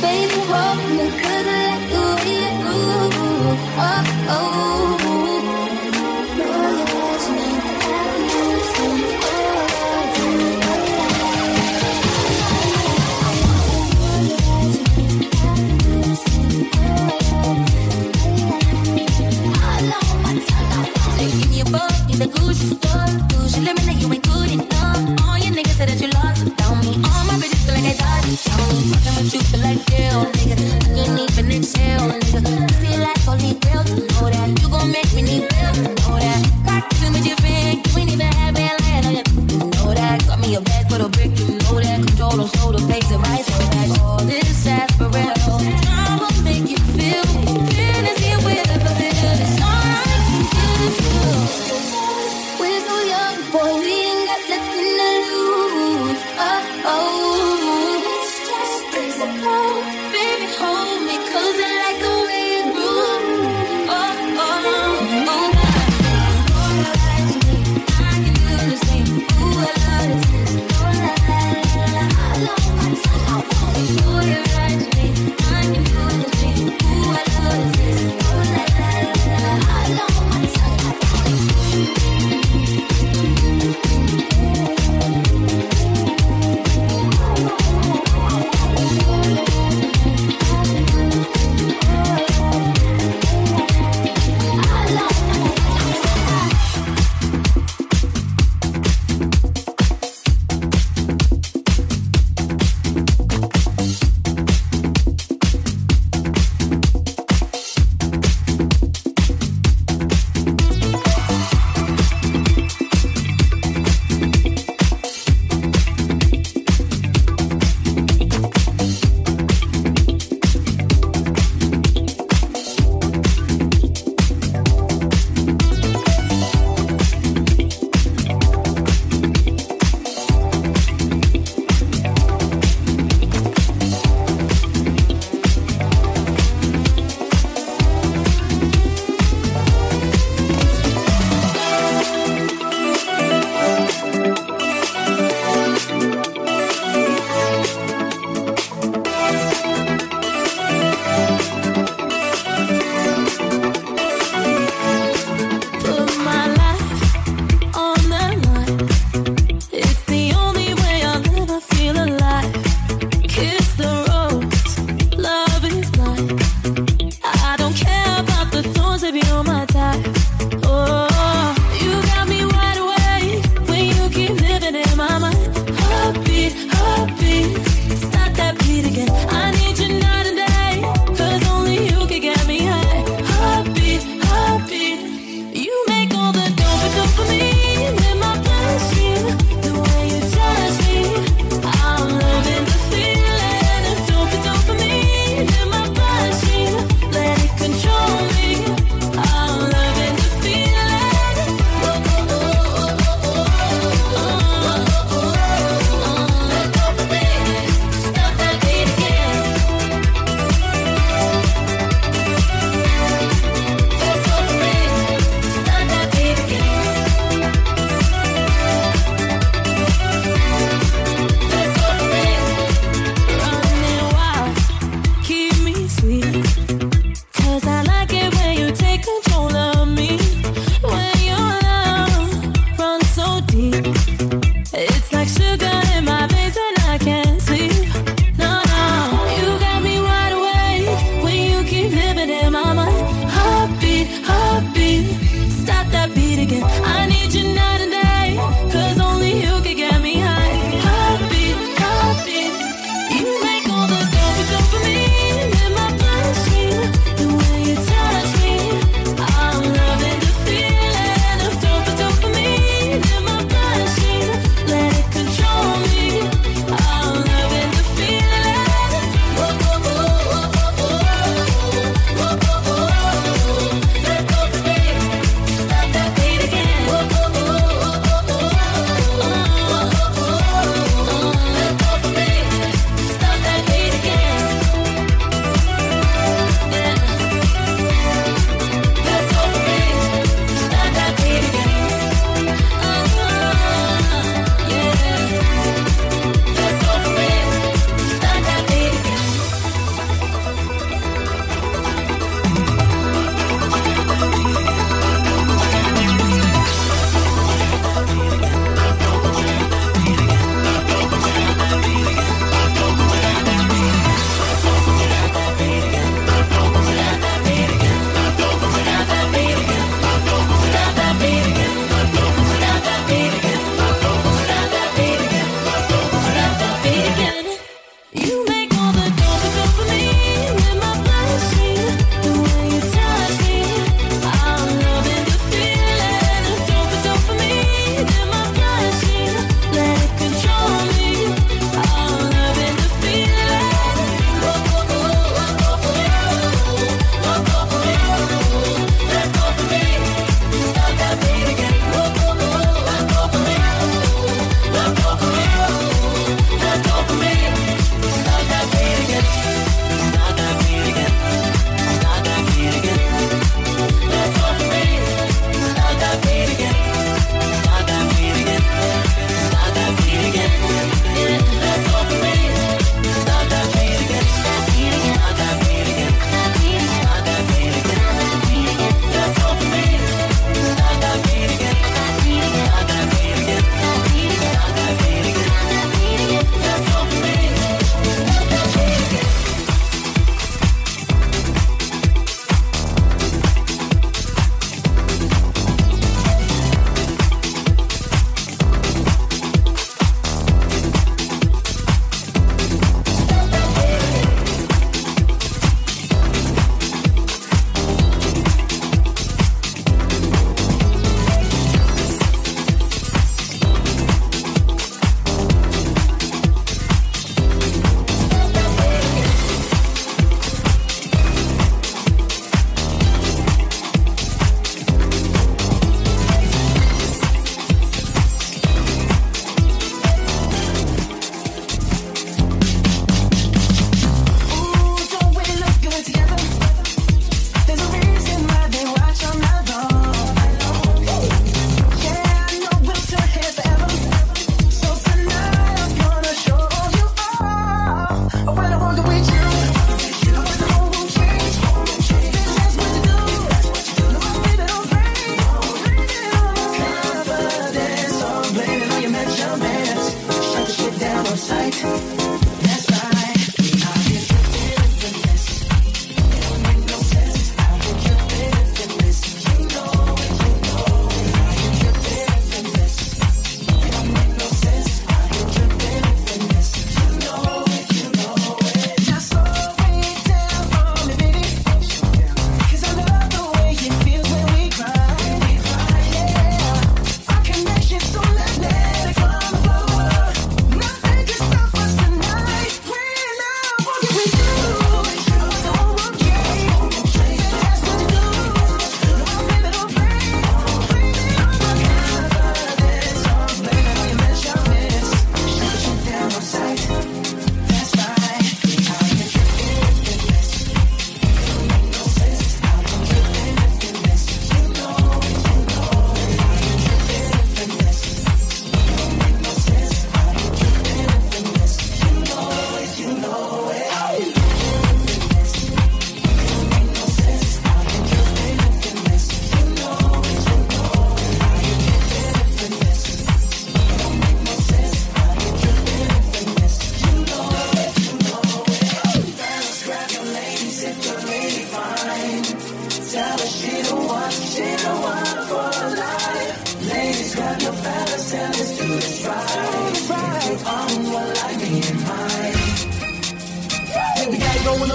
Baby, walk me, cause I like the way you move. Oh, oh. The Gucci store, Gucci living that you ain't good enough. All your niggas said that you lost without me. All my bitches feel like I died without me. Fucking with you feel like jail, nigga. I can't even exhale, nigga. I feel like holy grail, you know that. You gon' make me need bail, you know that. Cock you with your bag, you ain't even have bad land on your, you know that. Got me a bag for the brick, you know that. Control those shoulder face and rice, so that's all this ass for real. Time will make you feel fantasy with a bill. It's alright, you feel. Boy, we ain't got nothing to lose. Oh, oh. It's just physical. Baby, hold me, cause I like the way you groove. Oh, oh, oh. Oh, I can do the same. Ooh, I love it. Oh, la, la, la, la. I love myself. Oh, you're right, baby.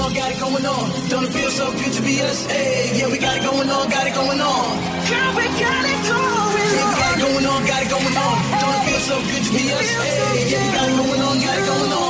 on, got it going on. Don't it feel so good to be us? Hey, yeah, we got it going on, got it going on. Girl, we got it going on. Yeah, we got it going on, got it going on. Don't it feel so good to be us? Hey, yeah, we got it going on, got it going on.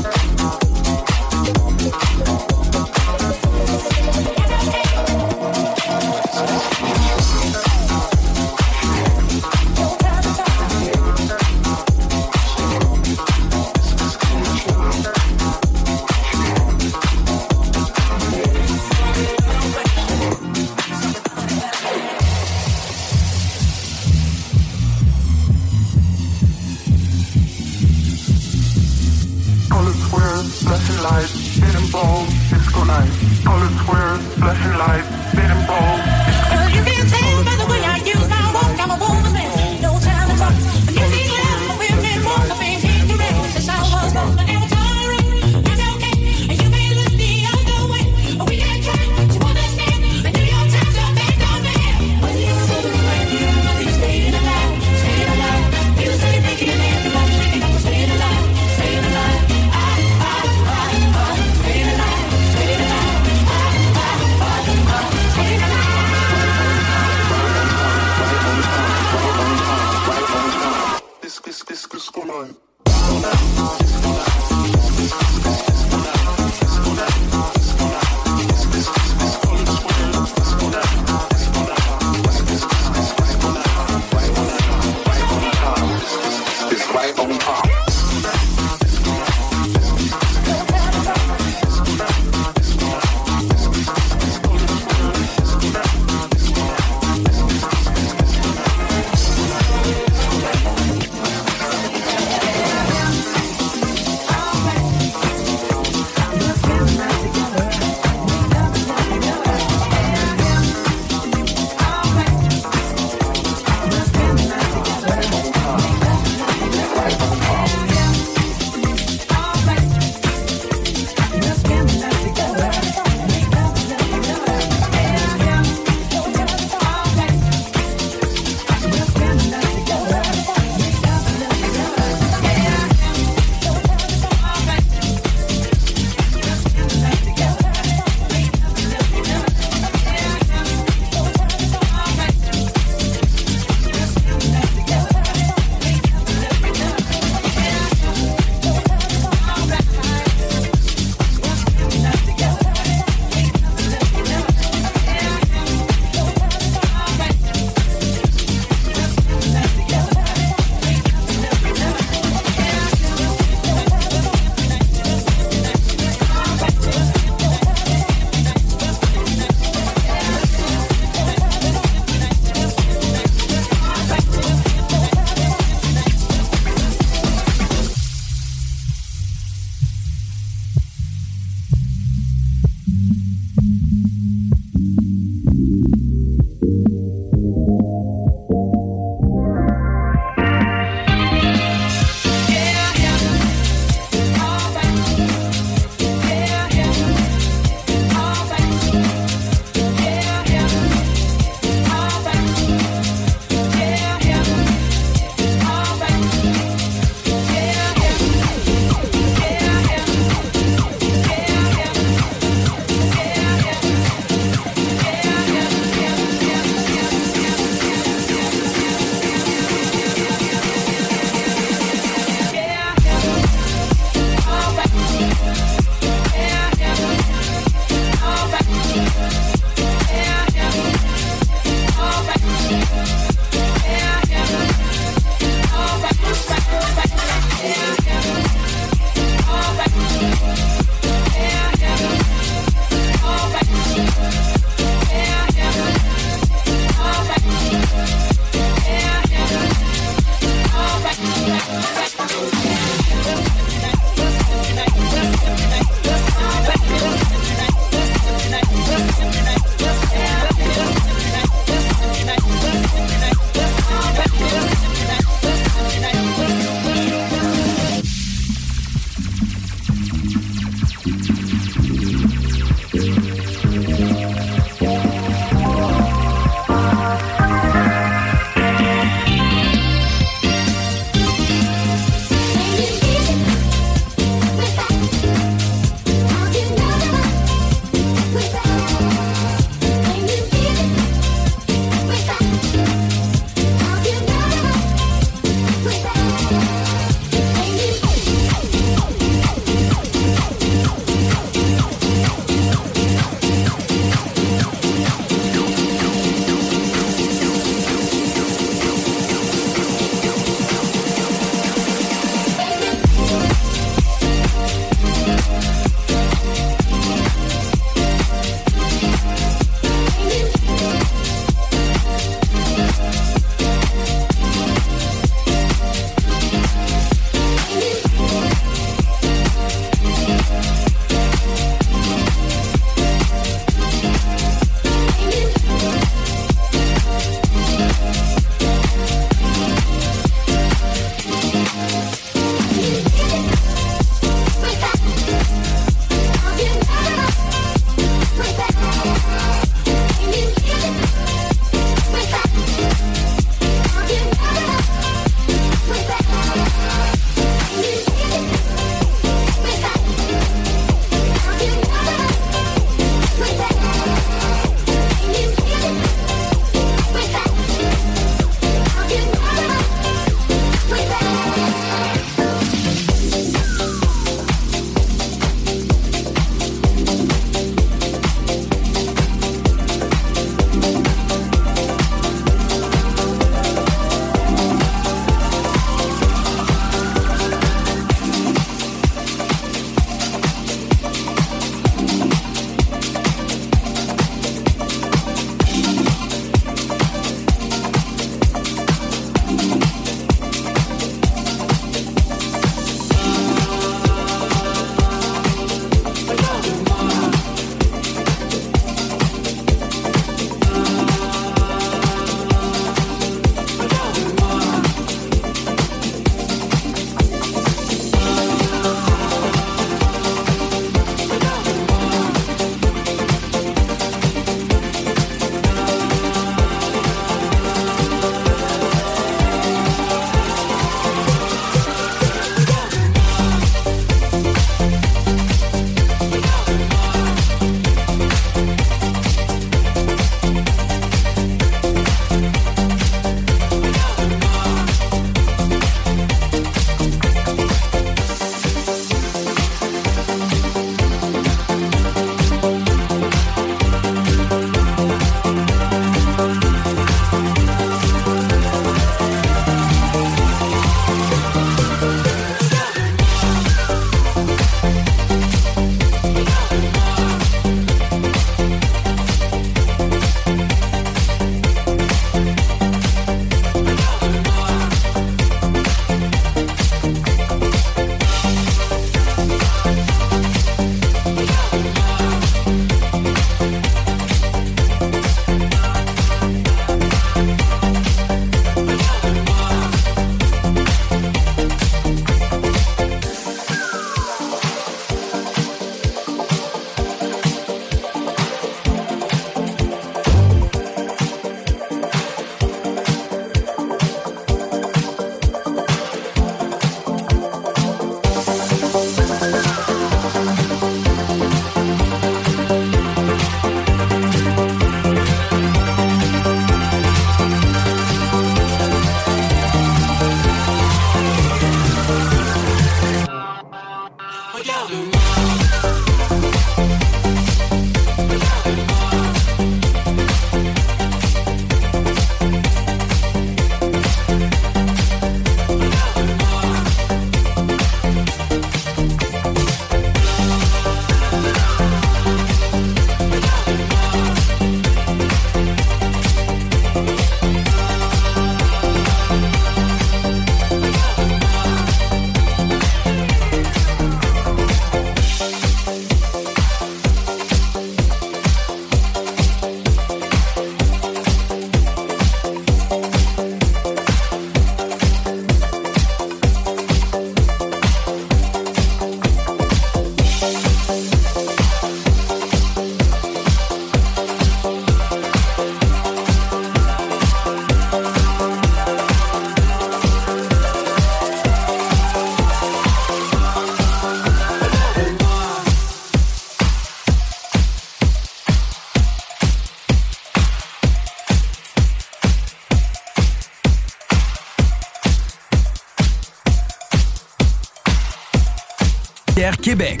Québec.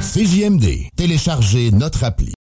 CJMD. Téléchargez notre appli.